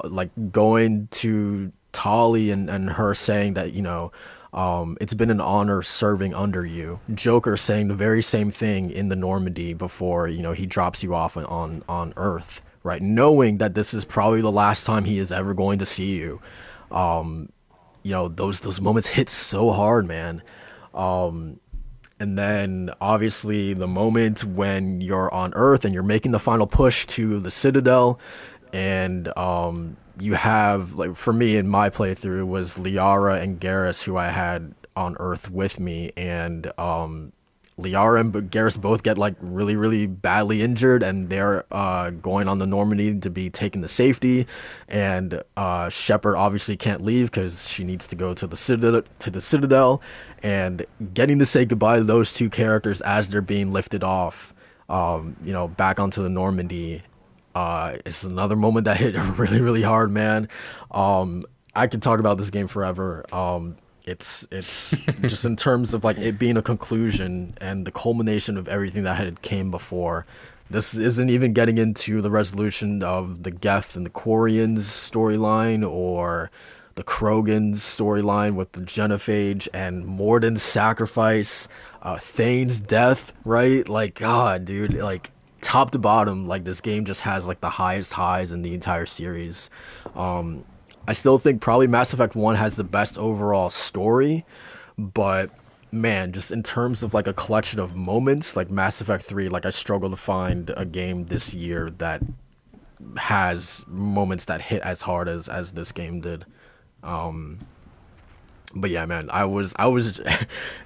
like, going to Tali and, and her saying that, you know, um, it's been an honor serving under you. Joker saying the very same thing in the Normandy before, you know, he drops you off on, on Earth, right? Knowing that this is probably the last time he is ever going to see you. Um, you know, those those moments hit so hard, man. Um, and then obviously the moment when you're on Earth and you're making the final push to the Citadel, and, um, you have, like, for me in my playthrough was Liara and Garrus, who I had on Earth with me, and, um, Liara and Garrus both get, like, really, really badly injured, and they're uh, going on the Normandy to be taken to safety. And uh, Shepard obviously can't leave because she needs to go to the Citadel. To the Citadel, and getting to say goodbye to those two characters as they're being lifted off, um, you know, back onto the Normandy, uh, is another moment that hit really, really hard, man. Um, I could talk about this game forever. Um, It's it's just in terms of, like, it being a conclusion and the culmination of everything that had came before. This isn't even getting into the resolution of the Geth and the Quarians storyline, or the Krogans storyline with the Genophage and Morden's sacrifice, uh, Thane's death, right? Like, God, dude, like, top to bottom, like, this game just has, like, the highest highs in the entire series. Um, I still think probably Mass Effect one has the best overall story, but, man, just in terms of, like, a collection of moments, like, Mass Effect three, like, I struggle to find a game this year that has moments that hit as hard as, as this game did. Um... But yeah, man, I was, I was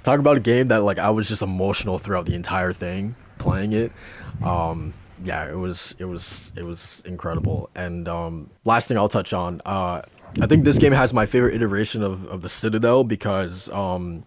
talking about a game that, like, I was just emotional throughout the entire thing, playing it. Um, yeah, it was, it was, it was incredible. And um, last thing I'll touch on, uh, I think this game has my favorite iteration of, of the Citadel because, um,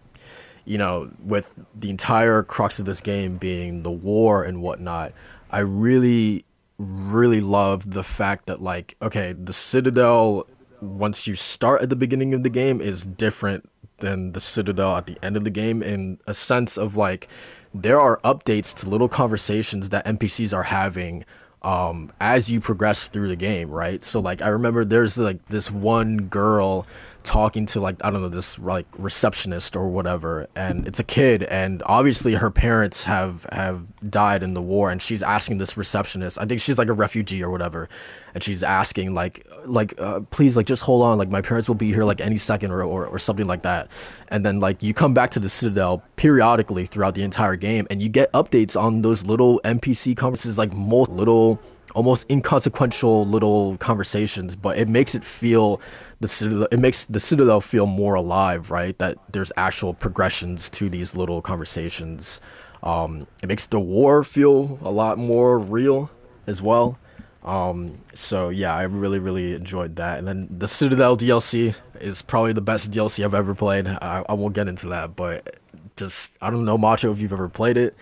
you know, with the entire crux of this game being the war and whatnot, I really, really loved the fact that, like, okay, the Citadel, once you start at the beginning of the game, is different than the Citadel at the end of the game, in a sense of, like, there are updates to little conversations that N P Cs are having um, as you progress through the game, right? So, like, I remember there's, like, this one girl talking to, like, I don't know, this, like, receptionist or whatever, and it's a kid, and obviously her parents have have died in the war, and she's asking this receptionist, I think she's, like, a refugee or whatever, and she's asking, like, like uh, please, like, just hold on, like, my parents will be here, like, any second, or, or or something like that. And then, like, you come back to the Citadel periodically throughout the entire game, and you get updates on those little N P C conferences, like, most little, almost inconsequential little conversations, but it makes it feel the Citadel, it makes the Citadel feel more alive, right? That there's actual progressions to these little conversations. Um, it makes the war feel a lot more real as well. Um, so yeah, I really, really enjoyed that. And then the Citadel D L C is probably the best D L C I've ever played. I, I won't get into that, but just, I don't know, Macho, if you've ever played it.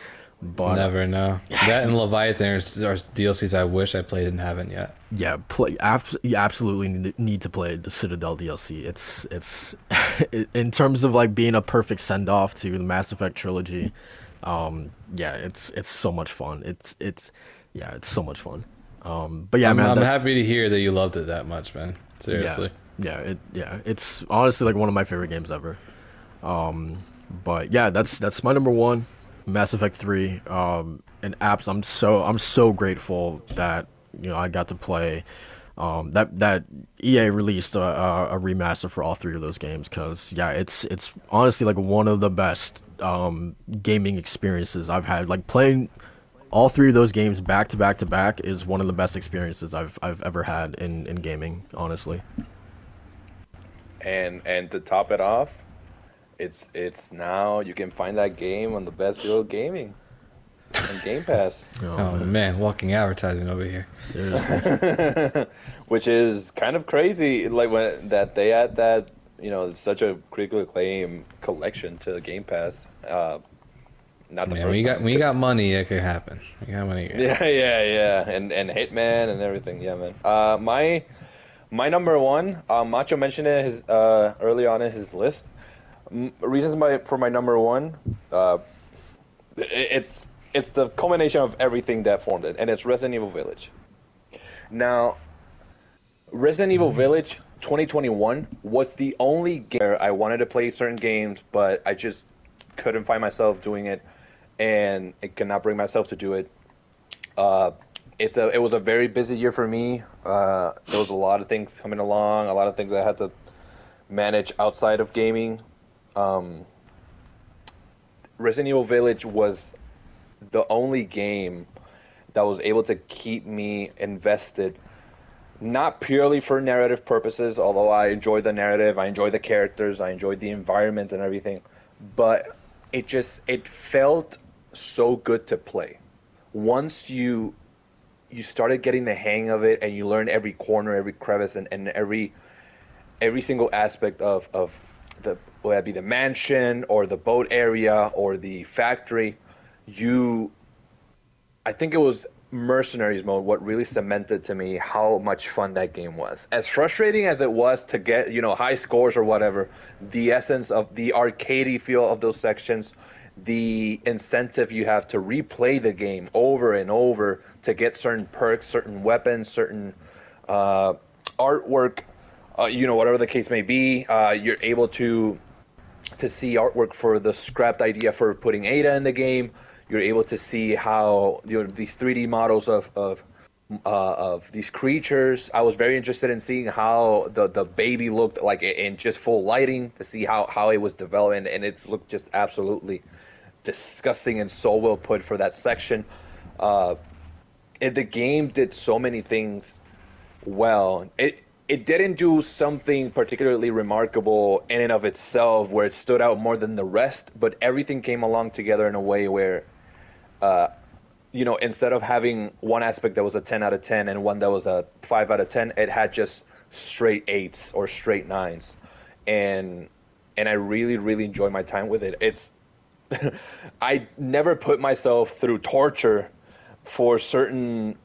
But, never know. That and Leviathan are, are D L Cs I wish I played and haven't yet. Yeah, play. Abs- you absolutely need to play the Citadel D L C. It's it's in terms of, like, being a perfect send off to the Mass Effect trilogy. Um, yeah, it's it's so much fun. It's it's yeah, it's so much fun. Um, but yeah, I'm, man, I'm that, happy to hear that you loved it that much, man. Seriously. Yeah, yeah, it yeah, it's honestly, like, one of my favorite games ever. Um, but yeah, that's that's my number one. Mass Effect three, um, and apps. I'm so I'm so grateful that, you know, I got to play. Um, that that E A released a, a remaster for all three of those games because, yeah, it's it's honestly, like, one of the best um, gaming experiences I've had. Like, playing all three of those games back to back to back is one of the best experiences I've I've ever had in, in gaming, honestly. And and to top it off, It's it's now you can find that game on the best deal of gaming, on Game Pass. Oh, oh man. man, walking advertising over here. Seriously, which is kind of crazy. Like, when that they add that, you know, it's such a critical acclaim collection to the Game Pass. Uh, not the man, first when you got when you got money, it could happen. You got money. Yeah, yeah, yeah, and and Hitman and everything. Yeah, man. Uh, my my number one. Uh, Macho mentioned it his uh early on in his list. Reasons my, for my number one, uh, it, it's it's the culmination of everything that formed it, and it's Resident Evil Village. Now, Resident Evil Village twenty twenty-one was the only game where I wanted to play certain games, but I just couldn't find myself doing it, and I could not bring myself to do it. Uh, it's a it was a very busy year for me. Uh, there was a lot of things coming along, a lot of things I had to manage outside of gaming. Um, Resident Evil Village was the only game that was able to keep me invested, not purely for narrative purposes, although I enjoy the narrative, I enjoy the characters, I enjoy the environments and everything, but it just, it felt so good to play. Once you you started getting the hang of it and you learned every corner, every crevice, and, and every every single aspect of, of the whether it be the mansion or the boat area or the factory, you, I think it was Mercenaries mode what really cemented to me how much fun that game was. As frustrating as it was to get, you know, high scores or whatever, the essence of the arcadey feel of those sections, the incentive you have to replay the game over and over to get certain perks, certain weapons, certain uh, artwork, uh, you know, whatever the case may be, uh, you're able to to see artwork for the scrapped idea for putting Ada in the game. you're able to see how you know, these three D models of of uh, of these creatures. I was very interested in seeing how the, the baby looked like in just full lighting, to see how, how it was developed, and, and it looked just absolutely disgusting and so well put for that section. Uh, and the game did so many things well. It it didn't do something particularly remarkable in and of itself where it stood out more than the rest, but everything came along together in a way where, uh, you know, instead of having one aspect that was a ten out of ten and one that was a five out of ten, it had just straight eights or straight nines. And and I really, really enjoyed my time with it. It's I never put myself through torture for certain,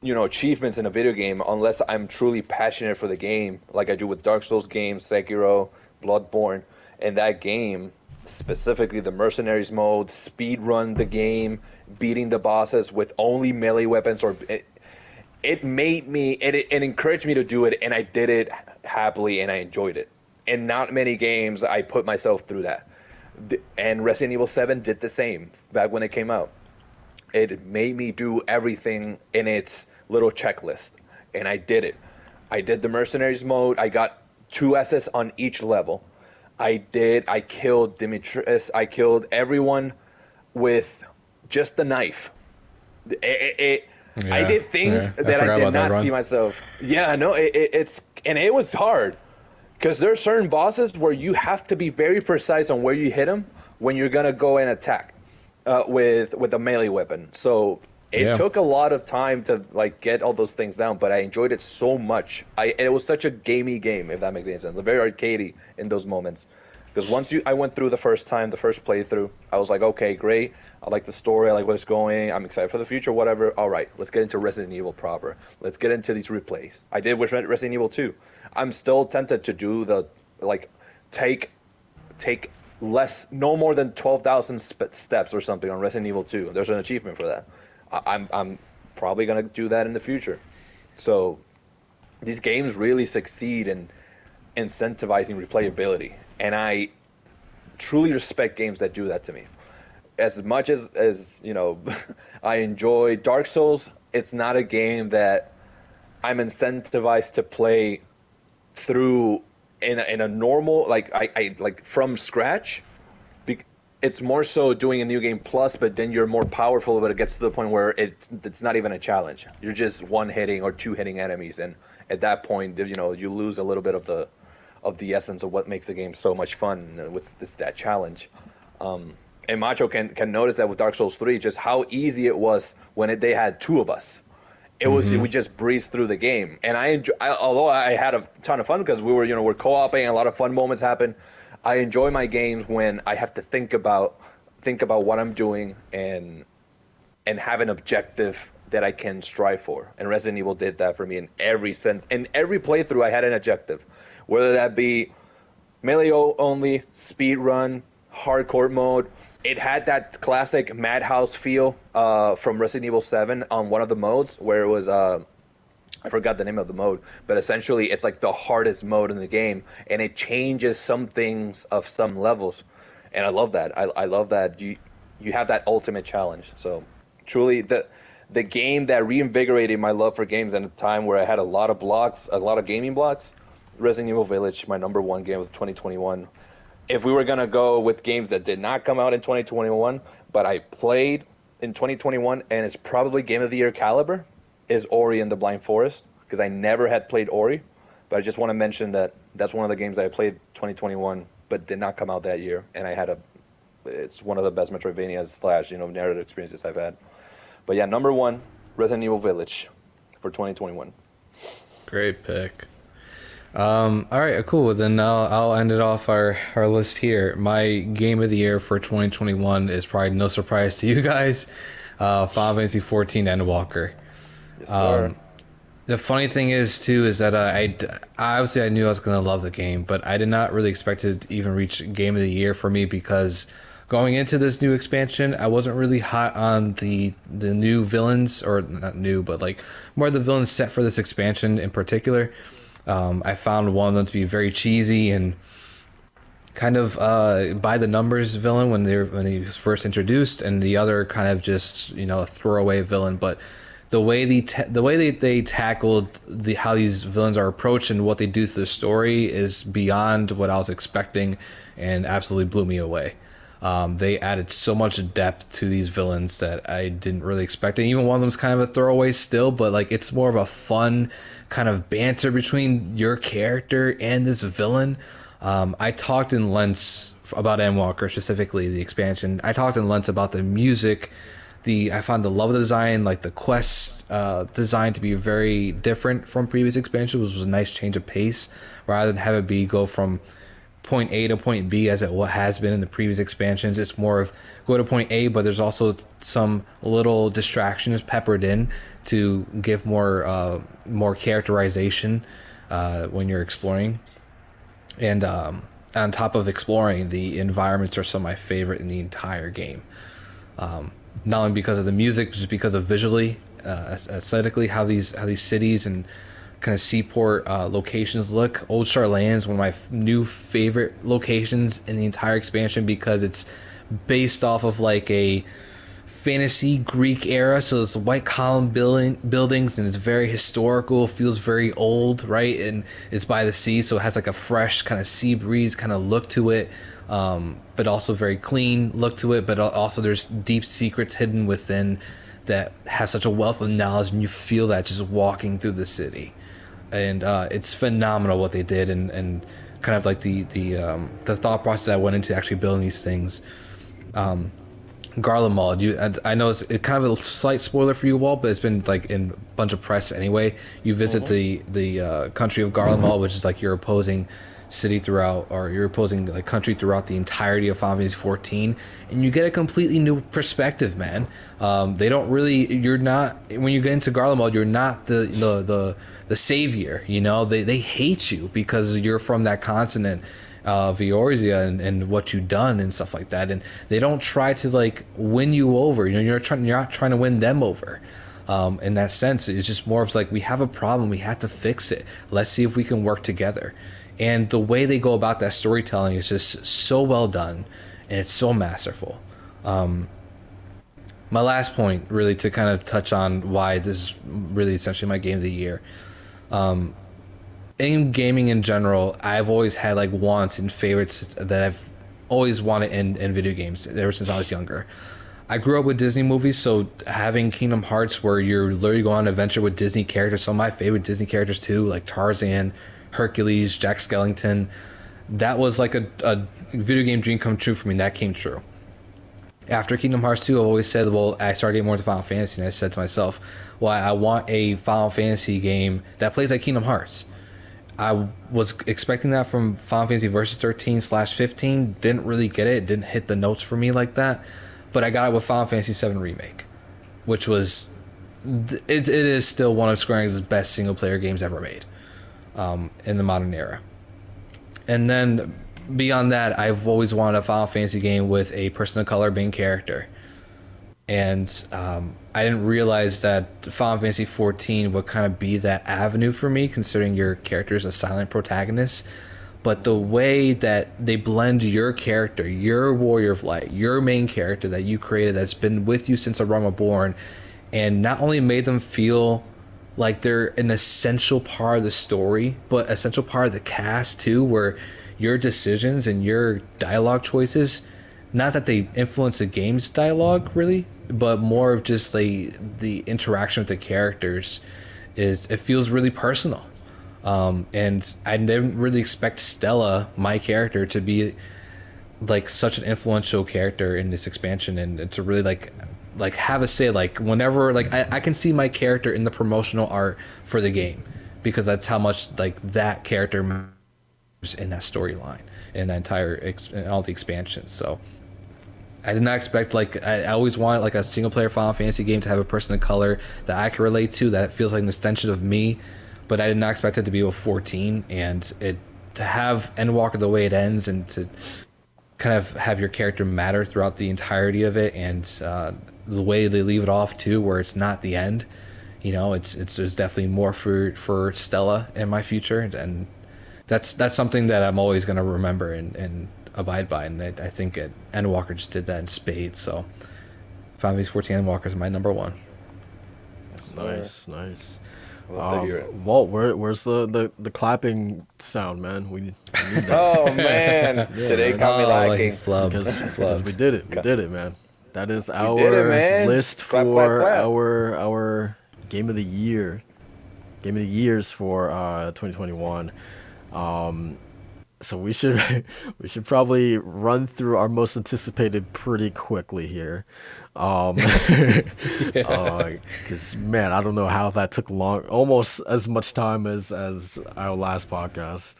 you know, achievements in a video game unless I'm truly passionate for the game, like I do with Dark Souls games, Sekiro, Bloodborne, and that game, specifically the Mercenaries mode, speedrun the game, beating the bosses with only melee weapons. Or It, it made me, it, it encouraged me to do it, and I did it happily, and I enjoyed it. In not many games I put myself through that. And Resident Evil seven did the same back when it came out. It made me do everything in its little checklist, and I did it. I did the Mercenaries mode. I got two S's on each level. I did. I killed Demetrius. I killed everyone with just the knife. It, it, it, yeah, I did things yeah. that I, I did not see myself. Yeah, no, it, it, it's and it was hard because there are certain bosses where you have to be very precise on where you hit them when you're gonna go and attack. Uh, with with a melee weapon, so it yeah. took a lot of time to like get all those things down. But I enjoyed it so much. I and it was such a gamey game, if that makes any sense. Very arcadey in those moments, because once you I went through the first time, the first playthrough, I was like, okay, great. I like the story. I like what's going. I'm excited for the future. Whatever. All right, let's get into Resident Evil proper. Let's get into these replays. I did with Resident Evil two. I'm still tempted to do the like take take. Less, no more than twelve thousand sp- steps or something on Resident Evil two. There's an achievement for that. I- I'm I'm probably gonna do that in the future. So these games really succeed in incentivizing replayability, and I truly respect games that do that to me. As much as as you know, I enjoy Dark Souls. It's not a game that I'm incentivized to play through. In a, in a normal like I, I like from scratch, be, it's more so doing a new game plus. But then you're more powerful, but it gets to the point where it's it's not even a challenge. You're just one hitting or two hitting enemies, and at that point, you know, you lose a little bit of the of the essence of what makes the game so much fun. And what's this that challenge? Um, and Macho can can notice that with Dark Souls three, just how easy it was when it, they had two of us. It was mm-hmm. we just breezed through the game, and I, enjoy, I although I had a ton of fun because we were you know we're co-oping and a lot of fun moments happen. I enjoy my games when I have to think about think about what I'm doing and and have an objective that I can strive for. And Resident Evil did that for me in every sense. In every playthrough, I had an objective, whether that be melee only, speed run, hardcore mode. It had that classic Madhouse feel uh, from Resident Evil seven on one of the modes where it was, uh, I forgot the name of the mode, but essentially it's like the hardest mode in the game, and it changes some things of some levels, and I love that. I, I love that you you have that ultimate challenge. So truly the the game that reinvigorated my love for games at a time where I had a lot of blocks, a lot of gaming blocks, Resident Evil Village, my number one game of twenty twenty-one. If we were going to go with games that did not come out in twenty twenty-one, but I played in twenty twenty-one, and it's probably Game of the Year caliber, is Ori and the Blind Forest, because I never had played Ori. But I just want to mention that that's one of the games that I played twenty twenty-one, but did not come out that year. And I had a, it's one of the best Metroidvanias slash, you know, narrative experiences I've had. But yeah, number one, Resident Evil Village for twenty twenty-one. Great pick. Um, all right, cool. Then I'll, I'll end it off our, our list here. My game of the year for twenty twenty-one is probably no surprise to you guys. Uh, Final Fantasy fourteen Endwalker. Yes, sir. Um, the funny thing is, too, is that uh, I, obviously I knew I was going to love the game, but I did not really expect it to even reach game of the year for me because going into this new expansion, I wasn't really hot on the the new villains, or not new, but like more of the villains set for this expansion in particular. Um, I found one of them to be very cheesy and kind of uh, by the numbers villain when they when he was first introduced, and the other kind of just, you know, a throwaway villain. But the way the ta- the way they, they tackled the how these villains are approached and what they do to the story is beyond what I was expecting, and absolutely blew me away. Um, they added so much depth to these villains that I didn't really expect. And even one of them's kind of a throwaway still, but like it's more of a fun kind of banter between your character and this villain. Um, I talked in Lentz about Endwalker, specifically the expansion. I talked in Lentz about the music. The I found the level design, like the quest uh, design, to be very different from previous expansions, which was a nice change of pace, rather than have it be go from point A to point B as it has been in the previous expansions. It's more of go to point A, but there's also some little distractions peppered in to give more uh, more characterization uh, when you're exploring. And um, on top of exploring, the environments are some of my favorite in the entire game. Um, not only because of the music, but just because of visually, uh, aesthetically, how these how these cities and kind of seaport uh, locations look. Old Charlayan is one of my f- new favorite locations in the entire expansion because it's based off of like a fantasy Greek era, so it's white column building, buildings, and it's very historical, feels very old, right? And it's by the sea, so it has like a fresh kind of sea breeze kind of look to it, um, but also very clean look to it, but also there's deep secrets hidden within that have such a wealth of knowledge, and you feel that just walking through the city. And uh, it's phenomenal what they did, and, and kind of like the the um, the thought process that went into actually building these things. Um, Garland Mall, you, I, I know it's it kind of a slight spoiler for you, Walt, but it's been like in a bunch of press anyway. You visit mm-hmm. the the uh, country of Garland mm-hmm. Mall, which is like your opposing city throughout, or your opposing like country throughout the entirety of Final Fantasy fourteen, and you get a completely new perspective, man. Um, they don't really, you're not, when you get into Garland Mall, you're not the the the, the savior, you know. They they hate you because you're from that continent. Uh, Viorzea and, and what you've done and stuff like that, and they don't try to like win you over. You know, you're trying, you're not trying to win them over. Um, in that sense, it's just more of like, we have a problem, we have to fix it. Let's see if we can work together. And the way they go about that storytelling is just so well done, and it's so masterful. Um, my last point, really, to kind of touch on why this is really essentially my game of the year. Um, In gaming in general, I've always had like wants and favorites that I've always wanted in, in video games ever since I was younger. I grew up with Disney movies, so having Kingdom Hearts, where you're literally going on an adventure with Disney characters, some of my favorite Disney characters too, like Tarzan, Hercules, Jack Skellington, that was like a, a video game dream come true for me, and that came true. After Kingdom Hearts two, I've always said, well, I started getting more into Final Fantasy, and I said to myself, well, I want a Final Fantasy game that plays like Kingdom Hearts. I was expecting that from Final Fantasy Versus thirteen slash fifteen. Didn't really get it. Didn't hit the notes for me like that. But I got it with Final Fantasy seven Remake, which was it. It is still one of Square Enix's best single player games ever made, um, in the modern era. And then beyond that, I've always wanted a Final Fantasy game with a person of color main character. And um, I didn't realize that Final Fantasy fourteen would kind of be that avenue for me, considering your character is a silent protagonist. But the way that they blend your character, your Warrior of Light, your main character that you created that's been with you since A Realm of Born, and not only made them feel like they're an essential part of the story, but essential part of the cast too, where your decisions and your dialogue choices, not that they influence the game's dialogue really, but more of just the the interaction with the characters, is it feels really personal. Um, and I didn't really expect Stella, my character, to be like such an influential character in this expansion, and, and to really like like have a say. Like whenever like I, I can see my character in the promotional art for the game, because that's how much like that character matters in that storyline and that entire ex- and all the expansions. So I did not expect, like, I always wanted, like, a single-player Final Fantasy game to have a person of color that I can relate to, that feels like an extension of me, but I did not expect it to be with fourteen, and it to have Endwalker the way it ends, and to kind of have your character matter throughout the entirety of it, and uh, the way they leave it off, too, where it's not the end. You know, it's it's there's definitely more for, for Stella in my future, and that's that's something that I'm always going to remember, and, and abide by, and I, I think it, Endwalker just did that in spades. So Final Fantasy fourteen Endwalker is my number one. Nice, nice. Um, Walt, where, where's the, the, the clapping sound, man? We, we need that. Oh man, yeah, today man. Caught me oh, lacking. Like, because, because we did it, we did it, man. That is our it, list clap, for clap, clap. our our game of the year, game of the years for uh, twenty twenty-one. Um, so we should we should probably run through our most anticipated pretty quickly here. Um, because uh, man, I don't know how that took long, almost as much time as, as our last podcast.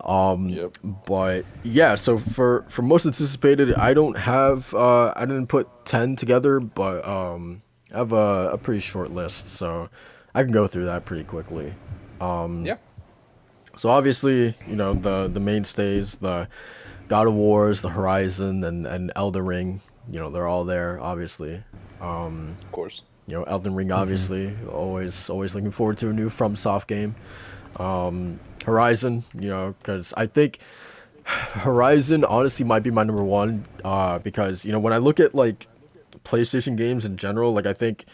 Um, yep. But yeah, so for, for most anticipated, I don't have, uh, I didn't put ten together, but, um, I have a, a pretty short list, so I can go through that pretty quickly. Um, yeah. So obviously, you know, the, the mainstays, the God of Wars, the Horizon, and, and Elden Ring. You know, they're all there, obviously. Um, of course. You know, Elden Ring, obviously. Mm-hmm. Always always looking forward to a new FromSoft game. Um, Horizon, you know, because I think Horizon, honestly, might be my number one. Uh, because, you know, when I look at, like, PlayStation games in general, like, I think...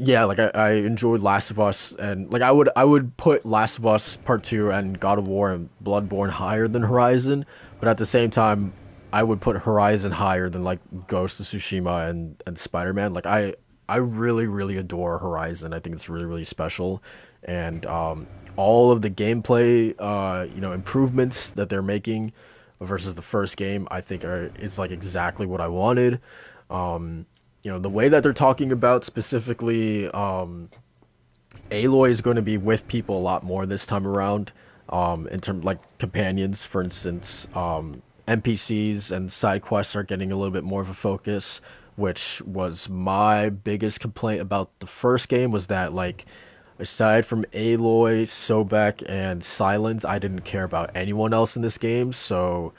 Yeah, like, I, I enjoyed Last of Us. And, like, I would, I would put Last of Us Part two and God of War and Bloodborne higher than Horizon. But at the same time... I would put Horizon higher than like Ghost of Tsushima and, and Spider-Man. Like I, I really, really adore Horizon. I think it's really, really special. And um, all of the gameplay, uh, you know, improvements that they're making versus the first game, I think are, it's like exactly what I wanted. Um, you know, the way that they're talking about specifically, um, Aloy is going to be with people a lot more this time around. Um, in terms like companions, for instance, um, N P Cs and side quests are getting a little bit more of a focus, which was my biggest complaint about the first game, was that, like, aside from Aloy, Sobek, and Silence, I didn't care about anyone else in this game, so,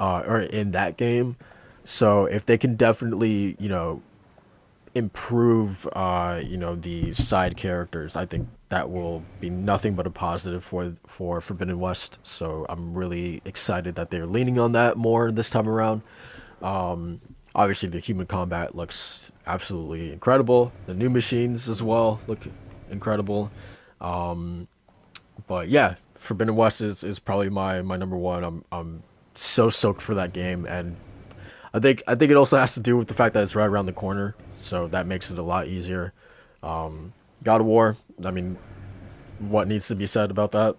uh, or in that game. So if they can definitely, you know, improve, uh, you know, the side characters, I think that will be nothing but a positive for for Forbidden West. So I'm really excited that they're leaning on that more this time around. Um, obviously, the human combat looks absolutely incredible. The new machines as well look incredible. Um, but yeah, Forbidden West is, is probably my, my number one. I'm I'm so stoked for that game, and I think I think it also has to do with the fact that it's right around the corner. So that makes it a lot easier. Um, God of War, I mean, what needs to be said about that?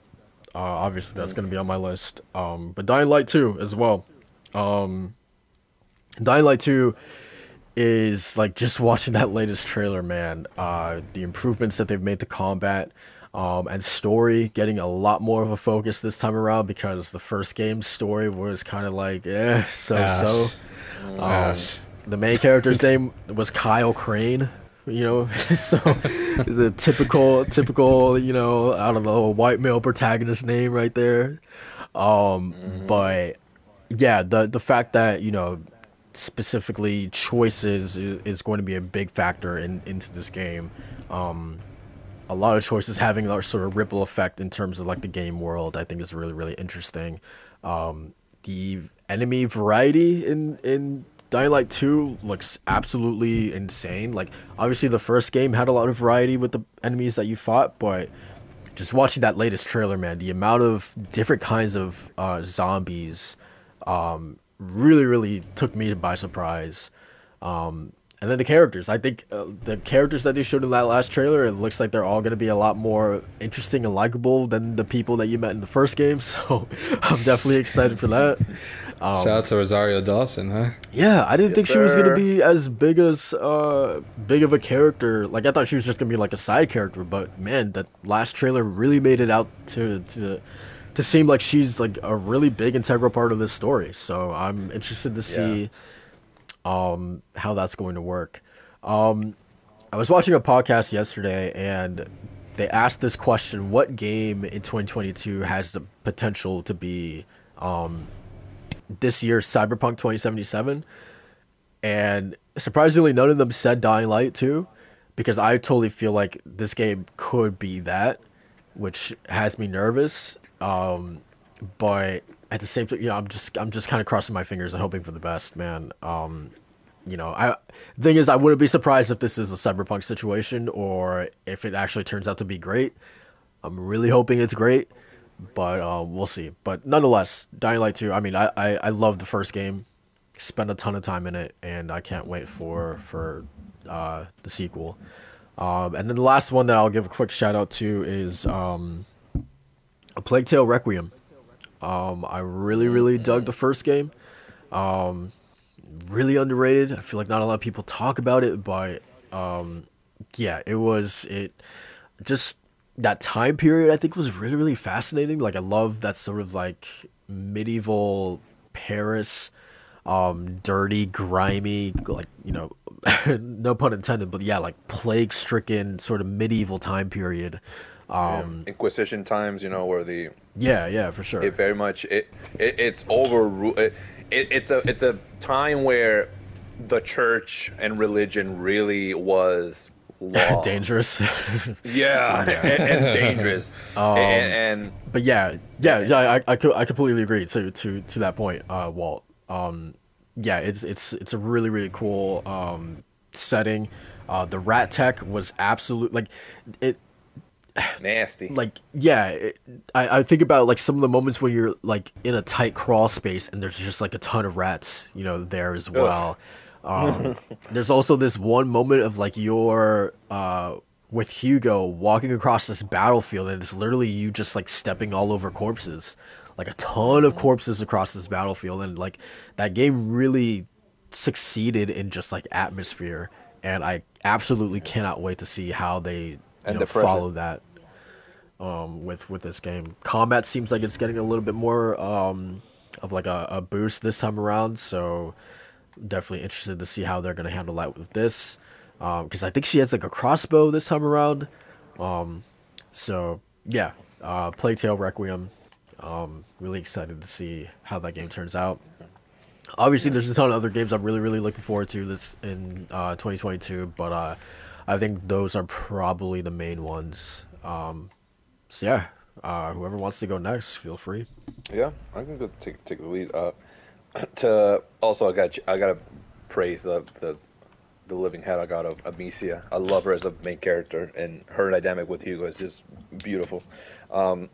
Uh, obviously, that's going to be on my list. Um, but Dying Light two as well. Um, Dying Light two is, like, just watching that latest trailer, man. Uh, the improvements that they've made to combat um, and story getting a lot more of a focus this time around, because the first game's story was kind of like, eh, so-so. Um, yes. The main character's name was Kyle Crane. You know, so it's a typical, typical, you know, I don't know, white male protagonist name right there. Um, mm-hmm. But yeah, the the fact that, you know, specifically choices is, is going to be a big factor in into this game. Um, a lot of choices having that sort of ripple effect in terms of like the game world, I think is really, really interesting. Um, the enemy variety in in. Dying Light two looks absolutely insane. Like, obviously, the first game had a lot of variety with the enemies that you fought, but just watching that latest trailer, man, the amount of different kinds of uh, zombies um, really, really took me by surprise. Um, and then the characters. I think uh, the characters that they showed in that last trailer, it looks like they're all going to be a lot more interesting and likable than the people that you met in the first game, so I'm definitely excited for that. Um, Shout out to Rosario Dawson, huh? Yeah, I didn't yes, think she sir. was gonna be as big as uh, big of a character. Like, I thought she was just gonna be like a side character, but man, that last trailer really made it out to to to seem like she's like a really big integral part of this story. So I'm interested to see yeah. um, how that's going to work. Um, I was watching a podcast yesterday, and they asked this question: what game in twenty twenty-two has the potential to be um, this year's Cyberpunk twenty seventy-seven? And surprisingly, none of them said Dying Light two, because I totally feel like this game could be that, which has me nervous. Um, but at the same time, yeah, I'm just I'm just kind of crossing my fingers and hoping for the best, man. Um, you know, I thing is, I wouldn't be surprised if this is a Cyberpunk situation or if it actually turns out to be great. I'm really hoping it's great, but uh, we'll see. But nonetheless, Dying Light two. I mean, I I, I love the first game, spent a ton of time in it, and I can't wait for for uh, the sequel. Um, and then the last one that I'll give a quick shout out to is um, A Plague Tale Requiem. Um, I really, really dug the first game. Um, really underrated. I feel like not a lot of people talk about it, but um, yeah, it was it just that time period. I think was really, really fascinating. Like I love that sort of like medieval Paris. Um, dirty, grimy, like, you know, no pun intended, but yeah, like plague-stricken sort of medieval time period. Um, yeah. Inquisition times, you know, where the yeah, yeah, for sure. It very much it, it it's over. It, it, it's a it's a time where the church and religion really was law. dangerous. yeah, and, and dangerous. Um, and, and but yeah, yeah, yeah. I I, I completely agree to to to that point, uh, Walt. Um, yeah, it's it's it's a really really cool um, setting. Uh, the rat tech was absolute like it nasty. Like yeah, it, I I think about like some of the moments when you're like in a tight crawl space and there's just like a ton of rats, you know, there as well. Um, there's also this one moment of like you're uh, with Hugo walking across this battlefield and it's literally you just like stepping all over corpses. Like a ton of corpses across this battlefield, and like that game really succeeded in just like atmosphere, and I absolutely cannot wait to see how they you know, follow that um, with with this game. Combat seems like it's getting a little bit more um, of like a, a boost this time around, so definitely interested to see how they're gonna handle that with this, because um, I think she has like a crossbow this time around. Um, so yeah, uh, Plague Tale Requiem. Um, really excited to see how that game turns out. Obviously, there's a ton of other games I'm really, really looking forward to this in uh, twenty twenty-two, but uh, I think those are probably the main ones. Um, so yeah, uh, whoever wants to go next, feel free. Yeah, I can go take take the lead. Uh, to also, I got I got to praise the the the living hell I got of Amicia. I love her as a main character, and her dynamic with Hugo is just beautiful. Um,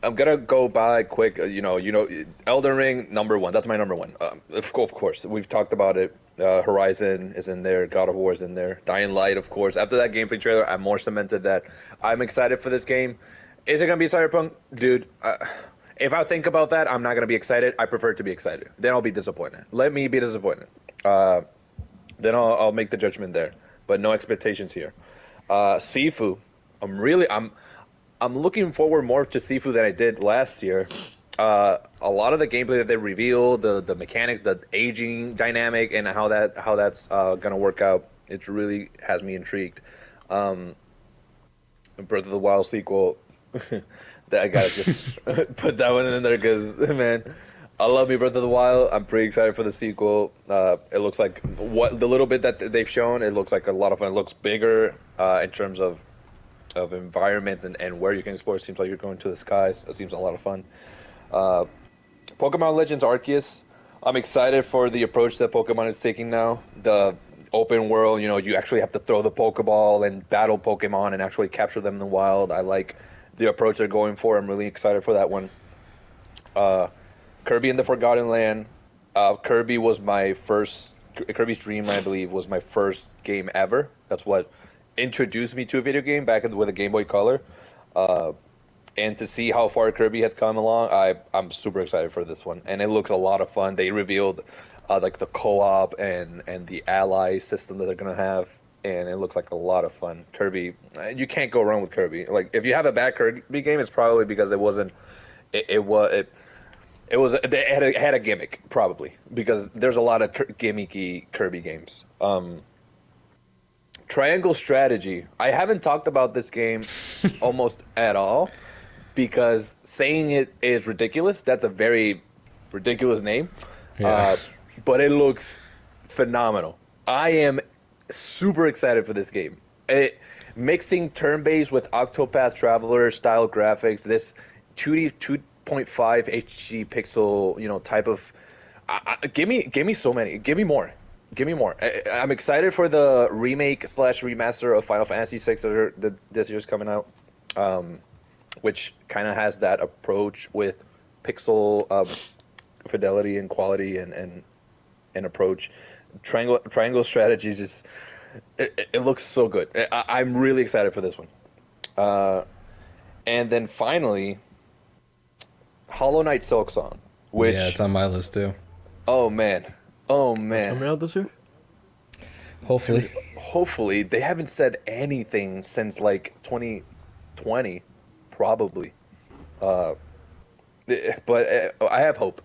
I'm gonna go by quick, you know, you know, Elden Ring number one. That's my number one. Um, of course, we've talked about it. Uh, Horizon is in there. God of War is in there. Dying Light, of course. After that gameplay trailer, I'm more cemented that I'm excited for this game. Is it gonna be Cyberpunk, dude? Uh, if I think about that, I'm not gonna be excited. I prefer to be excited. Then I'll be disappointed. Let me be disappointed. Uh, then I'll, I'll make the judgment there. But no expectations here. Uh, Sifu, I'm really, I'm. I'm looking forward more to Sifu than I did last year. Uh, a lot of the gameplay that they revealed, the the mechanics, the aging dynamic, and how that how that's uh, gonna work out, it really has me intrigued. Um, Breath of the Wild sequel, that I gotta just put that one in there because man, I love me Breath of the Wild. I'm pretty excited for the sequel. Uh, it looks like what the little bit that they've shown, it looks like a lot of fun. It looks bigger uh, in terms of. of environments and, and where you can explore. It seems like you're going to the skies. It seems a lot of fun. Uh, Pokemon Legends Arceus. I'm excited for the approach that Pokemon is taking now. The open world, you know, you actually have to throw the Pokeball and battle Pokemon and actually capture them in the wild. I like the approach they're going for. I'm really excited for that one. Uh, Kirby and the Forgotten Land. Uh, Kirby was my first... Kirby's Dream, I believe, was my first game ever. That's what... introduced me to a video game back in, with a Game Boy Color, uh, and to see how far Kirby has come along, I, I'm super excited for this one, and it looks a lot of fun. They revealed uh, like the co-op and, and the ally system that they're gonna have, and it looks like a lot of fun. Kirby, you can't go wrong with Kirby. Like if you have a bad Kirby game, it's probably because it wasn't, it, it was it, it was it had, a, it had a gimmick probably because there's a lot of gimmicky Kirby games. Um, Triangle Strategy. I haven't talked about this game almost at all because saying it is ridiculous. That's a very ridiculous name. Yeah. Uh, but it looks phenomenal. I am super excited for this game. It, mixing turn-based with Octopath Traveler style graphics, this two D, two, six point five H D pixel, you know, type of. I, I, give me, give me so many. Give me more. Give me more. I, I'm excited for the remake slash remaster of Final Fantasy six that, are, that this year's coming out, um, which kind of has that approach with pixel um, fidelity and quality and and, and approach. Triangle triangle strategy just it, it looks so good. I, I'm really excited for this one. Uh, and then finally, Hollow Knight Silk Song, which yeah, it's on my list too. Oh man. Oh man! Is it coming out this year? Hopefully. Hopefully, they haven't said anything since like twenty twenty, probably. Uh, but I have hope.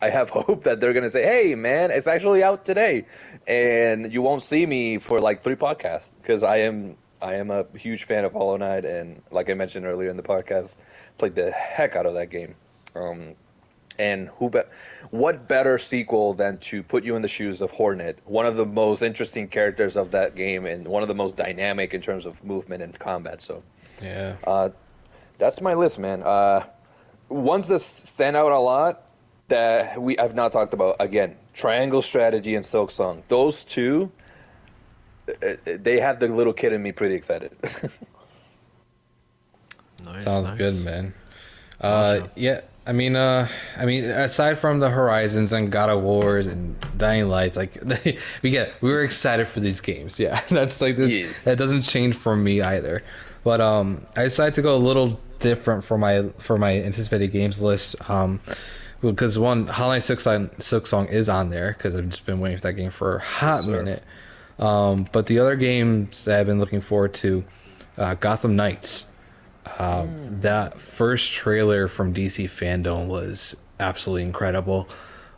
I have hope that they're gonna say, "Hey, man, it's actually out today," and you won't see me for like three podcasts because I am I am a huge fan of Hollow Knight, and like I mentioned earlier in the podcast, played the heck out of that game. Um, And who be- what better sequel than to put you in the shoes of Hornet, one of the most interesting characters of that game and one of the most dynamic in terms of movement and combat. So, yeah, uh, that's my list, man. Uh, ones that stand out a lot that we I've not talked about, again, Triangle Strategy and Silk Song. Those two, they have the little kid in me pretty excited. nice, Sounds nice. good, man. Uh, yeah. I mean, uh, I mean, aside from the Horizons and God of Wars and Dying Lights, like they, we get, we were excited for these games. Yeah, that's like this, yes. That doesn't change for me either. But um, I decided to go a little different for my for my anticipated games list. Um, because one, Hollow Knight Silk Song, Silk Song is on there because I've just been waiting for that game for a hot yes, minute. Um, but the other games that I've been looking forward to, uh, Gotham Knights. Uh, that first trailer from D C Fandom was absolutely incredible.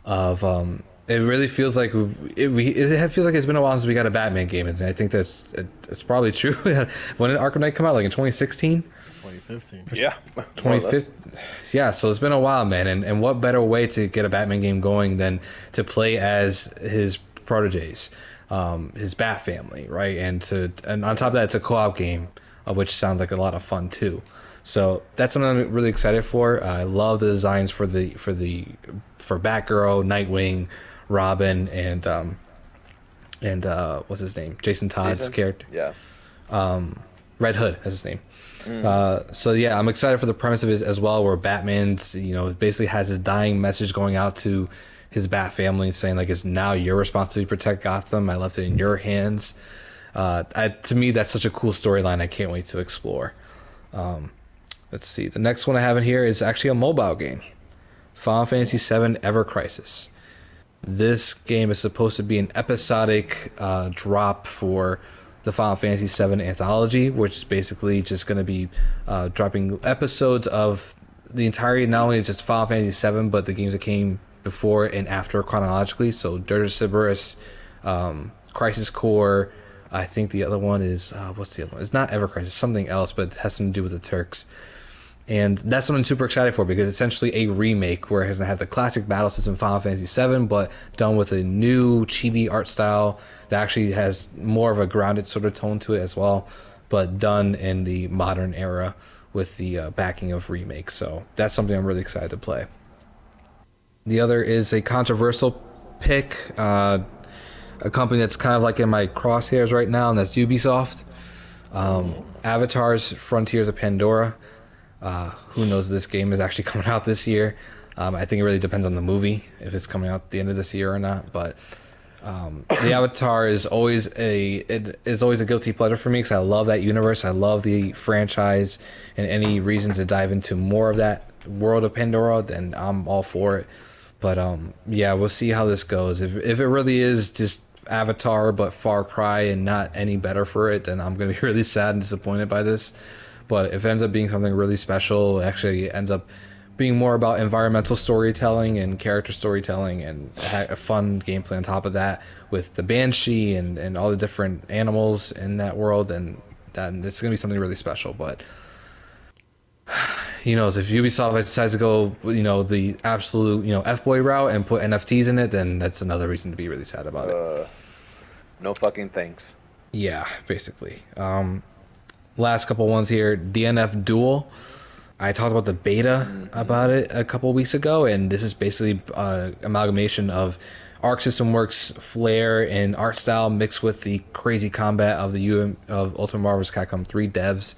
Of um, it really feels like it, we, it feels like it's been a while since we got a Batman game, and I think that's it's probably true. When did Arkham Knight come out? Like in twenty sixteen? twenty fifteen. Yeah. twenty fifteen. Yeah. So it's been a while, man. And and what better way to get a Batman game going than to play as his proteges, um, his Bat family, right? And to and on top of that, it's a co-op game. Which sounds like a lot of fun too. So that's something I'm really excited for. I love the designs for the for the for Batgirl, Nightwing, Robin, and um and uh what's his name? Jason Todd's Jason? character. Yeah. Um, Red Hood is his name. Mm. Uh, so yeah, I'm excited for the premise of it as well, where Batman's you know basically has his dying message going out to his Bat family, saying like it's now your responsibility to protect Gotham. I left it in your hands. Uh, I, to me, that's such a cool storyline. I can't wait to explore. Um, let's see. The next one I have in here is actually a mobile game, Final Fantasy seven Ever Crisis. This game is supposed to be an episodic uh, drop for the Final Fantasy seven anthology, which is basically just going to be uh, dropping episodes of the entirety, not only just Final Fantasy seven, but the games that came before and after chronologically. So, Dirge of Cerberus, um, Crisis Core. I think the other one is, uh, what's the other one? It's not EverCrisis, it's something else, but it has something to do with the Turks. And that's what I'm super excited for, because it's essentially a remake where it has to have the classic battle system Final Fantasy seven, but done with a new chibi art style that actually has more of a grounded sort of tone to it as well, but done in the modern era with the uh, backing of Remake. So that's something I'm really excited to play. The other is a controversial pick, uh, a company that's kind of like in my crosshairs right now, and that's Ubisoft. Um, Avatar's Frontiers of Pandora. Uh, who knows if this game is actually coming out this year. Um, I think it really depends on the movie, if it's coming out at the end of this year or not. But um, the Avatar is always a it is always a guilty pleasure for me because I love that universe. I love the franchise, and any reason to dive into more of that world of Pandora, then I'm all for it. But um, yeah, we'll see how this goes. If if it really is just Avatar but Far Cry and not any better for it, then I'm gonna be really sad and disappointed by this. But if it ends up being something really special, it actually ends up being more about environmental storytelling and character storytelling and a fun gameplay on top of that with the Banshee and, and all the different animals in that world, and that it's gonna be something really special. But you know, if Ubisoft decides to go, you know, the absolute, you know, F-boy route and put N F Ts in it, then that's another reason to be really sad about it. Uh, no fucking thanks. Yeah, basically. Um, last couple ones here. D N F Duel. I talked about the beta mm-hmm. about it a couple of weeks ago, and this is basically uh, amalgamation of Arc System Works flair and art style mixed with the crazy combat of the U M, of Ultimate Marvel versus. Capcom three devs.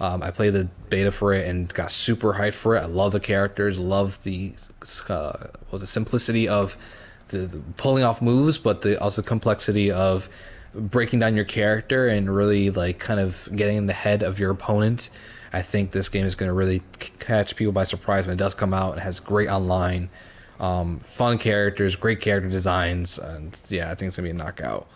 Um, I played the beta for it and got super hyped for it. I love the characters, love the uh, what was the simplicity of the, the pulling off moves, but the also complexity of breaking down your character and really like kind of getting in the head of your opponent. I think this game is going to really catch people by surprise when it does come out. It has great online, um, fun characters, great character designs, and yeah, I think it's going to be a knockout.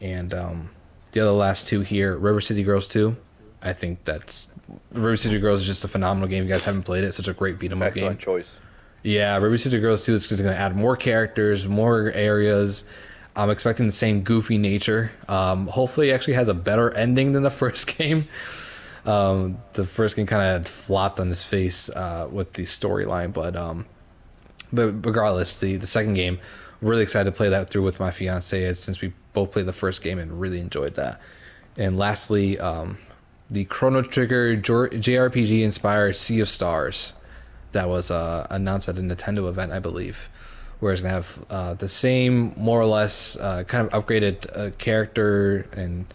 And um, the other last two here, River City Girls two. I think that's River City Girls is just a phenomenal game. If you guys haven't played it, it's such a great beat 'em up game. Excellent choice. Yeah, River City Girls two is going to add more characters, more areas. I'm expecting the same goofy nature. Um, hopefully, it actually has a better ending than the first game. Um, the first game kind of flopped on his face uh, with the storyline, but um, but regardless, the, the second game, really excited to play that through with my fiance, since we both played the first game and really enjoyed that. And lastly, um, the Chrono Trigger J R P G inspired Sea of Stars that was uh, announced at a Nintendo event, I believe, where it's gonna have uh, the same, more or less, uh, kind of upgraded uh, character and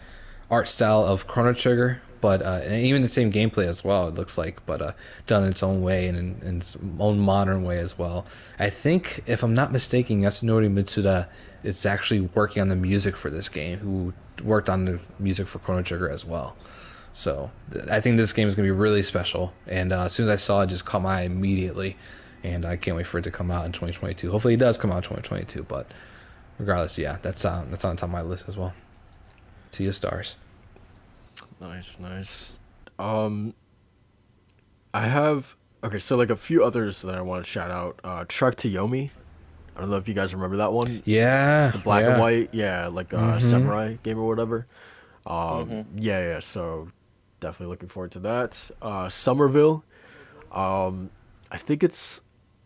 art style of Chrono Trigger. But uh, and even the same gameplay as well, it looks like, but uh, done in its own way and in, in its own modern way as well. I think, if I'm not mistaken, Yasunori Mitsuda is actually working on the music for this game, who worked on the music for Chrono Trigger as well. So th- I think this game is going to be really special. And uh, as soon as I saw it, it just caught my eye immediately. And I can't wait for it to come out in twenty twenty-two. Hopefully it does come out in twenty twenty-two. But regardless, yeah, that's, um, that's on top of my list as well. Sea of Stars. Nice, nice. Um, I have... Okay, so like a few others that I want to shout out. Uh, Shark to Yomi. I don't know if you guys remember that one. Yeah. The black yeah. and white, yeah, like a mm-hmm. samurai game or whatever. Um, mm-hmm. Yeah, yeah, so definitely looking forward to that. Uh, Somerville. Um, I think it's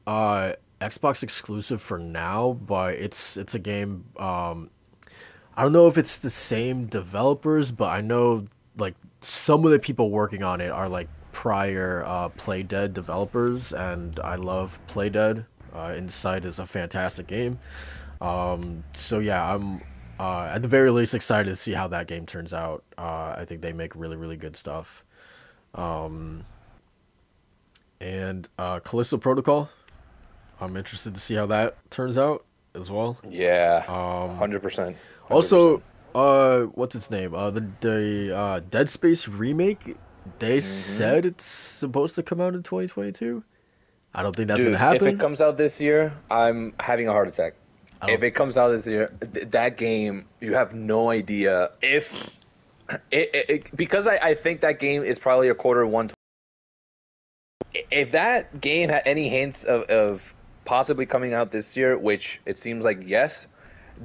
uh, Xbox exclusive for now, but it's it's a game... Um, I don't know if it's the same developers, but I know... like some of the people working on it are like prior uh, Playdead developers, and I love Playdead. Uh, Inside is a fantastic game. Um, so yeah, I'm uh, at the very least excited to see how that game turns out. Uh, I think they make really, really good stuff. Um, and uh, Callisto Protocol, I'm interested to see how that turns out as well. Yeah, um, one hundred percent. Also... Uh, what's its name? Uh, the the uh, Dead Space remake. They mm-hmm. said it's supposed to come out in twenty twenty-two. I don't think that's Dude, gonna happen. If it comes out this year, I'm having a heart attack. If it comes out this year, th- that game, you have no idea if it, it, it because I, I think that game is probably a quarter one. If that game had any hints of, of possibly coming out this year, which it seems like yes,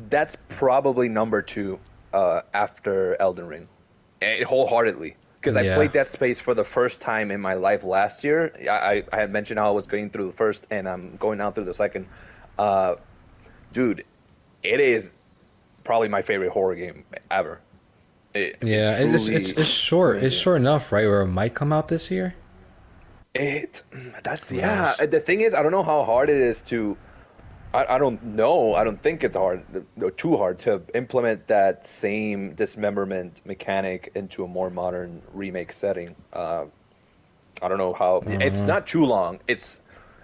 that's probably number two. Uh, after Elden Ring, it, wholeheartedly, because I yeah. played Dead Space for the first time in my life last year. I, I had mentioned how I was going through the first, and I'm going now through the second. Uh, dude, it is probably my favorite horror game ever. It, yeah, it it's, it's it's short. Amazing. It's short enough, right? Where it might come out this year. It that's yeah. Gosh. The thing is, I don't know how hard it is to. I, I don't know. I don't think it's hard, too hard to implement that same dismemberment mechanic into a more modern remake setting. Uh, I don't know how. Mm-hmm. It's not too long. It's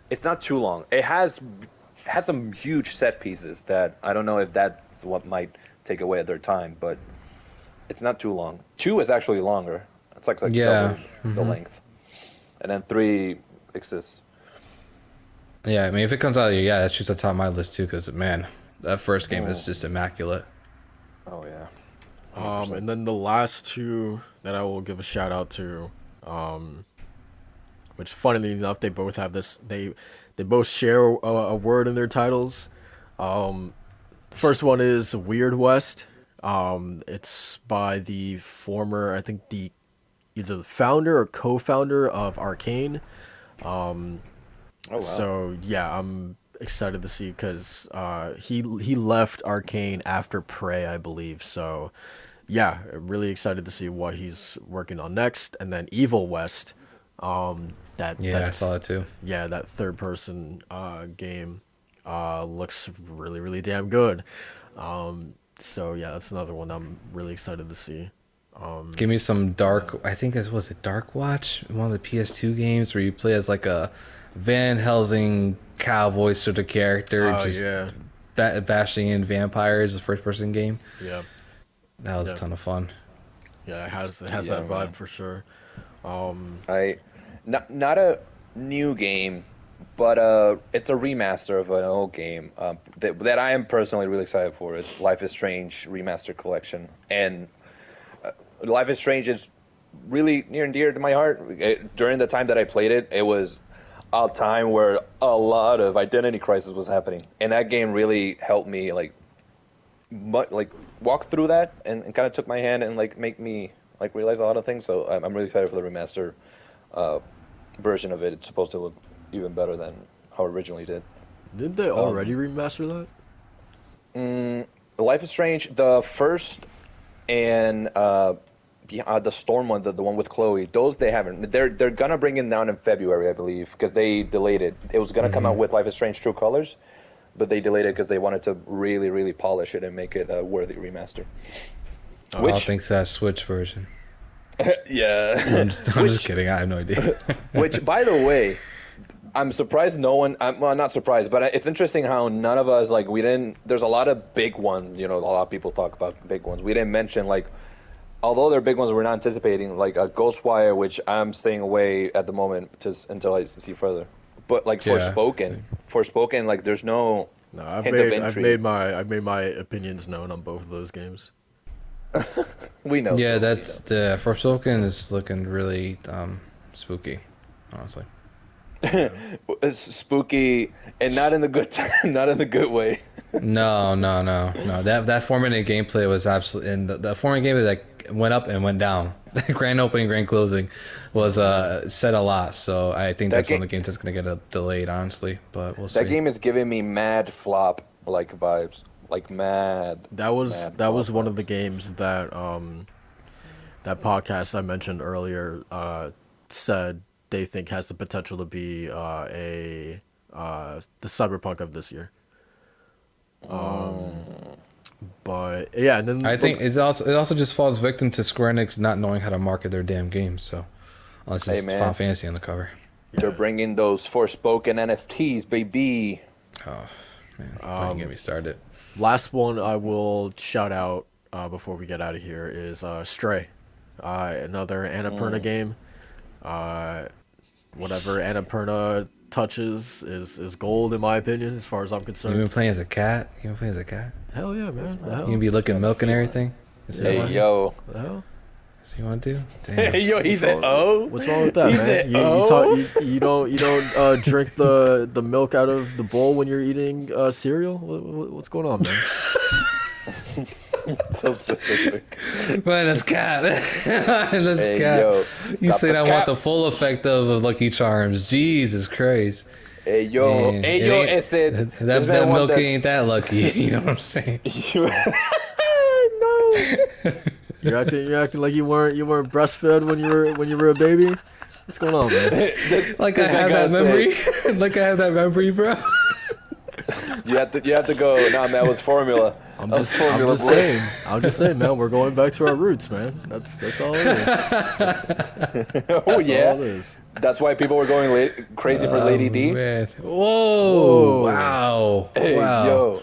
it's not too long. It has has some huge set pieces that I don't know if that's what might take away at their time, but it's not too long. Two is actually longer. It's like, like yeah. double mm-hmm. the length, and then three exists. Yeah, I mean, if it comes out of you, yeah, that's just the top of my list, too, because, man, that first game oh. is just immaculate. Oh, yeah. one hundred percent. Um, and then the last two that I will give a shout-out to, um, which, funnily enough, they both have this... They they both share a, a word in their titles. Um, first one is Weird West. Um, it's by the former, I think, the either the founder or co-founder of Arcane. Um... Oh, wow. So yeah, I'm excited to see because uh, he he left Arcane after Prey, I believe. So yeah, really excited to see what he's working on next. And then Evil West, Um, that yeah, that, I saw that too. Yeah, that third-person uh, game uh, looks really, really damn good. Um, so yeah, that's another one I'm really excited to see. Um, Give me some dark. I think it was a Dark Watch, one of the P S two games where you play as like a Van Helsing cowboy sort of character, oh, just yeah. ba- bashing in vampires. The first-person game. Yeah, that was yeah. a ton of fun. Yeah, it has it has yeah, that vibe man. for sure. Um, I not not a new game, but uh, it's a remaster of an old game uh, that that I am personally really excited for. It's Life is Strange Remaster Collection, and uh, Life is Strange is really near and dear to my heart. It, during the time that I played it, it was a time where a lot of identity crisis was happening, and that game really helped me like, but, like walk through that and, and kind of took my hand and like make me like realize a lot of things. So I'm, I'm really excited for the remaster uh, version of it. It's supposed to look even better than how it originally did. Did they already um, remaster that? Mm, Life is Strange, the first, and uh, the Storm one, the, the one with Chloe. Those they haven't. They're they're gonna bring it down in February, I believe, because they delayed it. It was gonna mm-hmm. come out with Life is Strange True Colors, but they delayed it because they wanted to really, really polish it and make it a worthy remaster. Oh, which... I think it's that Switch version. yeah. I'm, just, I'm which, just kidding. I have no idea. Which, by the way, I'm surprised no one... I'm, well, not surprised, but it's interesting how none of us, like, we didn't... There's a lot of big ones, you know, a lot of people talk about big ones. We didn't mention, like, although they're big ones we're not anticipating, like a Ghostwire, which I'm staying away at the moment to, until I see further. But, like, yeah. Forspoken... Forspoken, like there's no. No, I've made I've made my I've made my opinions known on both of those games. we know. Yeah, so that's the Forspoken is looking really um, spooky, honestly. It's spooky, and not in the good time, not in the good way. no, no, no, no. That that four minute gameplay was absolutely, and the, the four minute gameplay that went up and went down, grand opening, grand closing, was uh, said a lot. So I think that that's game, one of the games that's gonna get a, delayed, honestly. But we'll see. That game is giving me mad flop like vibes, like mad. That was mad that was one vibes. of the games that um, that podcast I mentioned earlier uh, said they think has the potential to be uh, a uh, the Cyberpunk of this year. Um, but yeah, and then I think it's also it also just falls victim to Square Enix not knowing how to market their damn games. So unless it's hey, Final Fantasy on the cover, they're yeah. bringing those Forspoken N F Ts, baby. Oh man, um, get me started. Last one I will shout out uh, before we get out of here is uh, Stray, uh, another Annapurna mm. game. Uh, whatever Annapurna touches is is gold in my opinion, as far as I'm concerned. You've been playing as a cat? You've been playing as a cat? Hell yeah, man. Hell. You can be looking milk and everything? Is hey, what yo. What the hell? Is he want to? Damn. Hey, yo, he's an O? What's wrong with that, he's man? You, you, talk, you, you don't, you don't uh, drink the, the milk out of the bowl when you're eating uh, cereal? What, what, what's going on, man? So specific. Man, that's cat. That's hey, cat. Yo, you say I want the full effect of, of Lucky Charms. Jesus Christ. Hey, yo. Man, hey, yo, it said, that, that, that milk that... ain't that lucky. You know what I'm saying? No. You're acting, you're acting like you weren't, you weren't breastfed when you were, when you were a baby. What's going on, man? Like I have that memory. Like I have that memory, bro. You have to, you have to go. No, that was formula. I'm that just, I'm just saying. I'm just saying, man. We're going back to our roots, man. That's that's all it is. That's oh yeah. All it is. That's why people were going la- crazy for um, Lady D. Man. Whoa! Whoa. Wow! Hey, wow! Yo.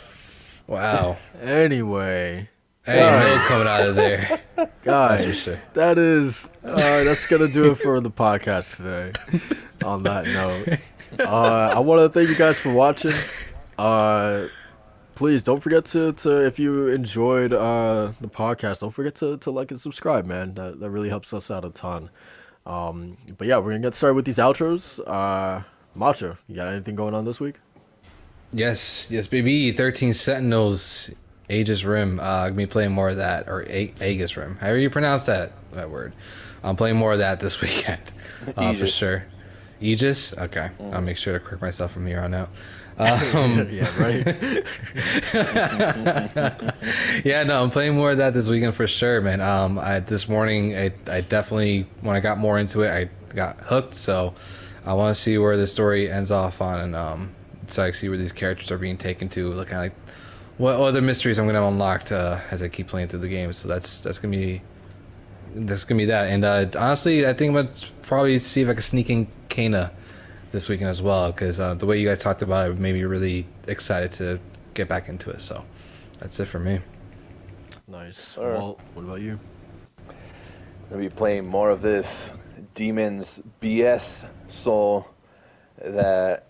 Wow! Anyway. Hey, no coming out of there, guys. That is. Uh, that's gonna do it for the podcast today. On that note. uh, I want to thank you guys for watching. Uh, please don't forget to, to if you enjoyed uh, the podcast, don't forget to, to like and subscribe, man. That that really helps us out a ton. Um, but yeah, we're gonna get started with these outros. Uh, Macho, you got anything going on this week? Yes, yes, baby. thirteen Sentinels, Aegis Rim. Uh, I'm gonna be playing more of that, or A- Aegis Rim. However you pronounce that that word. I'm playing more of that this weekend, uh, for sure. Aegis? Okay. I'll make sure to correct myself from here on out. Um, yeah, right? yeah, no, I'm playing more of that this weekend for sure, man. Um, I, this morning, I, I definitely, when I got more into it, I got hooked, so I want to see where the story ends off on, and um, so I can see where these characters are being taken to, looking at like, what other mysteries I'm going to unlock uh, as I keep playing through the game. So that's that's going to be that's going to be that. And uh, honestly, I think I'm going to probably see if I can sneak in Kena this weekend as well, because uh, the way you guys talked about it made me really excited to get back into it. So that's it for me. Nice. Right. Walt, what about you? I'm going to be playing more of this Demon's B S Soul. That,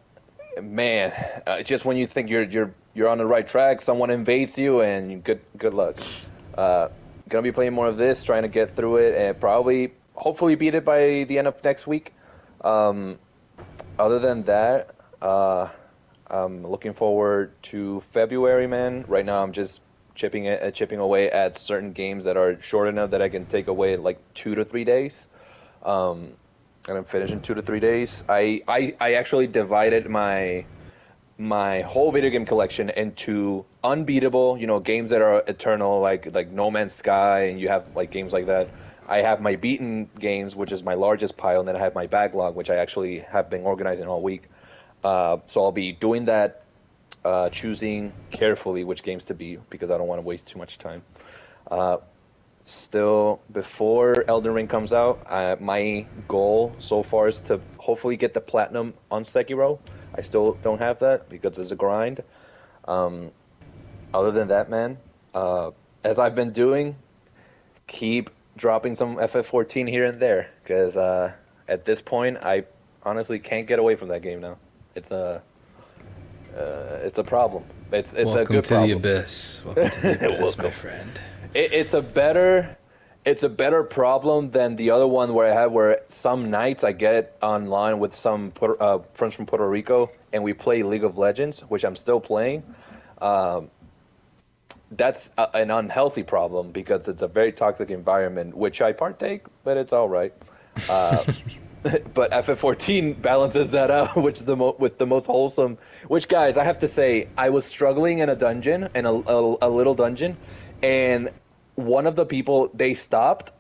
man, uh, just when you think you're you're you're on the right track, someone invades you, and good good luck. Uh, gonna be playing more of this, trying to get through it, and probably, hopefully, beat it by the end of next week. Um, other than that, uh, I'm looking forward to February, man. Right now, I'm just chipping it, uh, chipping away at certain games that are short enough that I can take away like two to three days. Um, and I'm finishing two to three days. I, I, I actually divided my my whole video game collection into unbeatable, you know, games that are eternal, like like No Man's Sky, and you have like games like that. I have my beaten games, which is my largest pile, and then I have my backlog, which I actually have been organizing all week. Uh, so I'll be doing that, uh, choosing carefully which games to beat, because I don't want to waste too much time. Uh, Still, before Elden Ring comes out, uh, my goal so far is to hopefully get the platinum on Sekiro. I still don't have that because it's a grind. Um, other than that, man, uh, as I've been doing, keep dropping some F F fourteen here and there, because uh, at this point, I honestly can't get away from that game now. It's a, uh, it's a problem. It's it's Welcome a good problem. Welcome to the abyss. Welcome to the abyss, my friend. It's a better, it's a better problem than the other one where I had where some nights I get online with some uh, friends from Puerto Rico and we play League of Legends, which I'm still playing. Um, that's a, an unhealthy problem because it's a very toxic environment, which I partake, but it's all right. Uh, but F F fourteen balances that out, which is the mo- with the most wholesome. Which, guys, I have to say, I was struggling in a dungeon, in a, a, a little dungeon, and one of the people, they stopped,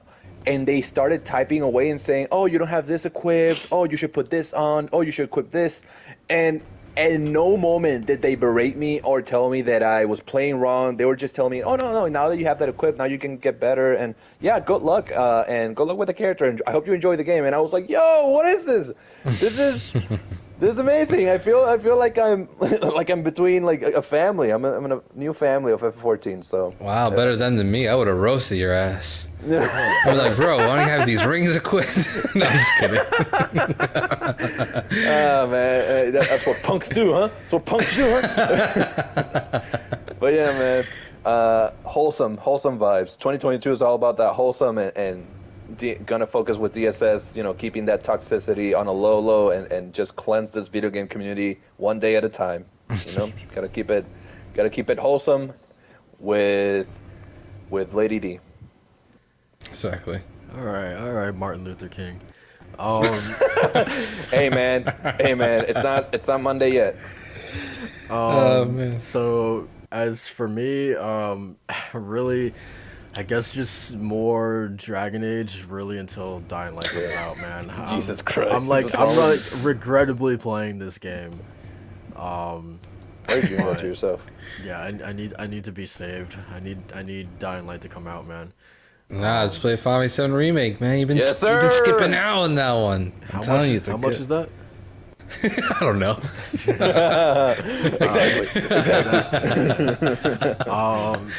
and they started typing away and saying, oh, you don't have this equipped, oh, you should put this on, oh, you should equip this. And at no moment did they berate me or tell me that I was playing wrong. They were just telling me, oh, no, no, now that you have that equipped, now you can get better. And, yeah, good luck, uh, and good luck with the character, and I hope you enjoy the game. And I was like, yo, what is this? This is... This is amazing. I feel I feel like I'm like I'm between like a family. I'm a, I'm in a new family of F fourteen. So wow, yeah. Better than than me. I would have roasted your ass. I'm like, bro, why don't you have these rings equipped? No, I'm just kidding. Oh man, that's what punks do, huh? That's what punks do, huh? But yeah, man, uh, wholesome, wholesome vibes. twenty twenty-two is all about that wholesome and. and D- gonna focus with D S S, you know, keeping that toxicity on a low, low, and, and just cleanse this video game community one day at a time. You know, gotta keep it, gotta keep it wholesome, with, with Lady D. Exactly. All right, all right, Martin Luther King. Um, hey man, hey man, it's not, it's not Monday yet. Um, oh, man. So as for me, um, really. I guess just more Dragon Age, really, until Dying Light comes out, man. I'm, Jesus Christ! I'm like, I'm like, regrettably playing this game. Um, Why did you do that to yourself? Yeah, I, I need, I need to be saved. I need, I need Dying Light to come out, man. Nah, um, let's play Final Seven Remake, man. You've been, yes, sir. You've been skipping out on that one. I'm how telling much, you, it's how much good. Is that? I don't know. Exactly. Exactly. um,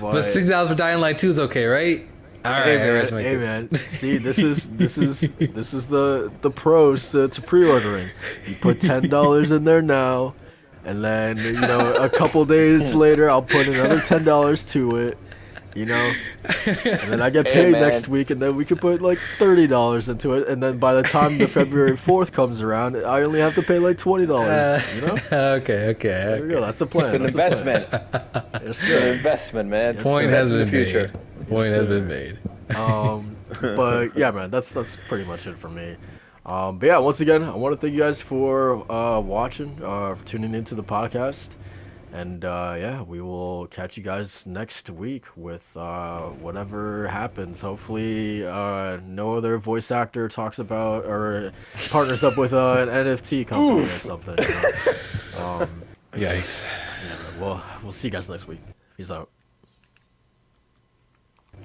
but, but six dollars for Dying Light two is okay, right? All right, hey man. Hey man. See, this is this is this is the the pros to, to pre-ordering. You put ten dollars in there now, and then you know a couple days later I'll put another ten dollars to it. You know, and then I get paid hey, next week, and then we can put like thirty dollars into it, and then by the time the February fourth comes around, I only have to pay like twenty dollars. Uh, you know? Okay, okay. There okay. We go. That's the plan. It's an That's investment. Yes, it's an investment, man. Yes, Point sir. has been made. Point yes, has been made. Um, but yeah, man, that's that's pretty much it for me. Um, but yeah, once again, I want to thank you guys for uh, watching, uh, for tuning into the podcast. And uh, yeah, we will catch you guys next week with uh, whatever happens. Hopefully uh, no other voice actor talks about or partners up with uh, an N F T company Ooh. or something. You know? um, Yikes. Yeah, well, we'll see you guys next week. Peace out.